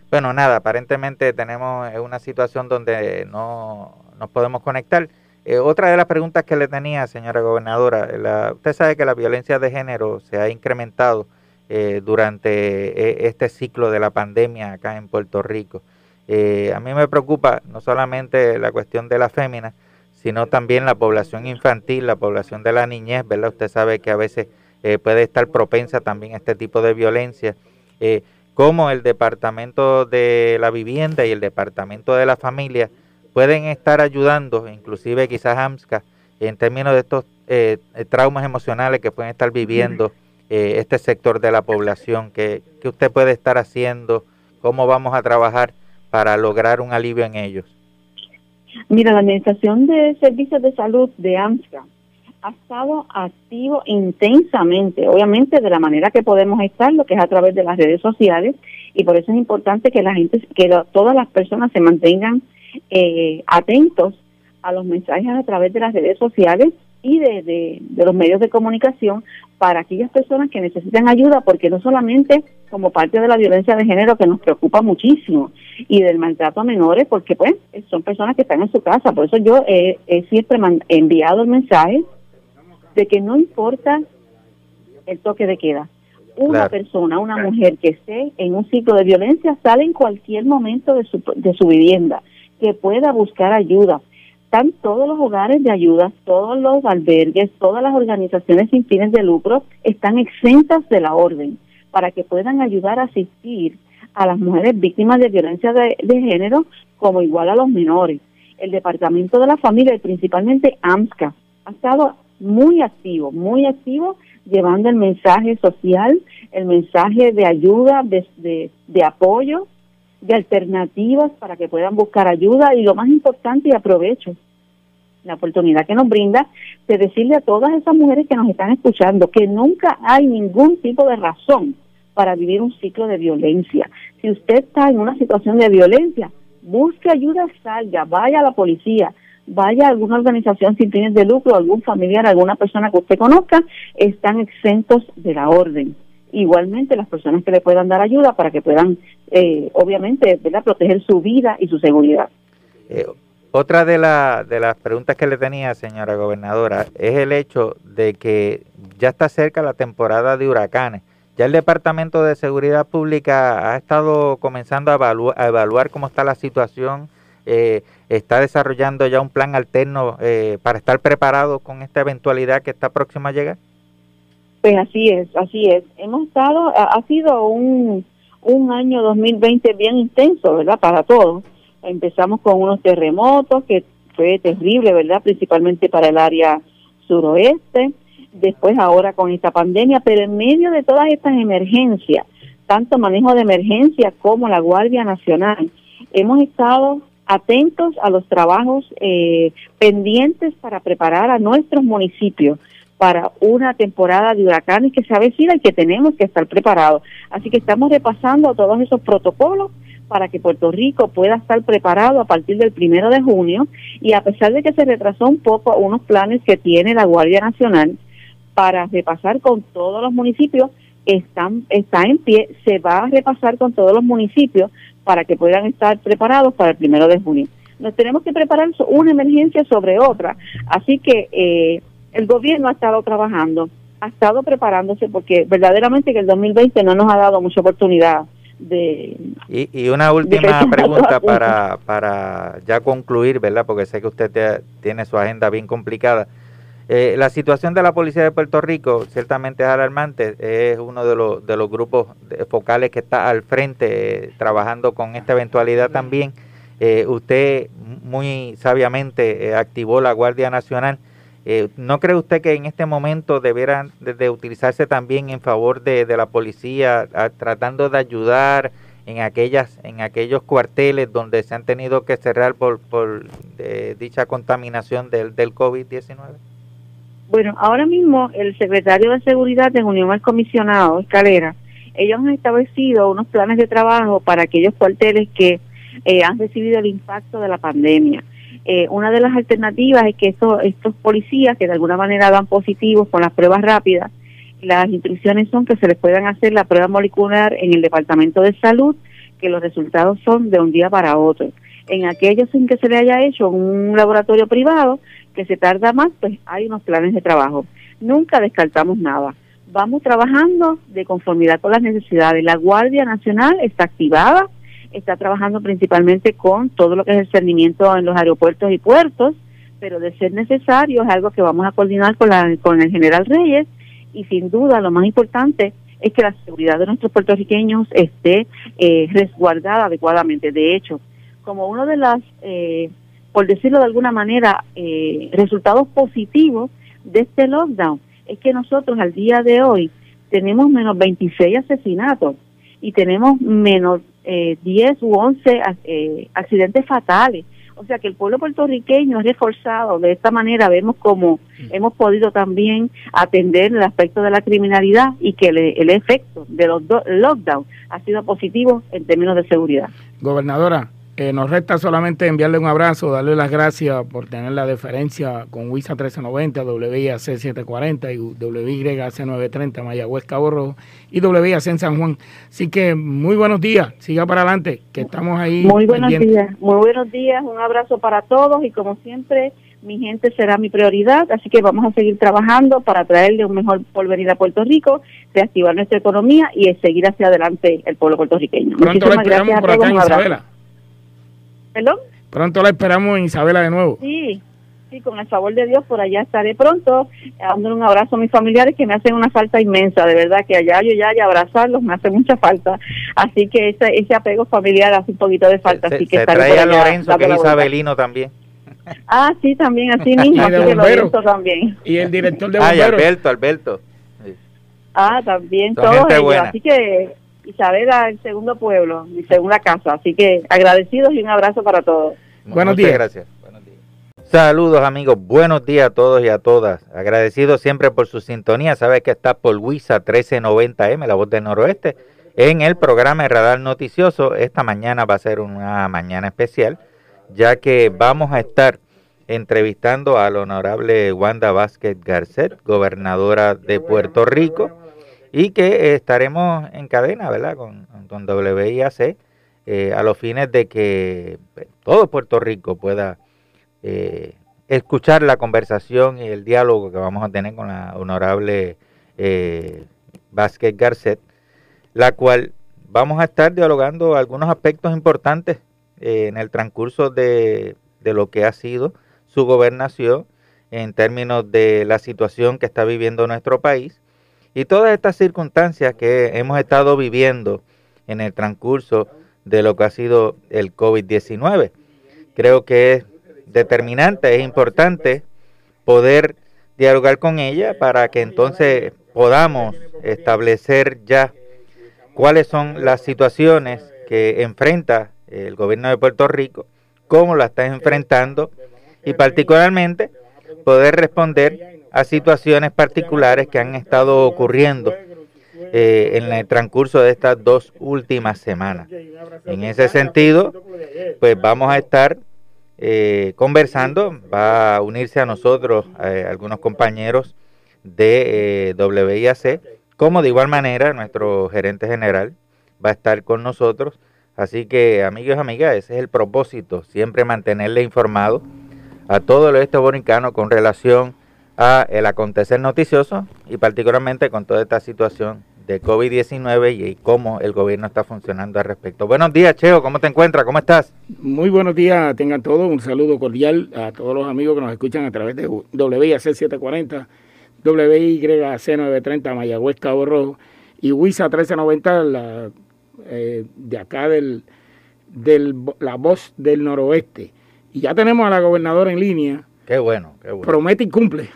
Bueno, nada, aparentemente tenemos una situación donde no nos podemos conectar. Otra de las preguntas que le tenía, señora gobernadora, usted sabe que la violencia de género se ha incrementado durante este ciclo de la pandemia acá en Puerto Rico. A mí me preocupa no solamente la cuestión de las féminas, sino también la población infantil, la población de la niñez, ¿verdad? Usted sabe que a veces puede estar propensa también a este tipo de violencia. Como el Departamento de la Vivienda y el Departamento de la Familia pueden estar ayudando, inclusive quizás AMSCA, en términos de estos traumas emocionales que pueden estar viviendo este sector de la población, que usted puede estar haciendo, cómo vamos a trabajar para lograr un alivio en ellos. Mira, la Administración de Servicios de Salud de AMSCA ha estado activo intensamente, obviamente de la manera que podemos estar, lo que es a través de las redes sociales, y por eso es importante que todas las personas se mantengan atentos a los mensajes a través de las redes sociales y de los medios de comunicación para aquellas personas que necesitan ayuda, porque no solamente como parte de la violencia de género, que nos preocupa muchísimo, y del maltrato a menores, porque pues son personas que están en su casa. Por eso yo he siempre enviado el mensaje de que no importa el toque de queda. Una persona, una mujer que esté en un ciclo de violencia sale en cualquier momento de su vivienda, que pueda buscar ayuda. Están todos los hogares de ayuda, todos los albergues, todas las organizaciones sin fines de lucro están exentas de la orden para que puedan ayudar a asistir a las mujeres víctimas de violencia de género, como igual a los menores. El Departamento de la Familia y principalmente AMSCA ha estado muy activo, llevando el mensaje social, el mensaje de ayuda, de apoyo, de alternativas para que puedan buscar ayuda. Y lo más importante, y aprovecho la oportunidad que nos brinda, de decirle a todas esas mujeres que nos están escuchando que nunca hay ningún tipo de razón para vivir un ciclo de violencia. Si usted está en una situación de violencia, busque ayuda, salga, vaya a la policía, vaya a alguna organización sin fines de lucro, algún familiar, alguna persona que usted conozca. Están exentos de la orden. Igualmente las personas que le puedan dar ayuda para que puedan, obviamente, ¿verdad?, proteger su vida y su seguridad. Otra de las preguntas que le tenía, señora gobernadora, es el hecho de que ya está cerca la temporada de huracanes. Ya el Departamento de Seguridad Pública ha estado comenzando a evaluar cómo está la situación, está desarrollando ya un plan alterno para estar preparado con esta eventualidad que está próxima a llegar. Pues así es. Ha sido un año 2020 bien intenso, ¿verdad?, para todos. Empezamos con unos terremotos, que fue terrible, ¿verdad?, principalmente para el área suroeste, después ahora con esta pandemia, pero en medio de todas estas emergencias, tanto manejo de emergencia como la Guardia Nacional, hemos estado atentos a los trabajos pendientes para preparar a nuestros municipios para una temporada de huracanes que se avecina y que tenemos que estar preparados. Así que estamos repasando todos esos protocolos para que Puerto Rico pueda estar preparado a partir del 1 de junio, y a pesar de que se retrasó un poco unos planes que tiene la Guardia Nacional para repasar con todos los municipios, está en pie, se va a repasar con todos los municipios para que puedan estar preparados para el 1 de junio. Nos tenemos que preparar una emergencia sobre otra, así que el gobierno ha estado trabajando, ha estado preparándose, porque verdaderamente que el 2020 no nos ha dado mucha oportunidad de... Y una última pregunta para ya concluir, ¿verdad? Porque sé que usted tiene su agenda bien complicada. La situación de la policía de Puerto Rico ciertamente es alarmante, es uno de los grupos focales que está al frente trabajando con esta eventualidad también. Usted muy sabiamente activó la Guardia Nacional. ¿No cree usted que en este momento deberán de utilizarse también en favor de la policía, tratando de ayudar en aquellos cuarteles donde se han tenido que cerrar por dicha contaminación del COVID-19? Bueno, ahora mismo el secretario de Seguridad en unión al comisionado Escalera, ellos han establecido unos planes de trabajo para aquellos cuarteles que han recibido el impacto de la pandemia. Una de las alternativas es que estos policías que de alguna manera dan positivos con las pruebas rápidas, las instrucciones son que se les puedan hacer la prueba molecular en el Departamento de Salud, que los resultados son de un día para otro. En aquellos en que se le haya hecho un laboratorio privado, que se tarda más, pues hay unos planes de trabajo. Nunca descartamos nada. Vamos trabajando de conformidad con las necesidades. La Guardia Nacional está activada, está trabajando principalmente con todo lo que es el cernimiento en los aeropuertos y puertos, pero de ser necesario es algo que vamos a coordinar con el General Reyes, y sin duda lo más importante es que la seguridad de nuestros puertorriqueños esté resguardada adecuadamente. De hecho, como uno de las, por decirlo de alguna manera, resultados positivos de este lockdown, es que nosotros al día de hoy tenemos menos 26 asesinatos y tenemos menos 10 u 11 accidentes fatales. O sea que el pueblo puertorriqueño es reforzado. De esta manera vemos cómo hemos podido también atender el aspecto de la criminalidad y que el efecto de los lockdowns ha sido positivo en términos de seguridad. Gobernadora, nos resta solamente enviarle un abrazo, darle las gracias por tener la deferencia con WISA 1390, WIAC 740 y WYAC 930, Mayagüez, Cabo Rojo, y WIAC en San Juan. Así que muy buenos días, siga para adelante, que estamos ahí. Muy buenos días, muy buenos días, un abrazo para todos y como siempre, mi gente será mi prioridad, así que vamos a seguir trabajando para traerle un mejor porvenir a Puerto Rico, reactivar nuestra economía y seguir hacia adelante el pueblo puertorriqueño. Pronto la esperamos por acá en Isabela. ¿Perdón? Pronto la esperamos en Isabela de nuevo. Sí, sí, con el favor de Dios por allá estaré pronto, dándole un abrazo a mis familiares que me hacen una falta inmensa, de verdad que allá yo ya y abrazarlos me hace mucha falta, así que ese apego familiar hace un poquito de falta, así que estaré por allá. Se trae a Lorenzo, que es isabelino también. Ah, sí, también, así mismo, así que Lorenzo también. Y el director de bomberos. Ay, Alberto. Sí. Ah, también, son todos ellos, buena. Así que... Isabela, el segundo pueblo, mi segunda casa. Así que agradecidos y un abrazo para todos. Buenos días. Gracias. Buenos días. Saludos, amigos. Buenos días a todos y a todas. Agradecidos siempre por su sintonía. Sabes que está por WISA 1390M, La Voz del Noroeste, en el programa de Radar Noticioso. Esta mañana va a ser una mañana especial, ya que vamos a estar entrevistando a la honorable Wanda Vázquez Garced, gobernadora de Puerto Rico, y que estaremos en cadena, ¿verdad?, con WIAC a los fines de que todo Puerto Rico pueda escuchar la conversación y el diálogo que vamos a tener con la honorable Vázquez Garced, la cual vamos a estar dialogando algunos aspectos importantes en el transcurso de lo que ha sido su gobernación en términos de la situación que está viviendo nuestro país. Y todas estas circunstancias que hemos estado viviendo en el transcurso de lo que ha sido el COVID-19. Creo que es determinante, es importante poder dialogar con ella para que entonces podamos establecer ya cuáles son las situaciones que enfrenta el gobierno de Puerto Rico, cómo la está enfrentando y particularmente poder responder a situaciones particulares que han estado ocurriendo en el transcurso de estas dos últimas semanas. En ese sentido, pues vamos a estar conversando, va a unirse a nosotros algunos compañeros de WIAC, como de igual manera nuestro gerente general va a estar con nosotros. Así que, amigos, amigas, ese es el propósito, siempre mantenerle informado a todo el oeste boricano con relación a el acontecer noticioso y particularmente con toda esta situación de COVID-19 y cómo el gobierno está funcionando al respecto. Buenos días, Cheo, ¿cómo te encuentras? ¿Cómo estás? Muy buenos días, tengan todos un saludo cordial a todos los amigos que nos escuchan a través de WIAC 740, WYAC 930, Mayagüez, Cabo Rojo y WISA 1390, de acá la voz del noroeste. Y ya tenemos a la gobernadora en línea. Qué bueno, qué bueno. Promete y cumple.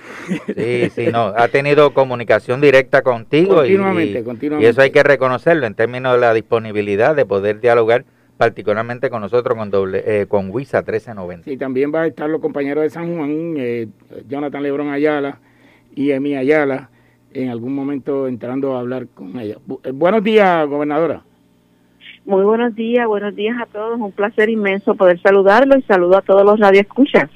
Sí, sí, no, ha tenido comunicación directa contigo. Continuamente. Y eso hay que reconocerlo en términos de la disponibilidad de poder dialogar particularmente con nosotros, con WISA 1390. Sí, también va a estar los compañeros de San Juan, Jonathan Lebrón Ayala y Emi Ayala, en algún momento entrando a hablar con ella. Buenos días, gobernadora. Muy buenos días a todos. Un placer inmenso poder saludarlo y saludo a todos los radioescuchas.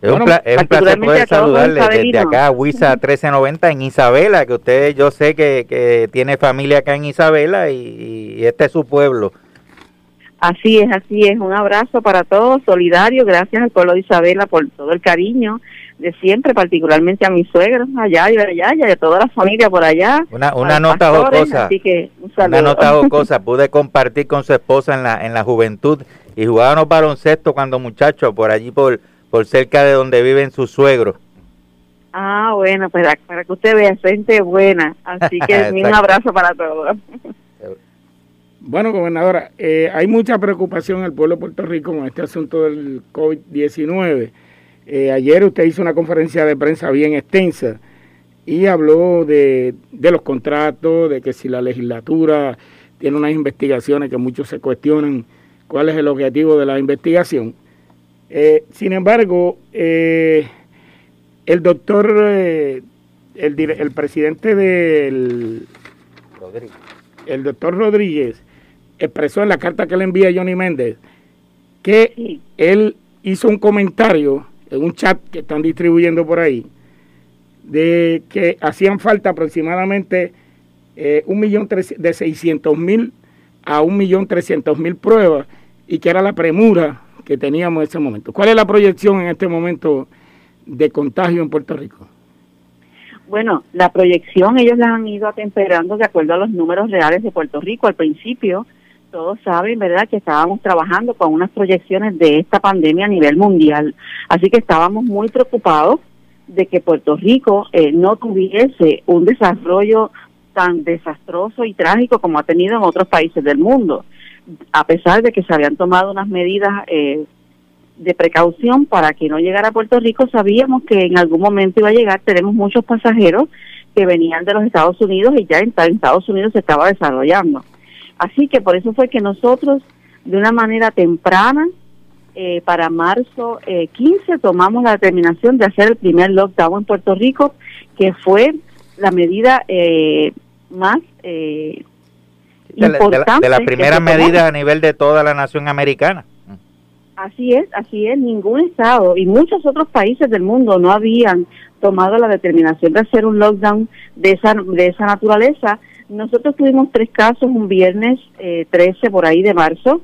Es un placer poder saludarles desde acá, WISA 1390 en Isabela, que usted, yo sé que tiene familia acá en Isabela y este es su pueblo. Así es, así es. Un abrazo para todos, solidario. Gracias al pueblo de Isabela por todo el cariño de siempre, particularmente a mis suegros allá y allá y a toda la familia por allá. Una nota jocosa. Así que un saludo. Una nota jocosa. Pude compartir con su esposa en la juventud y jugábamos baloncesto cuando muchachos por allí por cerca de donde viven sus suegros. Ah, bueno, pues para que usted vea gente buena. Así que un abrazo para todos. Bueno, gobernadora, hay mucha preocupación en el pueblo de Puerto Rico con este asunto del COVID-19. Ayer usted hizo una conferencia de prensa bien extensa y habló de los contratos, de que si la legislatura tiene unas investigaciones que muchos se cuestionan cuál es el objetivo de la investigación. Sin embargo, el doctor, el presidente del... Rodríguez. El doctor Rodríguez expresó en la carta que le envía a Johnny Méndez que él hizo un comentario en un chat que están distribuyendo por ahí, de que hacían falta aproximadamente 1.600.000 a 1.300.000 pruebas y que era la premura que teníamos en ese momento. ¿Cuál es la proyección en este momento de contagio en Puerto Rico? Bueno, la proyección ellos la han ido atemperando de acuerdo a los números reales de Puerto Rico. Al principio, todos saben, ¿verdad?, que estábamos trabajando con unas proyecciones de esta pandemia a nivel mundial. Así que estábamos muy preocupados de que Puerto Rico no tuviese un desarrollo tan desastroso y trágico como ha tenido en otros países del mundo, a pesar de que se habían tomado unas medidas de precaución para que no llegara a Puerto Rico. Sabíamos que en algún momento iba a llegar. Tenemos muchos pasajeros que venían de los Estados Unidos y ya en Estados Unidos se estaba desarrollando. Así que por eso fue que nosotros, de una manera temprana, para marzo 15, tomamos la determinación de hacer el primer lockdown en Puerto Rico, que fue la medida más importante. De las primeras medidas a nivel de toda la nación americana. Así es, así es. Ningún estado y muchos otros países del mundo no habían tomado la determinación de hacer un lockdown de esa naturaleza. Nosotros tuvimos 3 casos un viernes 13 por ahí de marzo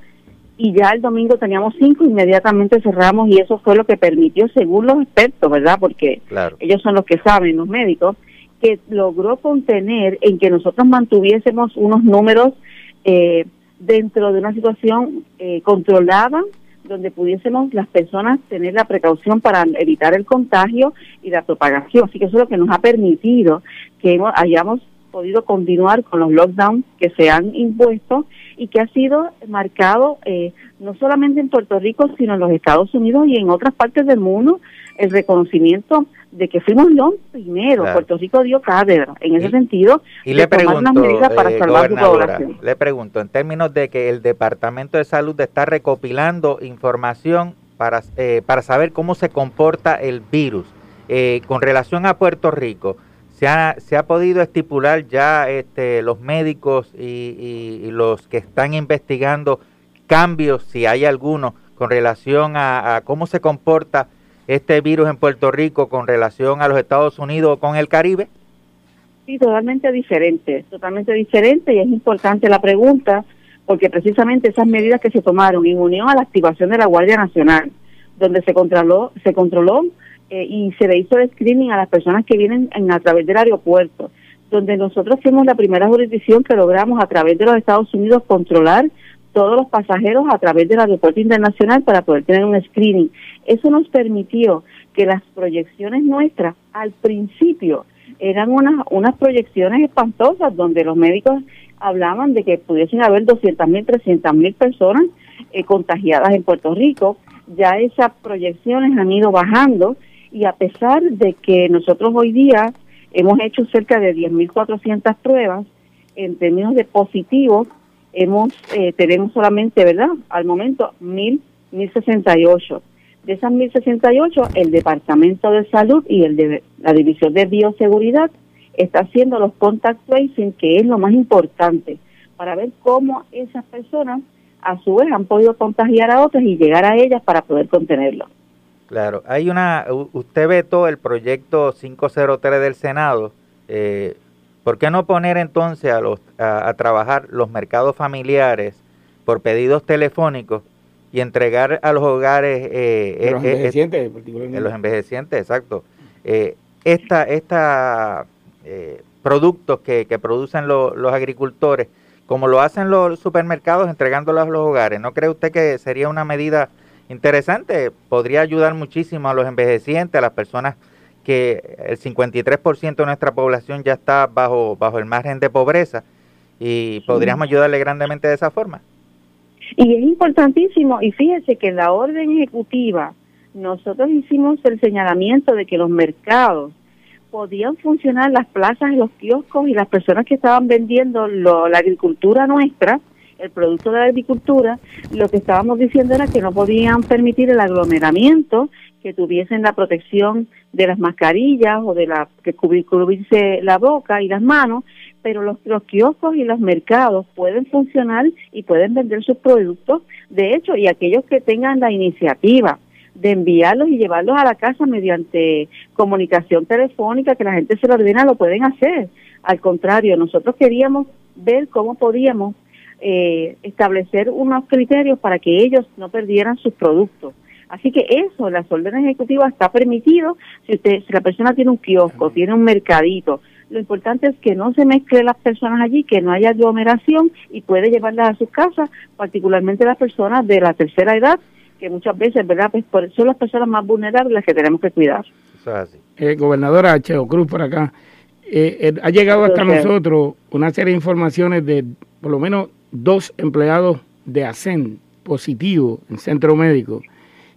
y ya el domingo teníamos 5, inmediatamente cerramos y eso fue lo que permitió, según los expertos, ¿verdad? Porque claro, ellos son los que saben, los médicos, que logró contener en que nosotros mantuviésemos unos números dentro de una situación controlada, donde pudiésemos las personas tener la precaución para evitar el contagio y la propagación. Así que eso es lo que nos ha permitido que hayamos podido continuar con los lockdowns que se han impuesto y que ha sido marcado no solamente en Puerto Rico, sino en los Estados Unidos y en otras partes del mundo, el reconocimiento de que fuimos los primeros. Claro. Puerto Rico dio cátedra en ese sentido. Y le pregunto, para salvar su población. Le pregunto, en términos de que el Departamento de Salud está recopilando información para saber cómo se comporta el virus, con relación a Puerto Rico, ¿se ha podido estipular ya los médicos y los que están investigando cambios, si hay alguno, con relación a cómo se comporta este virus en Puerto Rico con relación a los Estados Unidos o con el Caribe? Sí, totalmente diferente, y es importante la pregunta, porque precisamente esas medidas que se tomaron en unión a la activación de la Guardia Nacional, donde se controló y se le hizo el screening a las personas que vienen a través del aeropuerto, donde nosotros fuimos la primera jurisdicción que logramos a través de los Estados Unidos controlar todos los pasajeros a través del aeropuerto internacional para poder tener un screening. Eso nos permitió que las proyecciones nuestras al principio eran unas proyecciones espantosas, donde los médicos hablaban de que pudiesen haber 200.000, 300.000 personas contagiadas en Puerto Rico. Ya esas proyecciones han ido bajando, y a pesar de que nosotros hoy día hemos hecho cerca de 10.400 pruebas, en términos de positivos, tenemos solamente, ¿verdad?, al momento 1.068. De esas 1.068, el Departamento de Salud y la División de Bioseguridad está haciendo los contact tracing, que es lo más importante, para ver cómo esas personas a su vez han podido contagiar a otras y llegar a ellas para poder contenerlo. Claro, usted vetó el proyecto 503 del Senado. ¿Por qué no poner entonces a trabajar los mercados familiares por pedidos telefónicos y entregar a los hogares los envejecientes, particularmente? Los envejecientes, exacto. Productos que producen los agricultores, como lo hacen los supermercados, entregándolos a los hogares. ¿No cree usted que sería una medida interesante? Podría ayudar muchísimo a los envejecientes, a las personas que el 53% de nuestra población ya está bajo el margen de pobreza, y podríamos ayudarle grandemente de esa forma. Y es importantísimo, y fíjese que en la orden ejecutiva nosotros hicimos el señalamiento de que los mercados podían funcionar, las plazas, los kioscos y las personas que estaban vendiendo la agricultura nuestra, el producto de la agricultura. Lo que estábamos diciendo era que no podían permitir el aglomeramiento, que tuviesen la protección de las mascarillas o de que cubrirse la boca y las manos, pero los kioscos y los mercados pueden funcionar y pueden vender sus productos. De hecho, y aquellos que tengan la iniciativa de enviarlos y llevarlos a la casa mediante comunicación telefónica, que la gente se lo ordena, lo pueden hacer. Al contrario, nosotros queríamos ver cómo podíamos establecer unos criterios para que ellos no perdieran sus productos. Así que eso, las órdenes ejecutivas está permitido. Si la persona tiene un kiosco, tiene un mercadito, lo importante es que no se mezclen las personas allí, que no haya aglomeración, y puede llevarlas a sus casas, particularmente las personas de la tercera edad, que muchas veces, ¿verdad?, pues son las personas más vulnerables las que tenemos que cuidar. Eso es así. Gobernadora Cheo Cruz, por acá, ha llegado hasta nosotros una serie de informaciones de por lo menos 2 empleados de ASEN positivos en centro médico,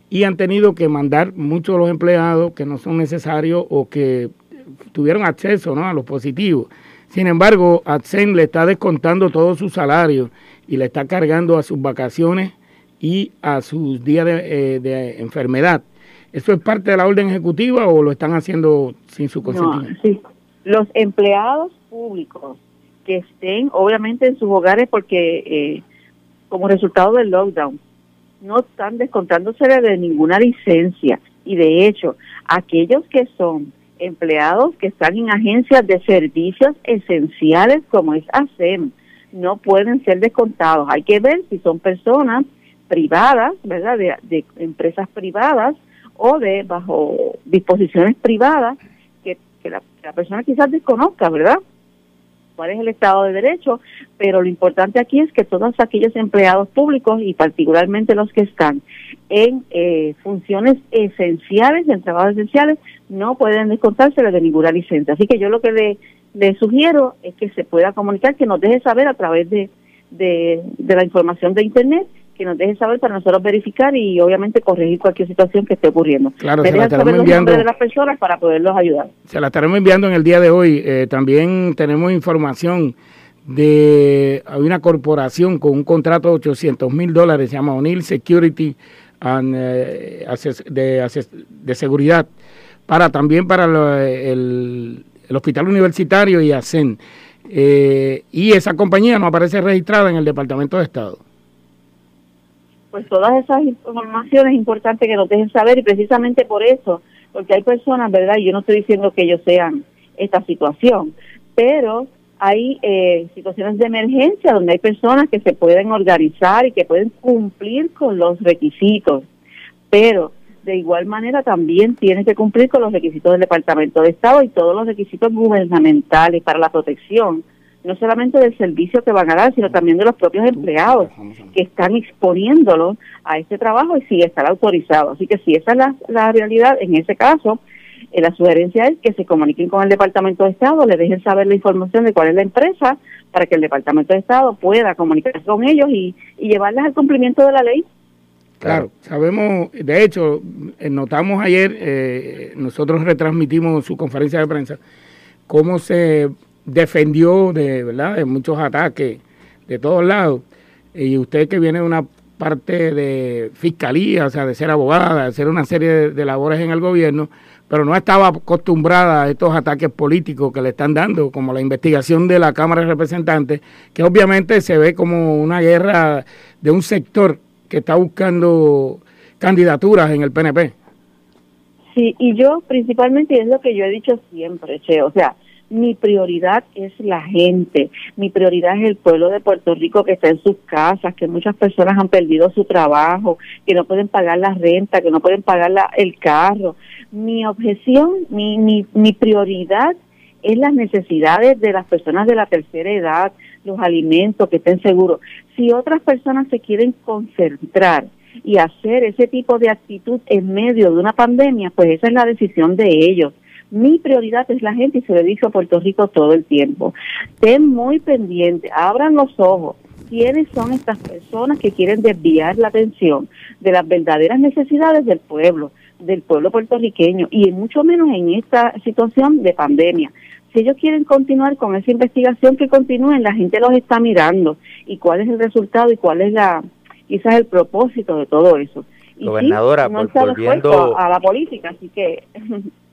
y han tenido que mandar muchos de los empleados que no son necesarios o que tuvieron acceso, ¿no?, a los positivos. Sin embargo, ASEN le está descontando todos sus salarios y le está cargando a sus vacaciones y a sus días de enfermedad. ¿Eso es parte de la orden ejecutiva o lo están haciendo sin su consentimiento? No, sí. Los empleados públicos que estén obviamente en sus hogares porque como resultado del lockdown no están descontándosele de ninguna licencia, y de hecho aquellos que son empleados que están en agencias de servicios esenciales como es ASEM no pueden ser descontados. Hay que ver si son personas privadas, ¿verdad?, de empresas privadas o de bajo disposiciones privadas que la persona quizás desconozca, ¿verdad?, cuál es el Estado de Derecho, pero lo importante aquí es que todos aquellos empleados públicos y particularmente los que están en funciones esenciales, en trabajos esenciales, no pueden descontárseles de ninguna licencia. Así que yo lo que le sugiero es que se pueda comunicar, que nos deje saber a través de la información de Internet, que nos deje saber para nosotros verificar y obviamente corregir cualquier situación que esté ocurriendo. Claro, se la estaremos enviando de las personas para poderlos ayudar. Se la estaremos enviando en el día de hoy. También tenemos información de hay una corporación con un contrato de $800,000, se llama O'Neill Security de seguridad, para el Hospital Universitario y ASEN. Y esa compañía no aparece registrada en el Departamento de Estado. Pues todas esas informaciones es importante que nos dejen saber, y precisamente por eso, porque hay personas, ¿verdad?, y yo no estoy diciendo que ellos sean esta situación, pero hay situaciones de emergencia donde hay personas que se pueden organizar y que pueden cumplir con los requisitos, pero de igual manera también tienen que cumplir con los requisitos del Departamento de Estado y todos los requisitos gubernamentales para la protección, no solamente del servicio que van a dar, sino también de los propios empleados que están exponiéndolos a este trabajo y si estará autorizado. Así que si esa es la realidad, en ese caso, la sugerencia es que se comuniquen con el Departamento de Estado, le dejen saber la información de cuál es la empresa para que el Departamento de Estado pueda comunicarse con ellos y llevarlas al cumplimiento de la ley. Claro, sabemos, de hecho, notamos ayer, nosotros retransmitimos su conferencia de prensa, cómo se defendió de muchos ataques de todos lados, y usted que viene de una parte de fiscalía, o sea, de ser abogada, de hacer una serie de labores en el gobierno, pero no estaba acostumbrada a estos ataques políticos que le están dando, como la investigación de la Cámara de Representantes, que obviamente se ve como una guerra de un sector que está buscando candidaturas en el PNP. Sí, y yo principalmente, y es lo que yo he dicho siempre, Che, o sea, mi prioridad es la gente, mi prioridad es el pueblo de Puerto Rico que está en sus casas, que muchas personas han perdido su trabajo, que no pueden pagar la renta, que no pueden pagar el carro. Mi objeción, mi prioridad es las necesidades de las personas de la tercera edad, los alimentos, que estén seguros. Si otras personas se quieren concentrar y hacer ese tipo de actitud en medio de una pandemia, pues esa es la decisión de ellos. Mi prioridad es la gente y se lo he dicho a Puerto Rico todo el tiempo. Estén muy pendientes, abran los ojos. ¿Quiénes son estas personas que quieren desviar la atención de las verdaderas necesidades del pueblo puertorriqueño, y mucho menos en esta situación de pandemia? Si ellos quieren continuar con esa investigación, que continúen, la gente los está mirando. ¿Y cuál es el resultado y cuál es quizás el propósito de todo eso? Y gobernadora, sí, no está volviendo a la política, así que...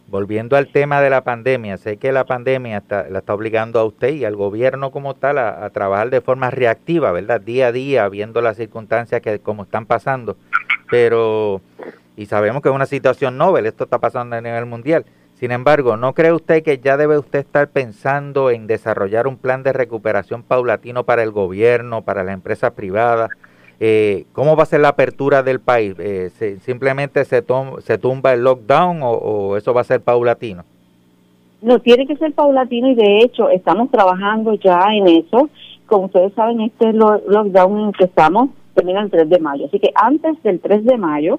Volviendo al tema de la pandemia, sé que la pandemia la está obligando a usted y al gobierno como tal a trabajar de forma reactiva, ¿verdad? Día a día, viendo las circunstancias que como están pasando, pero y sabemos que es una situación novel, esto está pasando a nivel mundial. Sin embargo, ¿no cree usted que ya debe usted estar pensando en desarrollar un plan de recuperación paulatino para el gobierno, para las empresas privadas? ¿Cómo va a ser la apertura del país? ¿Simplemente se tumba el lockdown o eso va a ser paulatino? No, tiene que ser paulatino y de hecho estamos trabajando ya en eso. Como ustedes saben, este lockdown en el que estamos termina el 3 de mayo. Así que antes del 3 de mayo,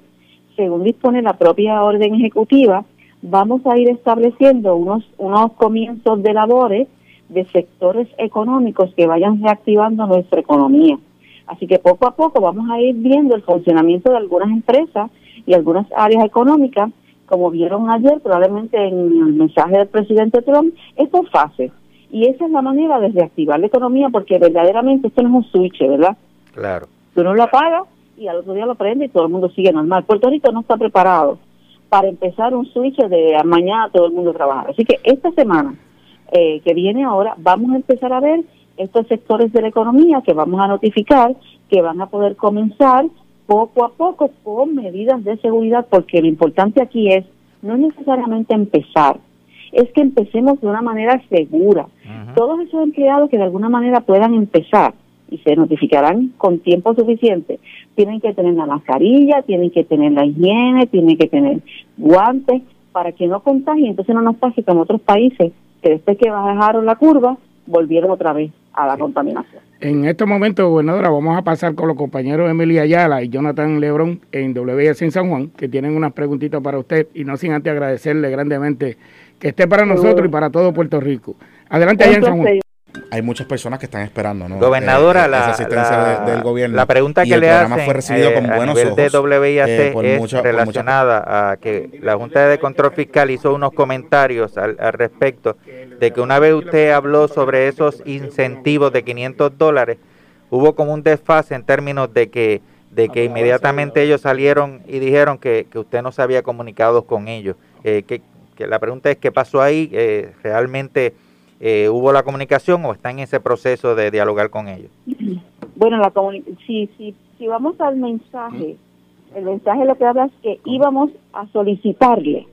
según dispone la propia orden ejecutiva, vamos a ir estableciendo unos comienzos de labores de sectores económicos que vayan reactivando nuestra economía. Así que poco a poco vamos a ir viendo el funcionamiento de algunas empresas y algunas áreas económicas, como vieron ayer probablemente en el mensaje del presidente Trump, esto es fácil. Y esa es la manera de reactivar la economía, porque verdaderamente esto no es un switch, ¿verdad? Claro. Tú no lo apagas y al otro día lo prendes y todo el mundo sigue normal. Puerto Rico no está preparado para empezar un switch de mañana todo el mundo trabaja. Así que esta semana que viene ahora vamos a empezar a ver estos sectores de la economía que vamos a notificar, que van a poder comenzar poco a poco con medidas de seguridad, porque lo importante aquí es no necesariamente empezar, es que empecemos de una manera segura. Ajá. Todos esos empleados que de alguna manera puedan empezar y se notificarán con tiempo suficiente, tienen que tener la mascarilla, tienen que tener la higiene, tienen que tener guantes para que no contagien. Entonces no nos pase como otros países, que después que bajaron la curva, volvieron otra vez a la contaminación. En este momento, gobernadora, vamos a pasar con los compañeros Emi Ayala y Jonathan Lebrón en WIAC en San Juan, que tienen unas preguntitas para usted, y no sin antes agradecerle grandemente que esté para nosotros y para todo Puerto Rico. Adelante allá en San Juan. Hay muchas personas que están esperando, ¿no? Gobernadora, esa asistencia del gobierno. La pregunta que le hacen fue recibido con buenos ojos, de WIAC es relacionada a que la Junta de Control Fiscal hizo unos comentarios al respecto de que una vez usted habló sobre esos incentivos de $500, hubo como un desfase en términos de que inmediatamente ellos salieron y dijeron que usted no se había comunicado con ellos. Que la pregunta es qué pasó ahí, realmente... ¿hubo la comunicación o está en ese proceso de dialogar con ellos? Bueno, si vamos al mensaje, el mensaje lo que habla es que íbamos a solicitarle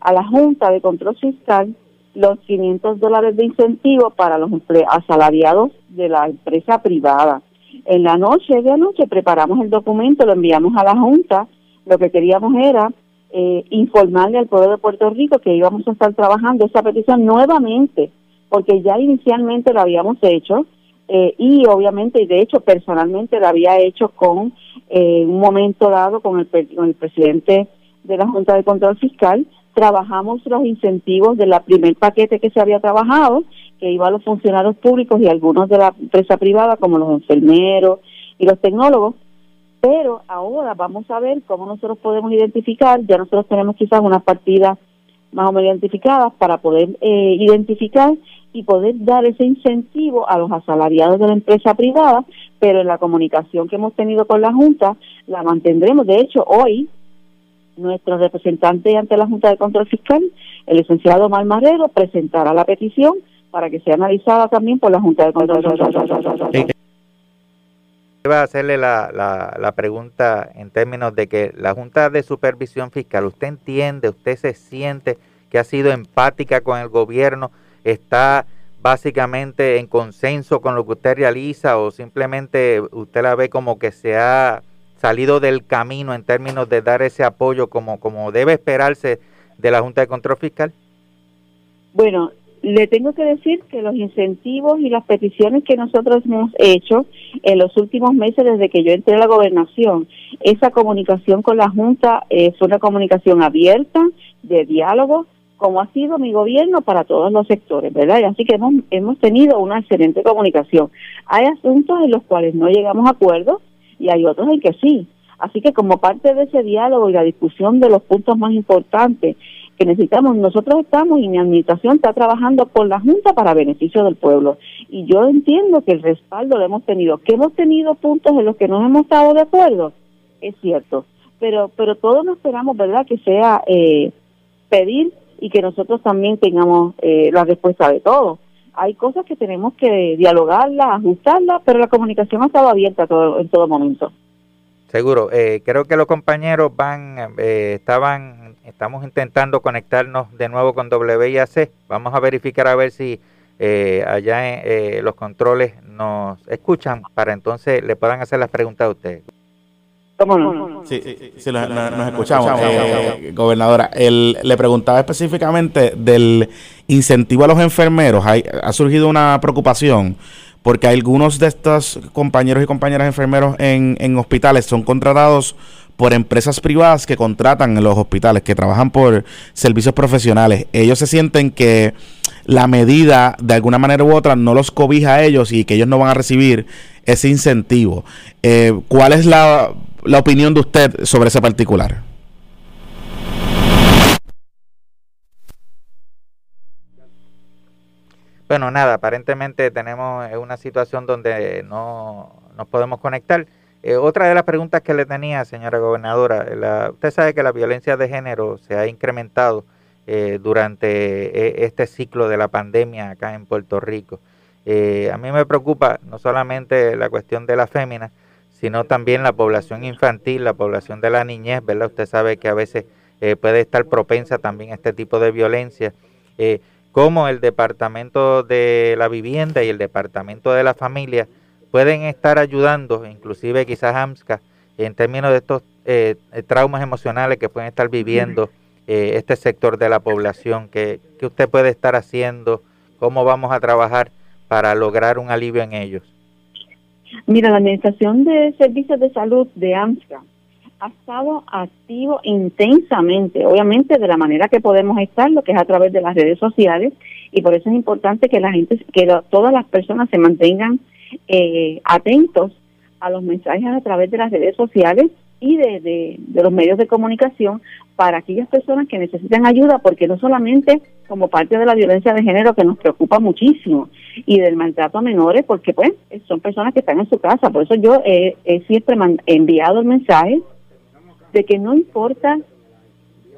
a la Junta de Control Fiscal los $500 de incentivo para los asalariados de la empresa privada. En la noche de anoche preparamos el documento, lo enviamos a la Junta. Lo que queríamos era informarle al pueblo de Puerto Rico que íbamos a estar trabajando esa petición nuevamente, porque ya inicialmente lo habíamos hecho y obviamente, y de hecho personalmente lo había hecho con un momento dado con el presidente de la Junta de Control Fiscal. Trabajamos los incentivos del primer paquete que se había trabajado, que iba a los funcionarios públicos y algunos de la empresa privada, como los enfermeros y los tecnólogos, pero ahora vamos a ver cómo nosotros podemos identificar, ya nosotros tenemos quizás unas partidas más o menos identificadas para poder identificar y poder dar ese incentivo a los asalariados de la empresa privada, pero en la comunicación que hemos tenido con la Junta la mantendremos. De hecho, hoy nuestro representante ante la Junta de Control Fiscal, el licenciado Omar Marrero, presentará la petición para que sea analizada también por la Junta de Control Fiscal. Sí. Iba a hacerle la pregunta en términos de que la Junta de Supervisión Fiscal, ¿usted entiende, usted se siente que ha sido empática con el gobierno? ¿Está básicamente en consenso con lo que usted realiza o simplemente usted la ve como que se ha salido del camino en términos de dar ese apoyo como debe esperarse de la Junta de Control Fiscal? Bueno, le tengo que decir que los incentivos y las peticiones que nosotros hemos hecho en los últimos meses desde que yo entré a la gobernación, esa comunicación con la Junta fue una comunicación abierta, de diálogo, como ha sido mi gobierno para todos los sectores, ¿verdad? Y así que hemos tenido una excelente comunicación. Hay asuntos en los cuales no llegamos a acuerdos, y hay otros en que sí. Así que como parte de ese diálogo y la discusión de los puntos más importantes que necesitamos, nosotros estamos y mi administración está trabajando con la Junta para beneficio del pueblo. Y yo entiendo que el respaldo lo hemos tenido. Que hemos tenido puntos en los que no hemos estado de acuerdo, es cierto. Pero todos nos esperamos, ¿verdad?, que sea pedir y que nosotros también tengamos la respuesta de todos. Hay cosas que tenemos que dialogarla, ajustarla, pero la comunicación ha estado abierta en todo momento. Seguro. Creo que los compañeros estamos intentando conectarnos de nuevo con WIAC. Vamos a verificar a ver si allá los controles nos escuchan para entonces le puedan hacer las preguntas a ustedes. ¿Cómo no? Sí, nos escuchamos. Gobernadora, le preguntaba específicamente del incentivo a los enfermeros. Ha surgido una preocupación porque algunos de estos compañeros y compañeras enfermeros en hospitales son contratados por empresas privadas que contratan en los hospitales, que trabajan por servicios profesionales. Ellos se sienten que la medida, de alguna manera u otra, no los cobija a ellos y que ellos no van a recibir ese incentivo. ¿Cuál es la opinión de usted sobre ese particular? Bueno, nada, aparentemente tenemos una situación donde no nos podemos conectar. Otra de las preguntas que le tenía, señora gobernadora, usted sabe que la violencia de género se ha incrementado durante este ciclo de la pandemia acá en Puerto Rico. A mí me preocupa no solamente la cuestión de las féminas, sino también la población infantil, la población de la niñez, ¿verdad? Usted sabe que a veces puede estar propensa también a este tipo de violencia. ¿Cómo el Departamento de la Vivienda y el Departamento de la Familia pueden estar ayudando, inclusive quizás AMSCA, en términos de estos traumas emocionales que pueden estar viviendo este sector de la población? ¿Qué usted puede estar haciendo? ¿Cómo vamos a trabajar para lograr un alivio en ellos? Mira, la Administración de Servicios de Salud de AMSCA ha estado activo intensamente, obviamente de la manera que podemos estar, lo que es a través de las redes sociales, y por eso es importante que todas las personas se mantengan atentos a los mensajes a través de las redes sociales y de los medios de comunicación para aquellas personas que necesitan ayuda, porque no solamente como parte de la violencia de género que nos preocupa muchísimo y del maltrato a menores, porque pues son personas que están en su casa. Por eso yo he siempre enviado el mensaje de que no importa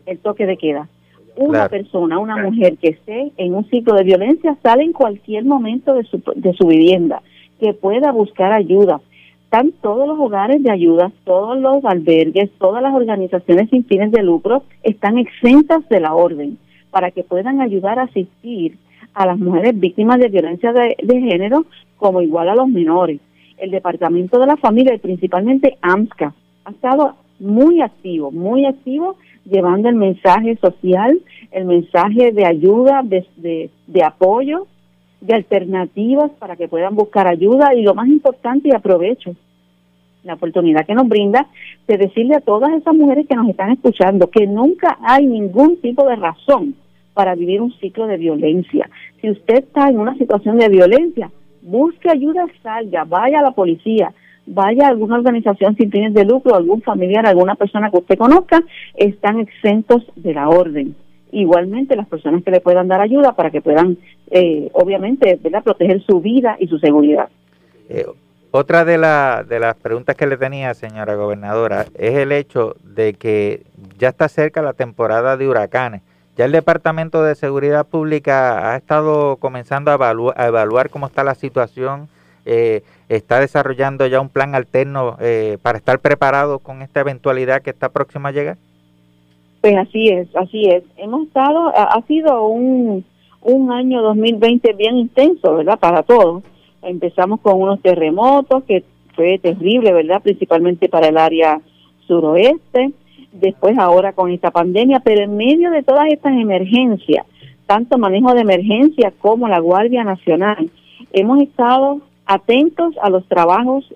el toque de queda. Una persona, una mujer que esté en un ciclo de violencia sale en cualquier momento de su vivienda, que pueda buscar ayuda. Están todos los hogares de ayuda, todos los albergues, todas las organizaciones sin fines de lucro están exentas de la orden. para que puedan ayudar a asistir a las mujeres víctimas de violencia de género, como igual a los menores. El Departamento de la Familia, y principalmente AMSCA, ha estado muy activo, llevando el mensaje social, el mensaje de ayuda, de apoyo, de alternativas para que puedan buscar ayuda. Y lo más importante, y aprovecho la oportunidad que nos brinda, de decirle a todas esas mujeres que nos están escuchando que nunca hay ningún tipo de razón para vivir un ciclo de violencia. Si usted está en una situación de violencia, busque ayuda, salga, vaya a la policía, vaya a alguna organización sin fines de lucro, algún familiar, alguna persona que usted conozca, están exentos de la orden. Igualmente las personas que le puedan dar ayuda para que puedan, obviamente, ¿verdad?, proteger su vida y su seguridad. Otra de las preguntas que le tenía, señora gobernadora, es el hecho de que ya está cerca la temporada de huracanes. Ya el Departamento de Seguridad Pública ha estado comenzando a evaluar cómo está la situación, está desarrollando ya un plan alterno para estar preparado con esta eventualidad que está próxima a llegar. Pues así es, así es. Ha sido un año 2020 bien intenso, ¿verdad?, para todos. Empezamos con unos terremotos que fue terrible, ¿verdad?, principalmente para el área suroeste, después ahora con esta pandemia, pero en medio de todas estas emergencias, tanto manejo de emergencia como la Guardia Nacional, hemos estado atentos a los trabajos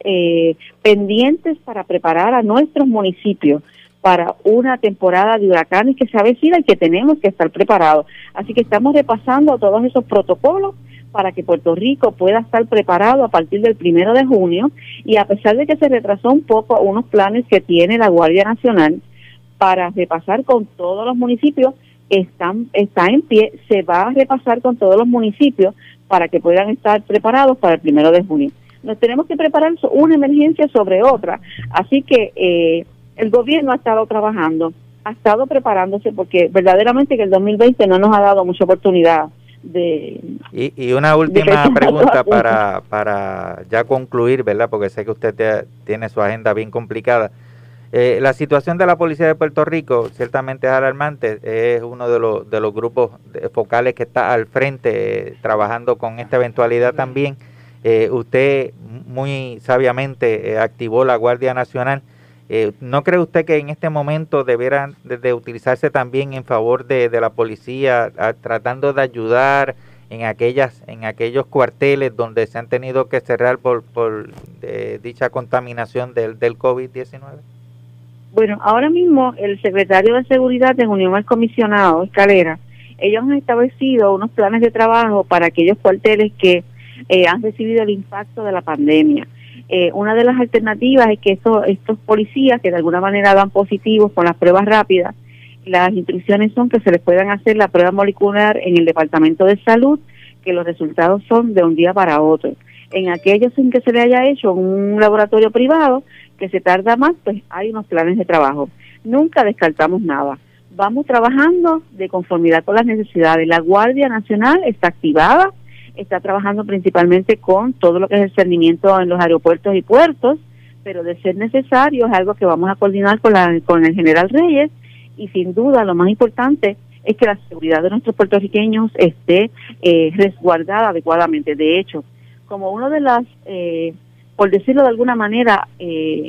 pendientes para preparar a nuestros municipios para una temporada de huracanes que se avecina y que tenemos que estar preparados. Así que estamos repasando todos esos protocolos para que Puerto Rico pueda estar preparado a partir del 1 de junio, y a pesar de que se retrasó un poco unos planes que tiene la Guardia Nacional para repasar con todos los municipios, está en pie, se va a repasar con todos los municipios para que puedan estar preparados para el 1 de junio. Nos tenemos que preparar una emergencia sobre otra, así que el gobierno ha estado trabajando, ha estado preparándose, porque verdaderamente que el 2020 no nos ha dado mucha oportunidad de... Y una última pregunta para ya concluir, ¿verdad?, porque sé que usted tiene su agenda bien complicada. La situación de la policía de Puerto Rico ciertamente es alarmante, es uno de los grupos focales que está al frente trabajando con esta eventualidad también. Usted muy sabiamente activó la Guardia Nacional. ¿No cree usted que en este momento debieran de utilizarse también en favor de la policía, tratando de ayudar en aquellos cuarteles donde se han tenido que cerrar por dicha contaminación del COVID 19? Bueno, ahora mismo el secretario de Seguridad, en unión al comisionado Escalera, ellos han establecido unos planes de trabajo para aquellos cuarteles que han recibido el impacto de la pandemia. Una de las alternativas es que estos policías que de alguna manera dan positivos con las pruebas rápidas, las instrucciones son que se les puedan hacer la prueba molecular en el Departamento de Salud, que los resultados son de un día para otro. En aquellos en que se le haya hecho un laboratorio privado, que se tarda más, pues hay unos planes de trabajo. Nunca descartamos nada. Vamos trabajando de conformidad con las necesidades. La Guardia Nacional está activada, está trabajando principalmente con todo lo que es el cernimiento en los aeropuertos y puertos, pero de ser necesario es algo que vamos a coordinar con el General Reyes, y sin duda lo más importante es que la seguridad de nuestros puertorriqueños esté resguardada adecuadamente. De hecho, como uno de las, por decirlo de alguna manera,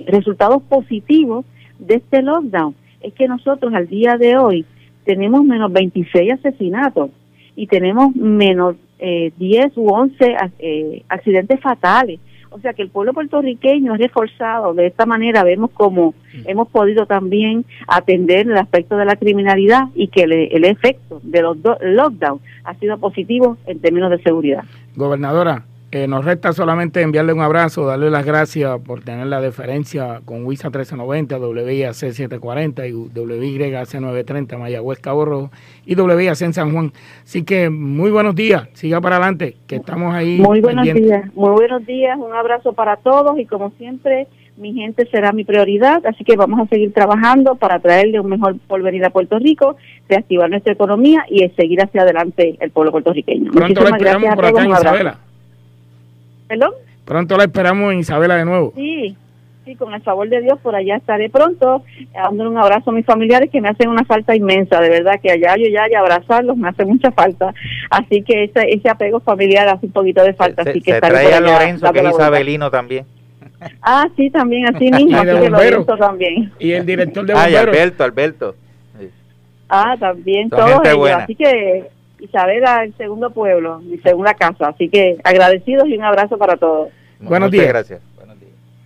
resultados positivos de este lockdown, es que nosotros al día de hoy tenemos menos 26 asesinatos y tenemos menos 10 u 11 accidentes fatales. O sea que el pueblo puertorriqueño es reforzado. De esta manera vemos cómo hemos podido también atender el aspecto de la criminalidad, y que el efecto de los lockdowns ha sido positivo en términos de seguridad. Gobernadora, nos resta solamente enviarle un abrazo, darle las gracias por tener la deferencia con WISA 1390, WIAC 740 y WYAC 930, Mayagüez, Cabo Rojo, y WIAC en San Juan. Así que muy buenos días, siga para adelante, que estamos ahí. Muy buenos días, muy buenos días, un abrazo para todos, y como siempre, mi gente será mi prioridad, así que vamos a seguir trabajando para traerle un mejor porvenir a Puerto Rico, reactivar nuestra economía y seguir hacia adelante el pueblo puertorriqueño. Pronto la esperamos por acá en Isabela. ¿Perdón? Pronto la esperamos en Isabela de nuevo. Sí, Sí, con el favor de Dios, por allá estaré pronto, dando un abrazo a mis familiares que me hacen una falta inmensa, de verdad, que allá yo ya, y abrazarlos me hace mucha falta, así que ese apego familiar hace un poquito de falta, así que estaré por allá. Se trae a Lorenzo, que es isabelino también. Ah, sí, también, así mismo, así que Lorenzo también. Y el director de bomberos. Alberto. Sí. Ah, también, todos ellos, así que Isabela, el segundo pueblo, mi segunda casa, así que agradecidos y un abrazo para todos. Buenos días. Gracias.